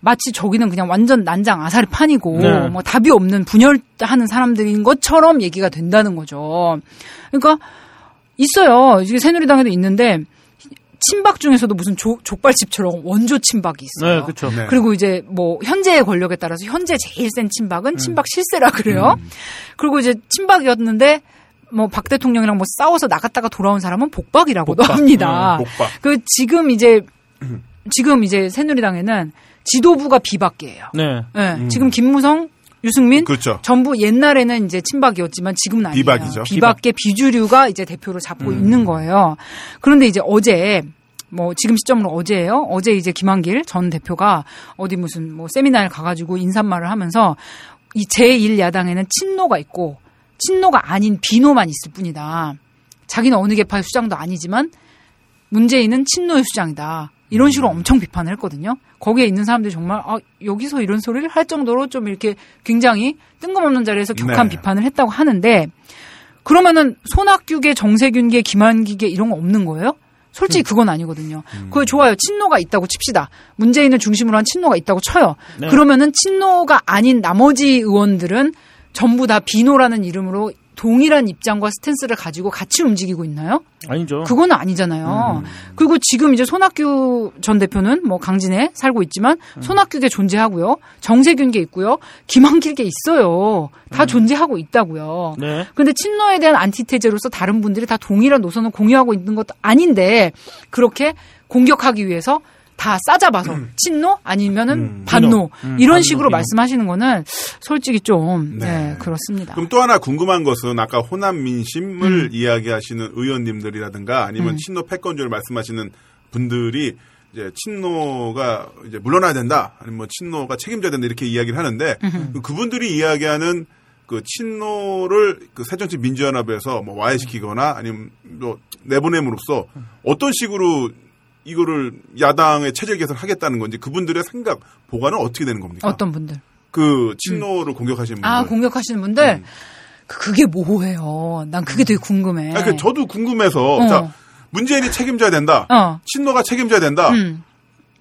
마치 저기는 그냥 완전 난장 아사리판이고 네. 뭐 답이 없는 분열하는 사람들인 것처럼 얘기가 된다는 거죠. 그러니까 있어요. 이게 새누리당에도 있는데 친박 중에서도 무슨 조, 족발집처럼 원조 친박이 있어요. 네, 그렇죠. 네. 그리고 이제 뭐 현재의 권력에 따라서 현재 제일 센 친박은 음. 친박 실세라 그래요. 음. 그리고 이제 친박이었는데 뭐 박 대통령이랑 뭐 싸워서 나갔다가 돌아온 사람은 복박이라고도 복박. 합니다. 음, 복박. 그 지금 이제 지금 이제 새누리당에는 지도부가 비박계예요. 네. 네. 음. 지금 김무성, 유승민, 그렇죠. 전부 옛날에는 이제 친박이었지만 지금은 아니에요. 비박이죠. 비박계 비박. 비주류가 이제 대표를 잡고 음. 있는 거예요. 그런데 이제 어제 뭐 지금 시점으로 어제예요. 어제 이제 김한길 전 대표가 어디 무슨 뭐 세미나를 가가지고 인사말을 하면서 이 제일 야당에는 친노가 있고 친노가 아닌 비노만 있을 뿐이다. 자기는 어느 계파의 수장도 아니지만 문재인은 친노의 수장이다. 이런 식으로 엄청 비판을 했거든요. 거기에 있는 사람들이 정말 아, 여기서 이런 소리를 할 정도로 좀 이렇게 굉장히 뜬금없는 자리에서 격한 네. 비판을 했다고 하는데 그러면은 손학규계, 정세균계, 김한기계 이런 거 없는 거예요? 솔직히 그건 아니거든요. 음. 그거 좋아요. 친노가 있다고 칩시다. 문재인을 중심으로 한 친노가 있다고 쳐요. 네. 그러면은 친노가 아닌 나머지 의원들은 전부 다 비노라는 이름으로 동일한 입장과 스탠스를 가지고 같이 움직이고 있나요? 아니죠. 그건 아니잖아요. 음. 그리고 지금 이제 손학규 전 대표는 뭐 강진에 살고 있지만 음. 손학규계 존재하고요. 정세균계 있고요. 김한길계 있어요. 다 음. 존재하고 있다고요. 네. 그런데 친노에 대한 안티테제로서 다른 분들이 다 동일한 노선을 공유하고 있는 것도 아닌데 그렇게 공격하기 위해서 다 싸잡아서 음. 친노 아니면은 음. 반노 음. 이런 반노. 식으로 음. 말씀하시는 거는 솔직히 좀 네. 네, 그렇습니다. 그럼 또 하나 궁금한 것은 아까 호남 민심을 음. 이야기하시는 의원님들이라든가 아니면 음. 친노 패권주의를 말씀하시는 분들이 이제 친노가 이제 물러나야 된다 아니면 뭐 친노가 책임져야 된다 이렇게 이야기를 하는데 음. 그분들이 이야기하는 그 친노를 그 새정치 민주연합에서 뭐 와해시키거나 아니면 뭐 내보냄으로써 어떤 식으로 이거를 야당의 체제 개선을 하겠다는 건지 그분들의 생각 보관은 어떻게 되는 겁니까? 어떤 분들? 그 친노를 음. 공격하시는 분들. 아 공격하시는 분들? 음. 그게 뭐예요? 난 그게 음. 되게 궁금해. 아니, 저도 궁금해서 어. 자 문재인이 책임져야 된다. 어. 친노가 책임져야 된다. 음.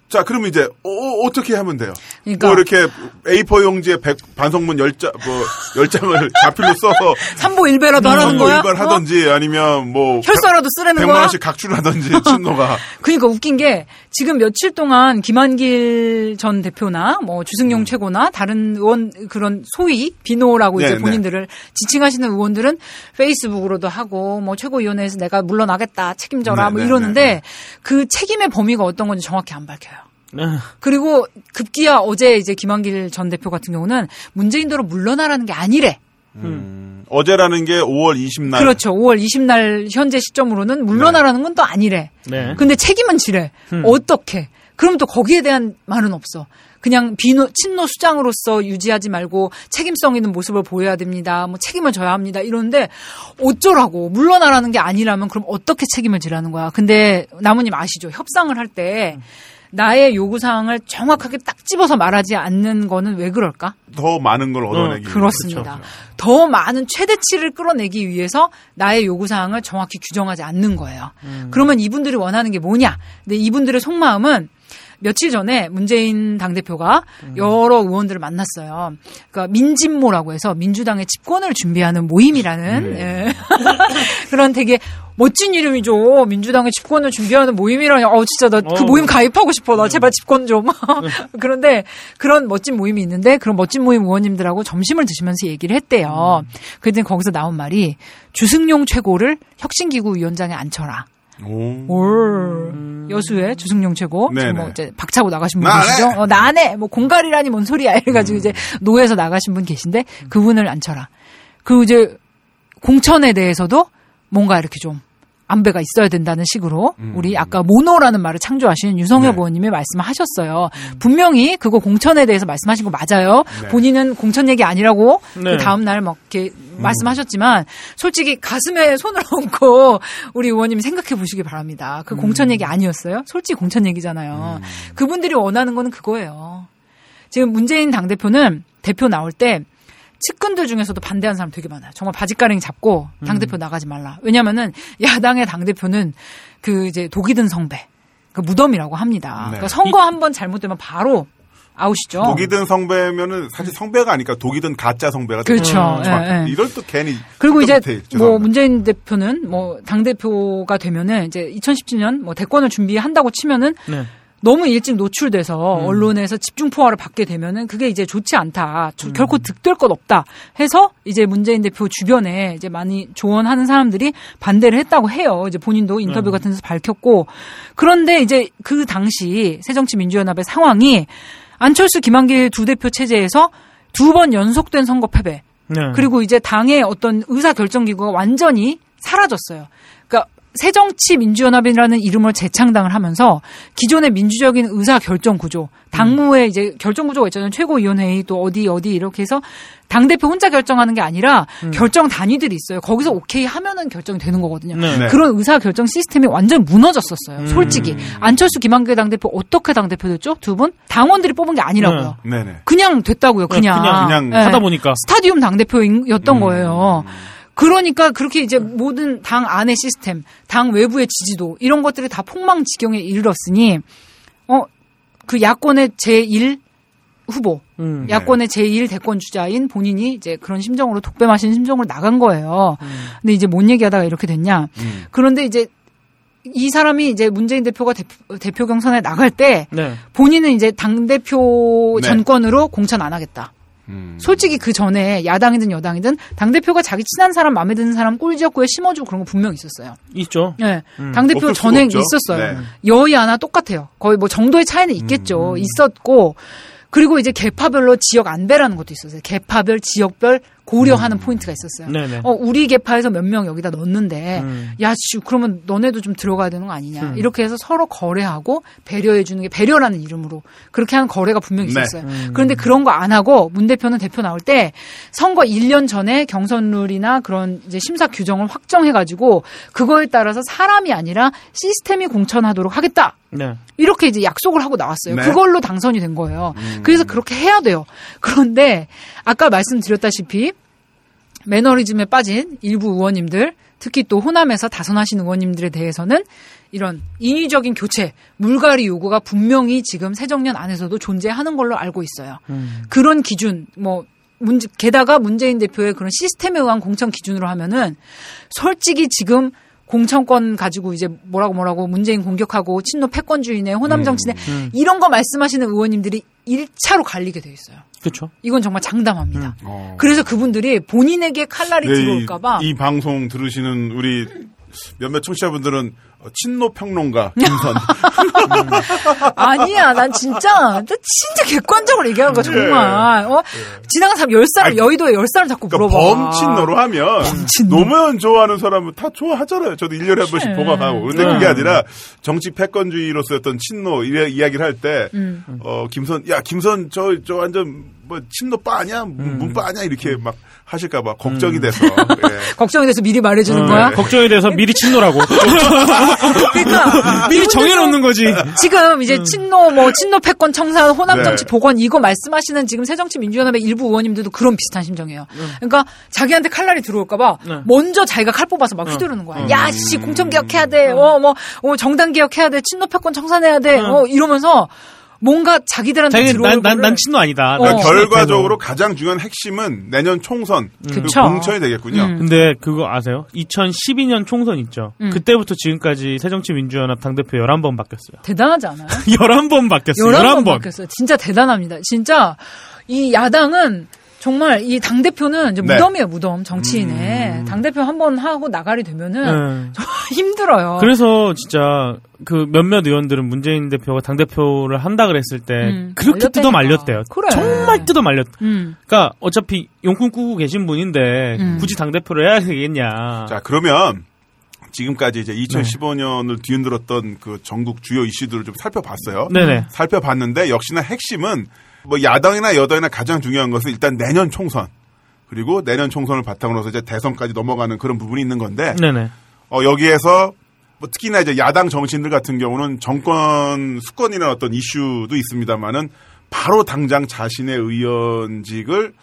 자 그러면 이제 어, 어떻게 하면 돼요? 그러니까. 뭐 이렇게 에이포 용지에 백, 반성문 열 장, 뭐 열 장을 자필로 써서 삼보일배라도 하라는 거야? 삼보일배를 하든지 아니면 뭐 혈서라도 쓰라는 거야? 백만 원씩 각출하든지 친노가. 그러니까 웃긴 게 지금 며칠 동안 김한길 전 대표나 뭐 주승용 음. 최고나 다른 의원 그런 소위 비노라고 네, 이제 본인들을 네. 지칭하시는 의원들은 페이스북으로도 하고 뭐 최고위원회에서 내가 물러나겠다 책임져라 네, 뭐 네, 이러는데 네, 네. 그 책임의 범위가 어떤 건지 정확히 안 밝혀요. 그리고 급기야 어제 이제 김한길 전 대표 같은 경우는 문재인도로 물러나라는 게 아니래. 음. 음. 어제라는 게 오월 이십날. 그렇죠. 오월 이십날 현재 시점으로는 물러나라는 건 또 아니래. 네. 근데 책임은 지래. 음. 어떻게? 그럼 또 거기에 대한 말은 없어. 그냥 비노, 친노 수장으로서 유지하지 말고 책임성 있는 모습을 보여야 됩니다. 뭐 책임을 져야 합니다. 이러는데 어쩌라고. 물러나라는 게 아니라면 그럼 어떻게 책임을 지라는 거야. 근데 나무님 아시죠? 협상을 할 때 나의 요구사항을 정확하게 딱 집어서 말하지 않는 거는 왜 그럴까? 더 많은 걸 얻어내기 위해서. 어, 그렇습니다. 그렇죠. 더 많은 최대치를 끌어내기 위해서 나의 요구사항을 정확히 규정하지 않는 거예요. 음. 그러면 이분들이 원하는 게 뭐냐? 근데 이분들의 속마음은 며칠 전에 문재인 당대표가 음. 여러 의원들을 만났어요. 그러니까 민진모라고 해서 민주당의 집권을 준비하는 모임이라는 네. 예. 그런 되게 멋진 이름이죠. 민주당의 집권을 준비하는 모임이라니. 어 진짜 나 그 모임 가입하고 싶어. 나 제발 집권 좀. 그런데 그런 멋진 모임이 있는데 그런 멋진 모임 의원님들하고 점심을 드시면서 얘기를 했대요. 음. 그랬더니 거기서 나온 말이 주승용 최고를 혁신기구 위원장에 앉혀라. 올 음. 여수의 주승용 최고 뭐 이제 박차고 나가신 분 나네. 계시죠? 어, 나네 뭐 공갈이라니 뭔 소리야 이래가지고 음. 이제 노에서 나가신 분 계신데 그분을 앉혀라. 그리고 이제 공천에 대해서도 뭔가 이렇게 좀 안배가 있어야 된다는 식으로 음. 우리 아까 모노라는 말을 창조하신 유성엽 네. 의원님이 말씀하셨어요. 음. 분명히 그거 공천에 대해서 말씀하신 거 맞아요. 네. 본인은 공천 얘기 아니라고 네. 그 다음 날 막 이렇게 음. 말씀하셨지만 솔직히 가슴에 손을 얹고 우리 의원님 생각해 보시기 바랍니다. 그 음. 공천 얘기 아니었어요? 솔직히 공천 얘기잖아요. 음. 그분들이 원하는 거는 그거예요. 지금 문재인 당대표는 대표 나올 때 측근들 중에서도 반대하는 사람 되게 많아요. 정말 바짓가랭이 잡고 당대표 나가지 말라. 왜냐면은 야당의 당대표는 그 이제 독이 든 성배. 그 무덤이라고 합니다. 네. 그러니까 선거 한번 잘못되면 바로 아웃이죠. 독이 든 성배면은 사실 성배가 아니까 독이 든 가짜 성배가 그렇죠. 예, 예. 이럴 또 괜히 그리고 이제 못해. 뭐 문재인 대표는 뭐 당대표가 되면은 이제 이천십칠 년 뭐 대권을 준비한다고 치면은 네. 너무 일찍 노출돼서 음. 언론에서 집중포화를 받게 되면은 그게 이제 좋지 않다. 음. 결코 득될 것 없다. 해서 이제 문재인 대표 주변에 이제 많이 조언하는 사람들이 반대를 했다고 해요. 이제 본인도 인터뷰 음. 같은 데서 밝혔고. 그런데 이제 그 당시 새정치민주연합의 상황이 안철수 김한길 두 대표 체제에서 두 번 연속된 선거 패배. 네. 그리고 이제 당의 어떤 의사결정기구가 완전히 사라졌어요. 그러니까 새정치민주연합이라는 이름을 재창당을 하면서 기존의 민주적인 의사결정구조, 당무의 이제 결정구조가 있잖아요. 최고위원회의 또 어디 어디 이렇게 해서 당대표 혼자 결정하는 게 아니라 음. 결정 단위들이 있어요. 거기서 오케이 하면은 결정이 되는 거거든요. 네. 그런 의사결정 시스템이 완전 무너졌었어요. 음. 솔직히. 안철수 김한길 당대표 어떻게 당대표 됐죠? 두 분? 당원들이 뽑은 게 아니라고요. 네. 네. 그냥 됐다고요. 그냥. 네. 그냥, 그냥 네. 하다 보니까. 스타디움 당대표였던 음. 거예요. 그러니까 그렇게 이제 모든 당 안의 시스템, 당 외부의 지지도 이런 것들이 다 폭망지경에 이르렀으니 어, 그 야권의 제일 후보, 음, 네. 야권의 제일 대권 주자인 본인이 이제 그런 심정으로 독배 마신 심정으로 나간 거예요. 음. 근데 이제 뭔 얘기하다가 이렇게 됐냐. 음. 그런데 이제 이 사람이 이제 문재인 대표가 대표, 대표 경선에 나갈 때 네. 본인은 이제 당대표 네. 전권으로 공천 안 하겠다. 음. 솔직히 그 전에 야당이든 여당이든 당대표가 자기 친한 사람 마음에 드는 사람 꼴지역구에 심어주고 그런 거 분명 있었어요. 있죠. 네. 음. 당대표 전에 있었어요. 네. 여야나 똑같아요. 거의 뭐 정도의 차이는 있겠죠. 음. 있었고 그리고 이제 계파별로 지역 안배라는 것도 있었어요. 계파별 지역별 고려하는 음. 포인트가 있었어요. 네네. 어, 우리 계파에서 몇 명 여기다 넣었는데 음. 야, 씨, 그러면 너네도 좀 들어가야 되는 거 아니냐. 음. 이렇게 해서 서로 거래하고 배려해 주는 게 배려라는 이름으로 그렇게 하는 거래가 분명히 있었어요. 네. 음. 그런데 그런 거 안 하고 문 대표는 대표 나올 때 선거 일 년 전에 경선 룰이나 그런 이제 심사 규정을 확정해 가지고 그거에 따라서 사람이 아니라 시스템이 공천하도록 하겠다. 네. 이렇게 이제 약속을 하고 나왔어요. 네. 그걸로 당선이 된 거예요. 음. 그래서 그렇게 해야 돼요. 그런데 아까 말씀드렸다시피 매너리즘에 빠진 일부 의원님들, 특히 또 호남에서 다선하신 의원님들에 대해서는 이런 인위적인 교체, 물갈이 요구가 분명히 지금 새정년 안에서도 존재하는 걸로 알고 있어요. 음. 그런 기준, 뭐 문제, 게다가 문재인 대표의 그런 시스템에 의한 공천 기준으로 하면은 솔직히 지금 공천권 가지고 이제 뭐라고 뭐라고 문재인 공격하고 친노 패권주의네, 호남 정치네 음, 음. 이런 거 말씀하시는 의원님들이 일 차로 갈리게 돼 있어요. 그렇죠. 이건 정말 장담합니다. 음. 어. 그래서 그분들이 본인에게 칼날이 네, 들어올까 봐. 이, 이 방송 들으시는 우리 몇몇 청취자분들은 친노 평론가 김선. 아니야, 난 진짜, 진짜 객관적으로 얘기하는 거야, 정말. 어? 지나간 사람 열 사람, 여의도에 열 사람 자꾸 물어봐. 그러니까 범친노로 하면, 범친노. 노무현 좋아하는 사람은 다 좋아하잖아요. 저도 일 년에 한 번씩 봉합하고. 근데 네. 그게 아니라, 정치 패권주의로서의 어떤 친노 이야기를 할 때, 음. 어, 김선, 야, 김선, 저, 저 완전, 뭐, 친노빠 아니야? 음. 문빠 아니야? 이렇게 막 하실까봐 걱정이 음. 돼서. 예. 걱정이 돼서 미리 말해주는 음. 거야? 걱정이 돼서 미리 친노라고. 그러니까 미리 정해놓는 거지. 지금 이제 음. 친노 뭐 친노 패권 청산 호남 정치 네. 복원 이거 말씀하시는 지금 새정치민주연합의 일부 의원님들도 그런 비슷한 심정이에요. 음. 그러니까 자기한테 칼날이 들어올까봐 네. 먼저 자기가 칼 뽑아서 막 휘두르는 거야. 음. 야, 씨 공천 개혁해야 돼. 음. 어, 뭐 어, 정당 개혁해야 돼. 친노 패권 청산해야 돼. 음. 어, 이러면서. 뭔가 자기들한테 들어오는 난, 난 친노 아니다. 어. 결과적으로 가장 중요한 핵심은 내년 총선 음. 공천이 되겠군요. 음. 근데 그거 아세요? 이천십이 년 총선 있죠. 음. 그때부터 지금까지 새정치민주연합 당대표 열한 번 바뀌었어요. 대단하지 않아요? 열한 번 바뀌었어요. 열한 번, 열한 번 바뀌었어요. 진짜 대단합니다. 진짜 이 야당은 정말 이 당대표는 이제 네. 무덤이에요, 무덤. 정치인의. 음. 당대표 한 번 하고 나가리 되면은 네. 정말 힘들어요. 그래서 진짜 그 몇몇 의원들은 문재인 대표가 당대표를 한다 그랬을 때 음. 그렇게 뜯어 말렸대요. 그래. 정말 뜯어 말렸. 음. 그러니까 어차피 용꿈 꾸고 계신 분인데 음. 굳이 당대표를 해야 되겠냐. 자, 그러면 지금까지 이제 이천십오 년을 네. 뒤흔들었던 그 전국 주요 이슈들을 좀 살펴봤어요. 네네. 살펴봤는데 역시나 핵심은 뭐 야당이나 여당이나 가장 중요한 것은 일단 내년 총선 그리고 내년 총선을 바탕으로 해서 이제 대선까지 넘어가는 그런 부분이 있는 건데 네네. 어, 여기에서 뭐 특히나 이제 야당 정치인들 같은 경우는 정권 수권이나 어떤 이슈도 있습니다만은 바로 당장 자신의 의원직을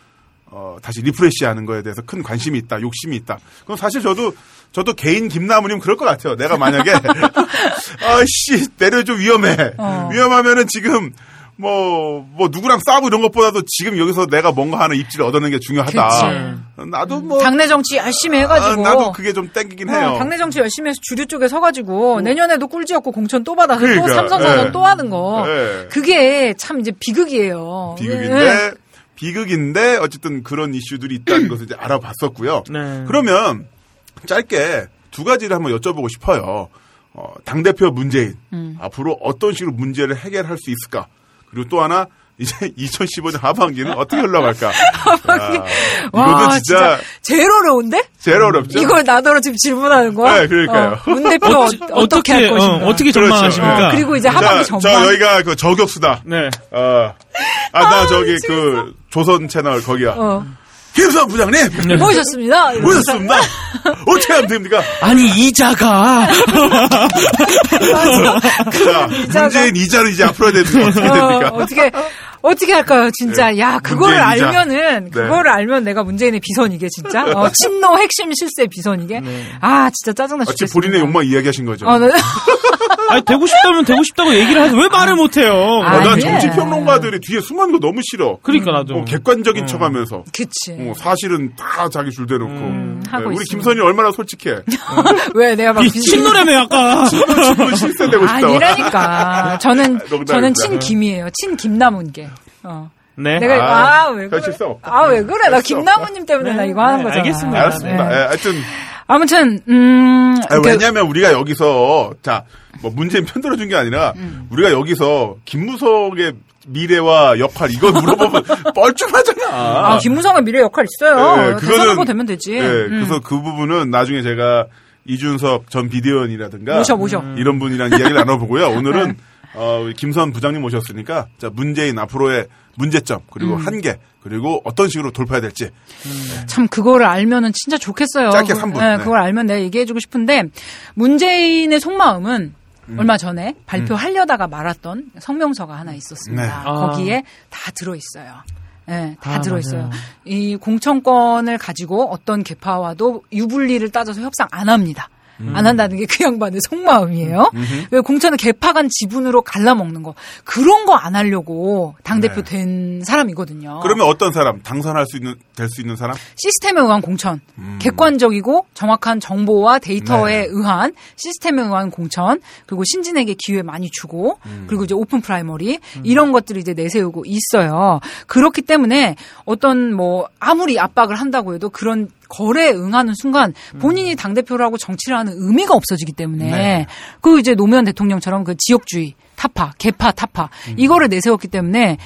어, 다시 리프레시하는 거에 대해서 큰 관심이 있다, 욕심이 있다. 그럼 사실 저도 저도 개인 김나무님 그럴 것 같아요. 내가 만약에 아씨 내려줘 위험해 어. 위험하면은 지금 뭐 뭐 누구랑 싸우고 이런 것보다도 지금 여기서 내가 뭔가 하는 입지를 얻어낸 게 중요하다. 그치. 나도 뭐 당내 정치 열심히 해가지고 아, 나도 그게 좀 땡기긴 어, 해요. 당내 정치 열심히 해서 주류 쪽에 서가지고 어. 내년에도 꿀지었고 공천 또 받아서 그러니까, 또 삼선 사선 또 하는 거 에. 그게 참 이제 비극이에요. 비극인데. 에. 비극인데 어쨌든 그런 이슈들이 있다는 것을 이제 알아봤었고요. 네. 그러면 짧게 두 가지를 한번 여쭤보고 싶어요. 어, 당대표 문재인 음. 앞으로 어떤 식으로 문제를 해결할 수 있을까? 그리고 또 하나 이제 이천십오 년 하반기는 어떻게 흘러갈까? 하반기 아, 와 진짜, 진짜 제일 어려운데? 제일 어렵죠. 이걸 나더러 지금 질문하는 거야? 네, 그러니까요. 어, 문 대표 어, 어떻게 할 것인가? 어, 어떻게 전망하십니까? 그렇죠. 어, 그리고 이제 하반기 전망. 자, 여기가 그 저격수다. 네. 어, 아, 나 아, 저기 미치겠어. 그 조선 채널 거기야. 어. 김선 부장님 네. 모셨습니다. 모셨습니다. 어떻게 하면 됩니까? 아니 이자가 자, 문재인 이자를 이제 앞으로 해야 되는데 어떻게 됩니까? 어, 어떻게 어떻게 할까요? 진짜 네. 야 그거를 알면은 이자. 그거를 네. 알면 내가 문재인의 비선이게 진짜 어, 친노 핵심 실세 비선이게 네. 아 진짜 짜증나 죽겠습니다. 지금 본인의 욕망 이야기하신 거죠? 어, 네. 아니 되고 싶다면 되고 싶다고 얘기를 하지 왜 말을 못해요? 아, 난 정치평론가들이 뒤에 숨은 거 너무 싫어. 그러니까 나도 어, 객관적인 음. 척하면서. 그치. 어, 사실은 다 자기 줄 대놓고. 음, 네, 하고 우리 김선이 얼마나 솔직해. 왜 내가 막 친노래매 아까. 친노 실세 되고 싶다. 아니라니까. 저는 저는 친김이에요. 친김남훈계. 어. 네. 내가 아 왜 그래? 아 왜 그래? 나 김남훈님 때문에 네. 나 이거 하는 네, 거잖아. 알겠습니다. 알았습니다. 네. 네. 하여튼. 아무튼 음. 아니, 그러니까, 왜냐하면 우리가 여기서 자. 뭐 문재인 편들어준 게 아니라 음. 우리가 여기서 김무성의 미래와 역할 이걸 물어보면 뻘쭘하잖아. 아, 김무성의 미래 역할 있어요. 대선 후보 되면 되지. 네, 음. 그래서 그 부분은 나중에 제가 이준석 전 비대위원이라든가 모셔 모셔 음. 이런 분이랑 이야기를 나눠보고요. 오늘은 네. 어, 김선 부장님 모셨으니까 자 문재인 앞으로의 문제점 그리고 음. 한계 그리고 어떤 식으로 돌파해야 될지 음. 네. 참 그거를 알면은 진짜 좋겠어요. 짧게 삼 분. 네, 네. 그걸 알면 내가 얘기해주고 싶은데 문재인의 속마음은. 음. 얼마 전에 발표하려다가 음. 말았던 성명서가 하나 있었습니다. 네. 아. 거기에 다 들어있어요. 네, 다 아, 들어있어요. 맞아요. 이 공천권을 가지고 어떤 계파와도 유불리를 따져서 협상 안 합니다. 음. 안 한다는 게 그 양반의 속마음이에요. 음. 왜 공천을 계파 간 지분으로 갈라먹는 거. 그런 거 안 하려고 당대표 네. 된 사람이거든요. 그러면 어떤 사람? 당선할 수 있는, 될 수 있는 사람? 시스템에 의한 공천. 음. 객관적이고 정확한 정보와 데이터에 네. 의한 시스템에 의한 공천. 그리고 신진에게 기회 많이 주고. 음. 그리고 이제 오픈 프라이머리. 음. 이런 것들을 이제 내세우고 있어요. 그렇기 때문에 어떤 뭐 아무리 압박을 한다고 해도 그런 거래에 응하는 순간 본인이 당대표라고 정치를 하는 의미가 없어지기 때문에 네. 그 이제 노무현 대통령처럼 그 지역주의 타파, 개파 타파 음. 이거를 내세웠기 때문에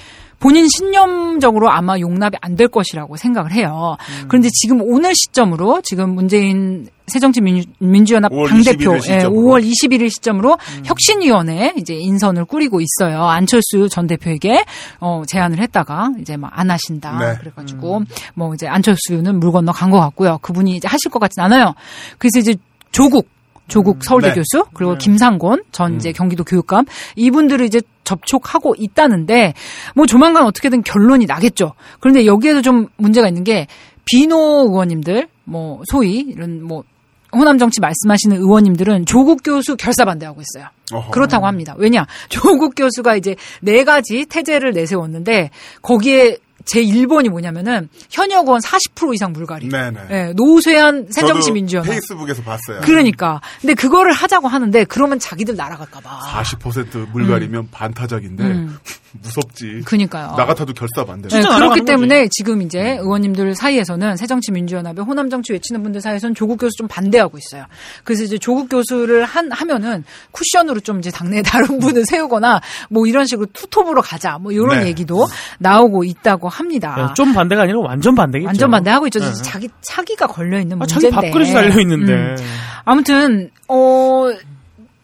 본인 신념적으로 아마 용납이 안 될 것이라고 생각을 해요. 음. 그런데 지금 오늘 시점으로 지금 문재인 새정치민주연합 당대표 오월 이십일일 시점으로 음. 혁신위원회 이제 인선을 꾸리고 있어요. 안철수 전 대표에게 어, 제안을 했다가 이제 막 안 하신다. 네. 그래가지고 음. 뭐 이제 안철수는 물 건너 간 것 같고요. 그분이 이제 하실 것 같진 않아요. 그래서 이제 조국. 조국 서울대 네. 교수 그리고 네. 김상곤 전 이제 경기도 교육감 이분들을 이제 접촉하고 있다는데 뭐 조만간 어떻게든 결론이 나겠죠. 그런데 여기에도 좀 문제가 있는 게 비노 의원님들 뭐 소위 이런 뭐 호남 정치 말씀하시는 의원님들은 조국 교수 결사 반대하고 있어요. 어허. 그렇다고 합니다. 왜냐 조국 교수가 이제 네 가지 태제를 내세웠는데 거기에 제 일 번이 뭐냐면은 현역 의원 사십 퍼센트 이상 물갈이. 네네. 네, 노쇠한 새정치민주연합. 페이스북에서 봤어요. 그러니까. 근데 그거를 하자고 하는데 그러면 자기들 날아갈까봐. 사십 퍼센트 물갈이면 음. 반타작인데 음. 무섭지. 그러니까요. 나 같아도 결사 반대. 네, 그렇기 때문에 거지. 지금 이제 음. 의원님들 사이에서는 새정치민주연합의 호남 정치 외치는 분들 사이에서는 조국 교수 좀 반대하고 있어요. 그래서 이제 조국 교수를 한 하면은 쿠션으로 좀 이제 당내 다른 분을 세우거나 뭐 이런 식으로 투톱으로 가자. 뭐 이런 네. 얘기도 나오고 있다고. 합니다. 네, 좀 반대가 아니라 완전 반대겠죠. 완전 반대하고 있죠. 네. 자기 차기가 걸려있는 아, 문제인데. 자기 밥그릇이 달려있는데. 음. 아무튼 어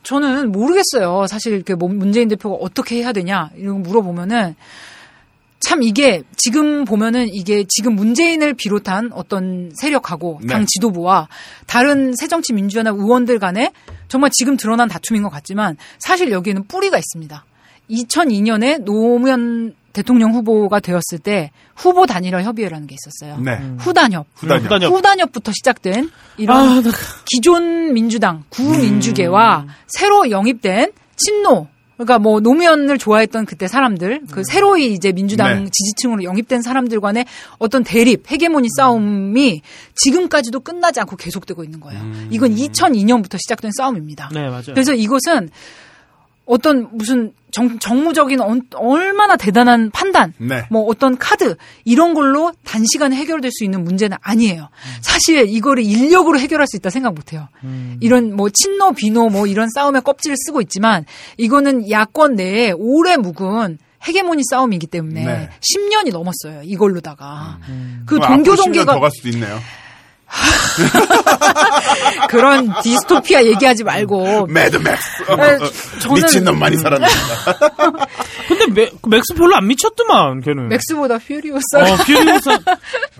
저는 모르겠어요. 사실 이렇게 문재인 대표가 어떻게 해야 되냐 이런 거 물어보면은 참 이게 지금 보면은 이게 지금 문재인을 비롯한 어떤 세력하고 네. 당 지도부와 다른 새정치민주연합 의원들 간에 정말 지금 드러난 다툼인 것 같지만 사실 여기에는 뿌리가 있습니다. 이천이 년에 노무현 대통령 후보가 되었을 때 후보 단일화 협의회라는 게 있었어요. 네. 후단협. 후단협. 후단협. 후단협부터 시작된 이런 아, 기존 민주당, 구민주계와 음. 새로 영입된 친노. 그러니까 뭐 노무현을 좋아했던 그때 사람들, 그 새로이 이제 민주당 네. 지지층으로 영입된 사람들 간의 어떤 대립, 헤게모니 싸움이 지금까지도 끝나지 않고 계속되고 있는 거예요. 음. 이건 이천이 년부터 시작된 싸움입니다. 네, 맞아요. 그래서 이것은 어떤 무슨 정, 정무적인 어, 얼마나 대단한 판단, 네. 뭐 어떤 카드 이런 걸로 단시간에 해결될 수 있는 문제는 아니에요. 음. 사실 이거를 인력으로 해결할 수 있다 생각 못해요. 음. 이런 뭐 친노 비노 뭐 이런 싸움의 껍질을 쓰고 있지만 이거는 야권 내에 오래 묵은 헤게모니 싸움이기 때문에 네. 십 년이 넘었어요. 이걸로다가 음. 그 동교동계가 십 년 더 갈 수도 있네요. 그런 디스토피아 얘기하지 말고. 매드맥스. 저는... 미친놈 많이 살았는데. 근데 매, 맥스 별로 안 미쳤더만, 걔는. 맥스보다 퓨리오사. 어, 퓨리오사.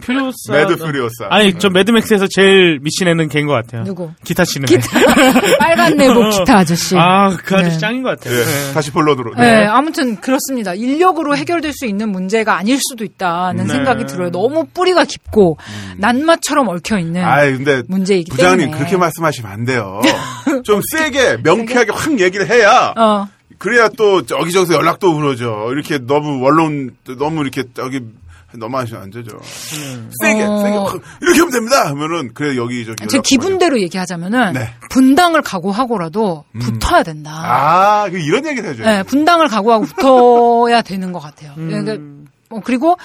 퓨리오사. 매드 퓨리오사. 아니, 저 매드맥스에서 제일 미친 애는 걔인 것 같아요. 누구? 기타 치는 애. 기타. 빨간 내복 기타 아저씨. 아, 그 아저씨 네. 짱인 것 같아요. 네. 네. 다시 볼러드로. 네. 네, 아무튼 그렇습니다. 인력으로 해결될 수 있는 문제가 아닐 수도 있다는 네. 생각이 들어요. 너무 뿌리가 깊고, 음. 낱마처럼 얽혀있는 아, 근데 문제이기 부장님 때문에. 그렇게 말씀하시면 안 돼요. 좀 세게 명쾌하게 확 얘기를 해야 어. 그래야 또 여기저기서 연락도 흐르죠. 이렇게 너무 원론 너무 이렇게 저기 너무 하시면 안 되죠. 음. 세게 어. 세게 확, 이렇게 하면 됩니다. 하면은 그래 여기 저기 제 기분대로 얘기하자면은 네. 분당을 각오하고라도 음. 붙어야 된다. 아, 이런 얘기를 해줘요. 네, 분당을 각오하고 붙어야 되는 것 같아요. 음. 그러니까, 어, 그리고.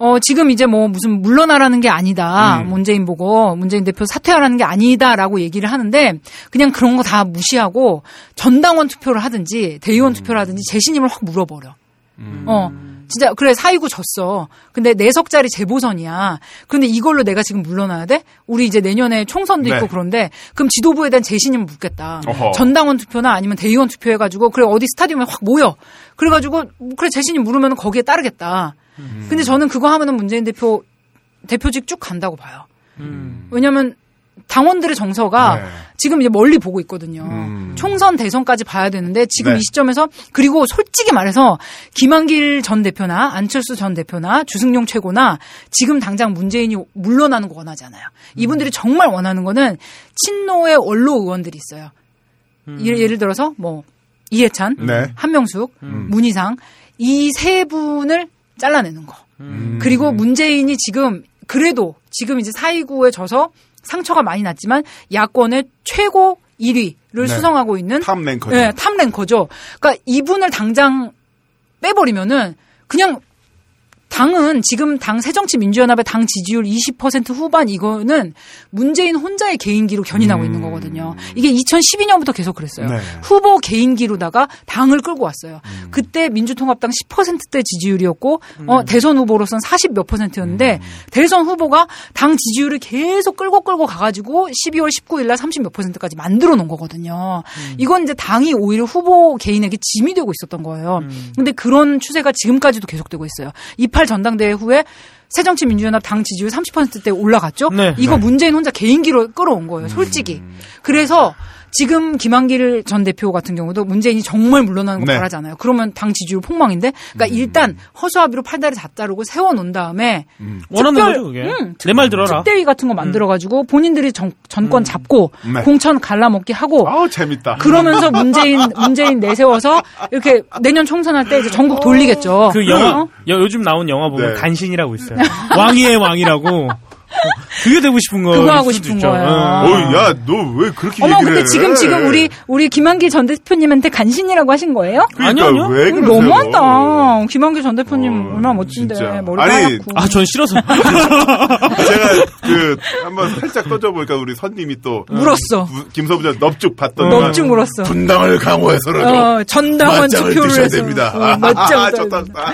어, 지금 이제 뭐 무슨 물러나라는 게 아니다. 음. 문재인 보고 문재인 대표 사퇴하라는 게 아니다라고 얘기를 하는데 그냥 그런 거 다 무시하고 전당원 투표를 하든지 대의원 음. 투표를 하든지 재신임을 확 물어버려. 음. 어. 진짜 그래 사이구 졌어. 근데 네 석짜리 재보선이야. 그런데 이걸로 내가 지금 물러나야 돼? 우리 이제 내년에 총선도 네. 있고 그런데 그럼 지도부에 대한 재신임을 묻겠다. 어허. 전당원 투표나 아니면 대의원 투표해가지고 그래 어디 스타디움에 확 모여. 그래가지고 그래 재신임 물으면 거기에 따르겠다. 음. 근데 저는 그거 하면은 문재인 대표 대표직 쭉 간다고 봐요. 음. 왜냐하면 당원들의 정서가 네. 지금 이제 멀리 보고 있거든요. 음. 총선 대선까지 봐야 되는데 지금 네. 이 시점에서 그리고 솔직히 말해서 김한길 전 대표나 안철수 전 대표나 주승용 최고나 지금 당장 문재인이 물러나는 거 원하지 않아요. 이분들이 정말 원하는 거는 친노의 원로 의원들이 있어요. 음. 예를, 예를 들어서 뭐 이해찬, 네. 한명숙, 음. 문희상 이 세 분을 잘라내는 거. 음. 그리고 문재인이 지금 그래도 지금 이제 사이구에 져서 상처가 많이 났지만 야권의 최고 일 위를 네. 수성하고 있는 탑랭커죠. 네, 탑랭커죠. 그러니까 이분을 당장 빼버리면은 그냥 당은 지금 당 새정치민주연합의 당 지지율 이십 퍼센트 후반 이거는 문재인 혼자의 개인기로 견인하고 음. 있는 거거든요. 이게 이천십이 년부터 계속 그랬어요. 네. 후보 개인기로다가 당을 끌고 왔어요. 음. 그때 민주통합당 십 퍼센트대 지지율이었고 음. 어, 대선 후보로서는 사십몇 퍼센트였는데 음. 대선 후보가 당 지지율을 계속 끌고 끌고 가가지고 십이월 십구일날 삼십몇 퍼센트까지 만들어 놓은 거거든요. 음. 이건 이제 당이 오히려 후보 개인에게 짐이 되고 있었던 거예요. 그런데 음. 그런 추세가 지금까지도 계속되고 있어요. 이십팔 전당대회 후에 새정치민주연합 당 지지율 삼십 퍼센트대 올라갔죠. 네, 이거 네. 문재인 혼자 개인기로 끌어온 거예요. 솔직히. 음. 그래서 지금 김한길 전 대표 같은 경우도 문재인이 정말 물러나는 거 네. 바라잖아요. 그러면 당 지지율 폭망인데 그러니까 음. 일단 허수아비로 팔다리 다 자르고 세워놓은 다음에 음. 특별, 원하는 거죠 그게. 음, 내 말 들어라. 특대위 같은 거 만들어가지고 본인들이 정, 전권 음. 잡고 네. 공천 갈라먹기 하고 아우 재밌다. 그러면서 문재인 문재인 내세워서 이렇게 내년 총선할 때 이제 전국 돌리겠죠. 그 영화, 어? 요즘 나온 영화 보면 네. 간신이라고 있어요. 왕이의 왕이라고 그게 되고 싶은 거. 그거 하고 싶은 거예요. 어, 야, 너 왜 그렇게 어머, 얘기를 해? 어머, 근데 지금, 지금 우리, 우리 김한길 전 대표님한테 간신이라고 하신 거예요? 그러니까, 아니요, 아니요. 왜 그러세요? 너무하다. 김한길 전 대표님 어, 얼마나 멋진데. 진짜. 머리가 아니, 하얗고. 아, 전 싫어서. 제가 그, 한번 살짝 떠져보니까 우리 선님이 또. 물었어. 김서부장 넙죽 봤던. 넙죽 물었어. 분당을 강호해서라도. 어, 전당원 투표를 해서. 됩니다. 어, 맞짱. 아, 좋다, 좋다.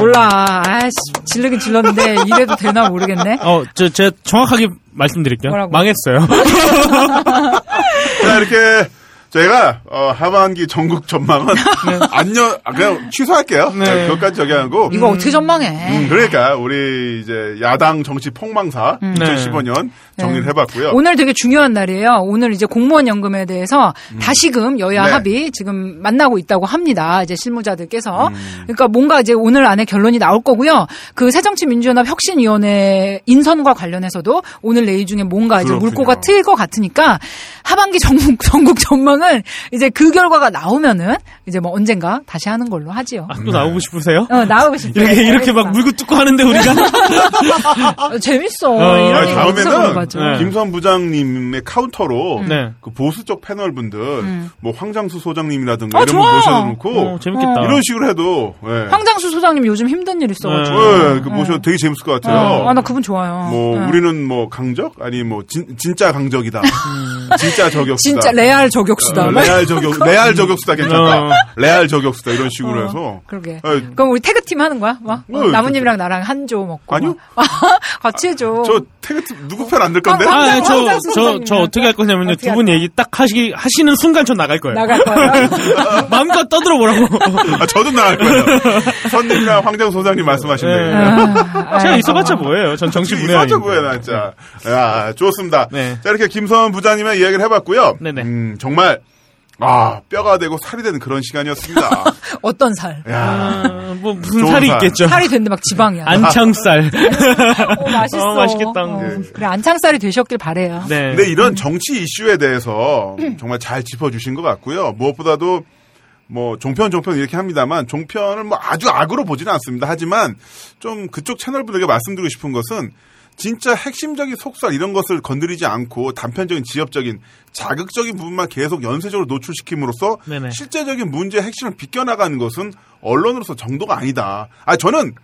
몰라. 아이씨, 질르긴 질렀는데 이래도 되나 모르겠네. 어, 저, 제가 정확하게 말씀드릴게요. 뭐라고? 망했어요. 자, 이렇게 저희가 어, 하반기 전국 전망은 네. 안녕, 그냥 취소할게요. 네. 네, 그것까지 저기 하고. 이거 음, 어떻게 전망해? 음, 그러니까 우리 이제 야당 정치 폭망사 음. 이천십오 년 정리를 네. 해봤고요. 오늘 되게 중요한 날이에요. 오늘 이제 공무원 연금에 대해서 음. 다시금 여야 네. 합의 지금 만나고 있다고 합니다. 이제 실무자들께서 음. 그러니까 뭔가 이제 오늘 안에 결론이 나올 거고요. 그 새정치민주연합 혁신위원회 인선과 관련해서도 오늘 내일 중에 뭔가 이제 그렇군요. 물꼬가 트일 것 같으니까 하반기 전국 전국 전망은 이제 그 결과가 나오면은 이제 뭐 언젠가 다시 하는 걸로 하지요. 아, 또 나오고 싶으세요? 어, 나오고 싶어요. 이렇게 이렇게 막 물고 뜯고 하는데 우리가 재밌어. 어, 이런 다음에는 네. 김선 부장님의 카운터로 음. 그 보수 쪽 패널 분들 음. 뭐 황장수 소장님이라든가 아, 이런 분 모셔놓고 어, 재밌겠다. 이런 식으로 해도 네. 황장수 소장님 요즘 힘든 일 있어가지고 네. 네. 그 모셔 네. 되게 재밌을 것 같아요. 네. 아, 나 그분 좋아요. 뭐 네. 우리는 뭐 강적 아니 뭐 진, 진짜 강적이다. 진짜 저격수다. 진짜 레알 저격수. 어, 레알 저격, 레알 저격수다 괜찮다. 어. 레알 저격수다 이런 식으로 어, 해서. 그러게. 에이. 그럼 우리 태그팀 하는 거야? 막 어, 나무님이랑 나랑 한조 먹고. 아니요. 같이 해줘. 아, 저 태그팀 누구 편 안 될 건데? 아, 저저저 저, 저 어떻게 할 거냐면요. 두 분 얘기 딱 하시 하시는 순간 전 나갈 거예요. 나갈 거예요. 마음껏 떠들어 보라고. 아, 저도 나갈 거예요. 선님이랑 황정 소장님 말씀하시면 돼요. 아, 제가 있어봤자 뭐예요? 전 정치 분야. 있어봤자 뭐예요, 진짜. 야, 좋습니다. 네. 자, 이렇게 김선 부장님의 이야기를 해봤고요. 네네. 음, 정말. 아, 뼈가 되고 살이 되는 그런 시간이었습니다. 어떤 살? 야, 아, 뭐 무슨 살이 살. 있겠죠. 살이 됐는데 막 지방이야. 안창살. 어, 맛있어. 어, 맛있겠다. 어, 그래, 안창살이 되셨길 바래요. 네. 근데 이런 정치 이슈에 대해서 정말 잘 짚어주신 것 같고요. 무엇보다도 뭐 종편 종편 이렇게 합니다만 종편을 뭐 아주 악으로 보지는 않습니다. 하지만 좀 그쪽 채널분들에게 말씀드리고 싶은 것은. 진짜 핵심적인 속설 이런 것을 건드리지 않고 단편적인 지엽적인 자극적인 부분만 계속 연쇄적으로 노출시킴으로써 네네. 실제적인 문제의 핵심을 비껴나가는 것은 언론으로서 정도가 아니다. 아, 저는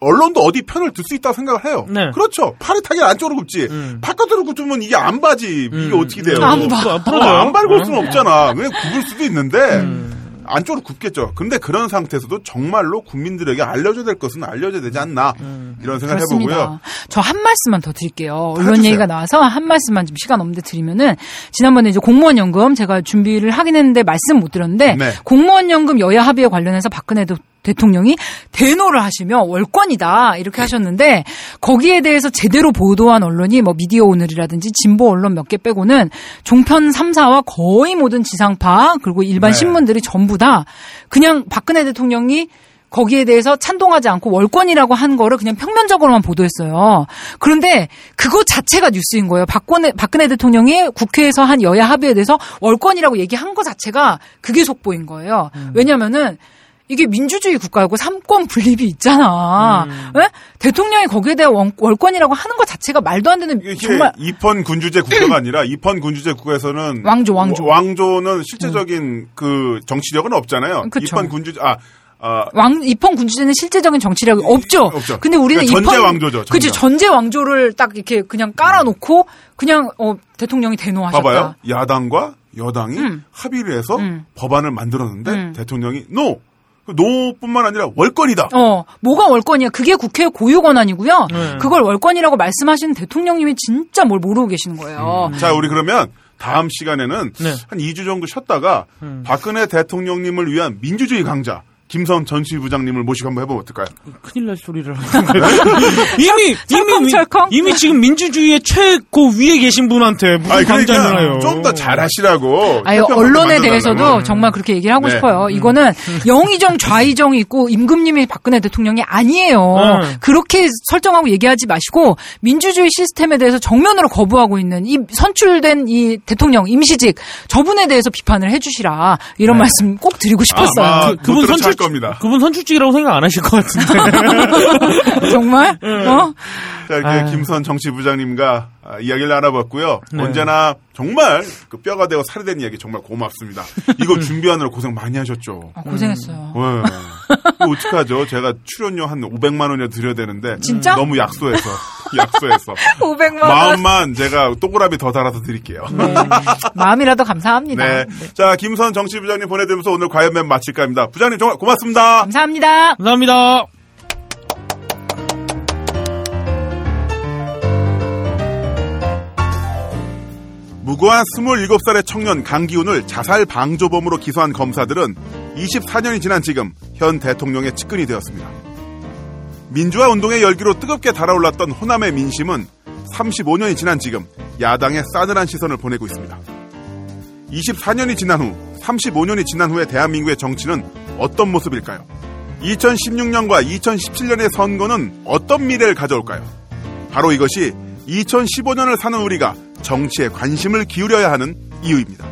언론도 어디 편을 들 수 있다고 생각을 해요. 네. 그렇죠. 파릇하게 안쪽으로 굽지. 음. 바깥으로 굽으면 이게 안 봐지. 음. 이게 어떻게 돼요. 안 봐. 어, 안 밟을 수는 없잖아. 그냥 굽을 수도 있는데. 음. 안쪽으로 굽겠죠. 그런데 그런 상태에서도 정말로 국민들에게 알려줘야 될 것은 알려줘야 되지 않나 음, 이런 생각을 그렇습니다. 해보고요. 저 한 말씀만 더 드릴게요. 언론 해주세요. 얘기가 나와서 한 말씀만 좀 시간 없는데 드리면은 지난번에 이제 공무원 연금 제가 준비를 하긴 했는데 말씀 못 드렸는데 네. 공무원 연금 여야 합의에 관련해서 박근혜 대통령이 대노를 하시며 월권이다 이렇게 하셨는데 거기에 대해서 제대로 보도한 언론이 뭐 미디어 오늘이라든지 진보 언론 몇 개 빼고는 종편 삼 사와 거의 모든 지상파 그리고 일반 네. 신문들이 전부 다 그냥 박근혜 대통령이 거기에 대해서 찬동하지 않고 월권이라고 한 거를 그냥 평면적으로만 보도했어요. 그런데 그거 자체가 뉴스인 거예요. 박근혜, 박근혜 대통령이 국회에서 한 여야 합의에 대해서 월권이라고 얘기한 거 자체가 그게 속보인 거예요. 음. 왜냐면은 이게 민주주의 국가하고 삼권 분립이 있잖아. 음. 네? 대통령이 거기에 대한 원, 월권이라고 하는 것 자체가 말도 안 되는 정말. 이펀 군주제 국가가 아니라 이펀 군주제 국가에서는 왕조, 왕조. 왕조는 실제적인 음. 그 정치력은 없잖아요. 이펀 군주제, 아. 아, 왕 이펀 군주제는 실제적인 정치력이 없죠. 없죠. 근데 우리는 그러니까 전제 왕조죠. 그치 전제 왕조를 딱 이렇게 그냥 깔아놓고 그냥 어, 대통령이 대노하셨다. 봐봐요. 야당과 여당이 음. 합의를 해서 음. 법안을 만들었는데 음. 대통령이 노. 노뿐만 아니라 월권이다. 어, 뭐가 월권이야? 그게 국회의 고유 권한이고요. 네. 그걸 월권이라고 말씀하시는 대통령님이 진짜 뭘 모르고 계시는 거예요. 음. 자, 우리 그러면 다음 시간에는 네. 한 이 주 정도 쉬었다가 음. 박근혜 대통령님을 위한 민주주의 강자 김선 전시부장님을 모시고 한번 해보면 어떨까요? 큰일 날 소리를 하는 거예요. 이미 이미 이미 지금 민주주의의 최고 위에 계신 분한테 무슨 강자잖아요. 그러니까 좀 더 잘하시라고. 아니, 언론에 대해서도 정말 그렇게 얘기를 하고 네. 싶어요. 음. 이거는 영의정 좌의정이 있고 임금님이 박근혜 대통령이 아니에요. 음. 그렇게 설정하고 얘기하지 마시고 민주주의 시스템에 대해서 정면으로 거부하고 있는 이 선출된 이 대통령 임시직 저분에 대해서 비판을 해주시라 이런 네. 말씀 꼭 드리고 싶었어요. 아, 그, 그분 선출 겁니다. 그분 선출직이라고 생각 안 하실 것 같은데. 정말? 네. 어? 자, 이렇게 아유. 김선 정치부장님과 이야기를 나눠봤고요. 네. 언제나 정말 그 뼈가 되고 살이 된 이야기 정말 고맙습니다. 이거 준비하느라 고생 많이 하셨죠. 아, 고생했어요. 음. 네. 어떡하죠? 제가 출연료 한 오백만 원이나 드려야 되는데 진짜? 너무 약소해서 약소해서 오백만 원. 마음만 제가 동그라미 더 달아서 드릴게요. 네. 마음이라도 감사합니다. 네. 네. 자, 김선 정치부장님 보내드리면서 오늘 과이언맨 마칠까 합니다. 부장님 정말 고맙습니다. 감사합니다. 감사합니다. 무고한 스물일곱 살의 청년 강기훈을 자살 방조범으로 기소한 검사들은 이십사 년이 지난 지금 현 대통령의 측근이 되었습니다. 민주화 운동의 열기로 뜨겁게 달아올랐던 호남의 민심은 삼십오 년이 지난 지금 야당의 싸늘한 시선을 보내고 있습니다. 이십사 년이 지난 후, 삼십오 년이 지난 후의 대한민국의 정치는 어떤 모습일까요? 이천십육 년과 이천십칠 년의 선거는 어떤 미래를 가져올까요? 바로 이것이 이천십오 년을 사는 우리가 정치에 관심을 기울여야 하는 이유입니다.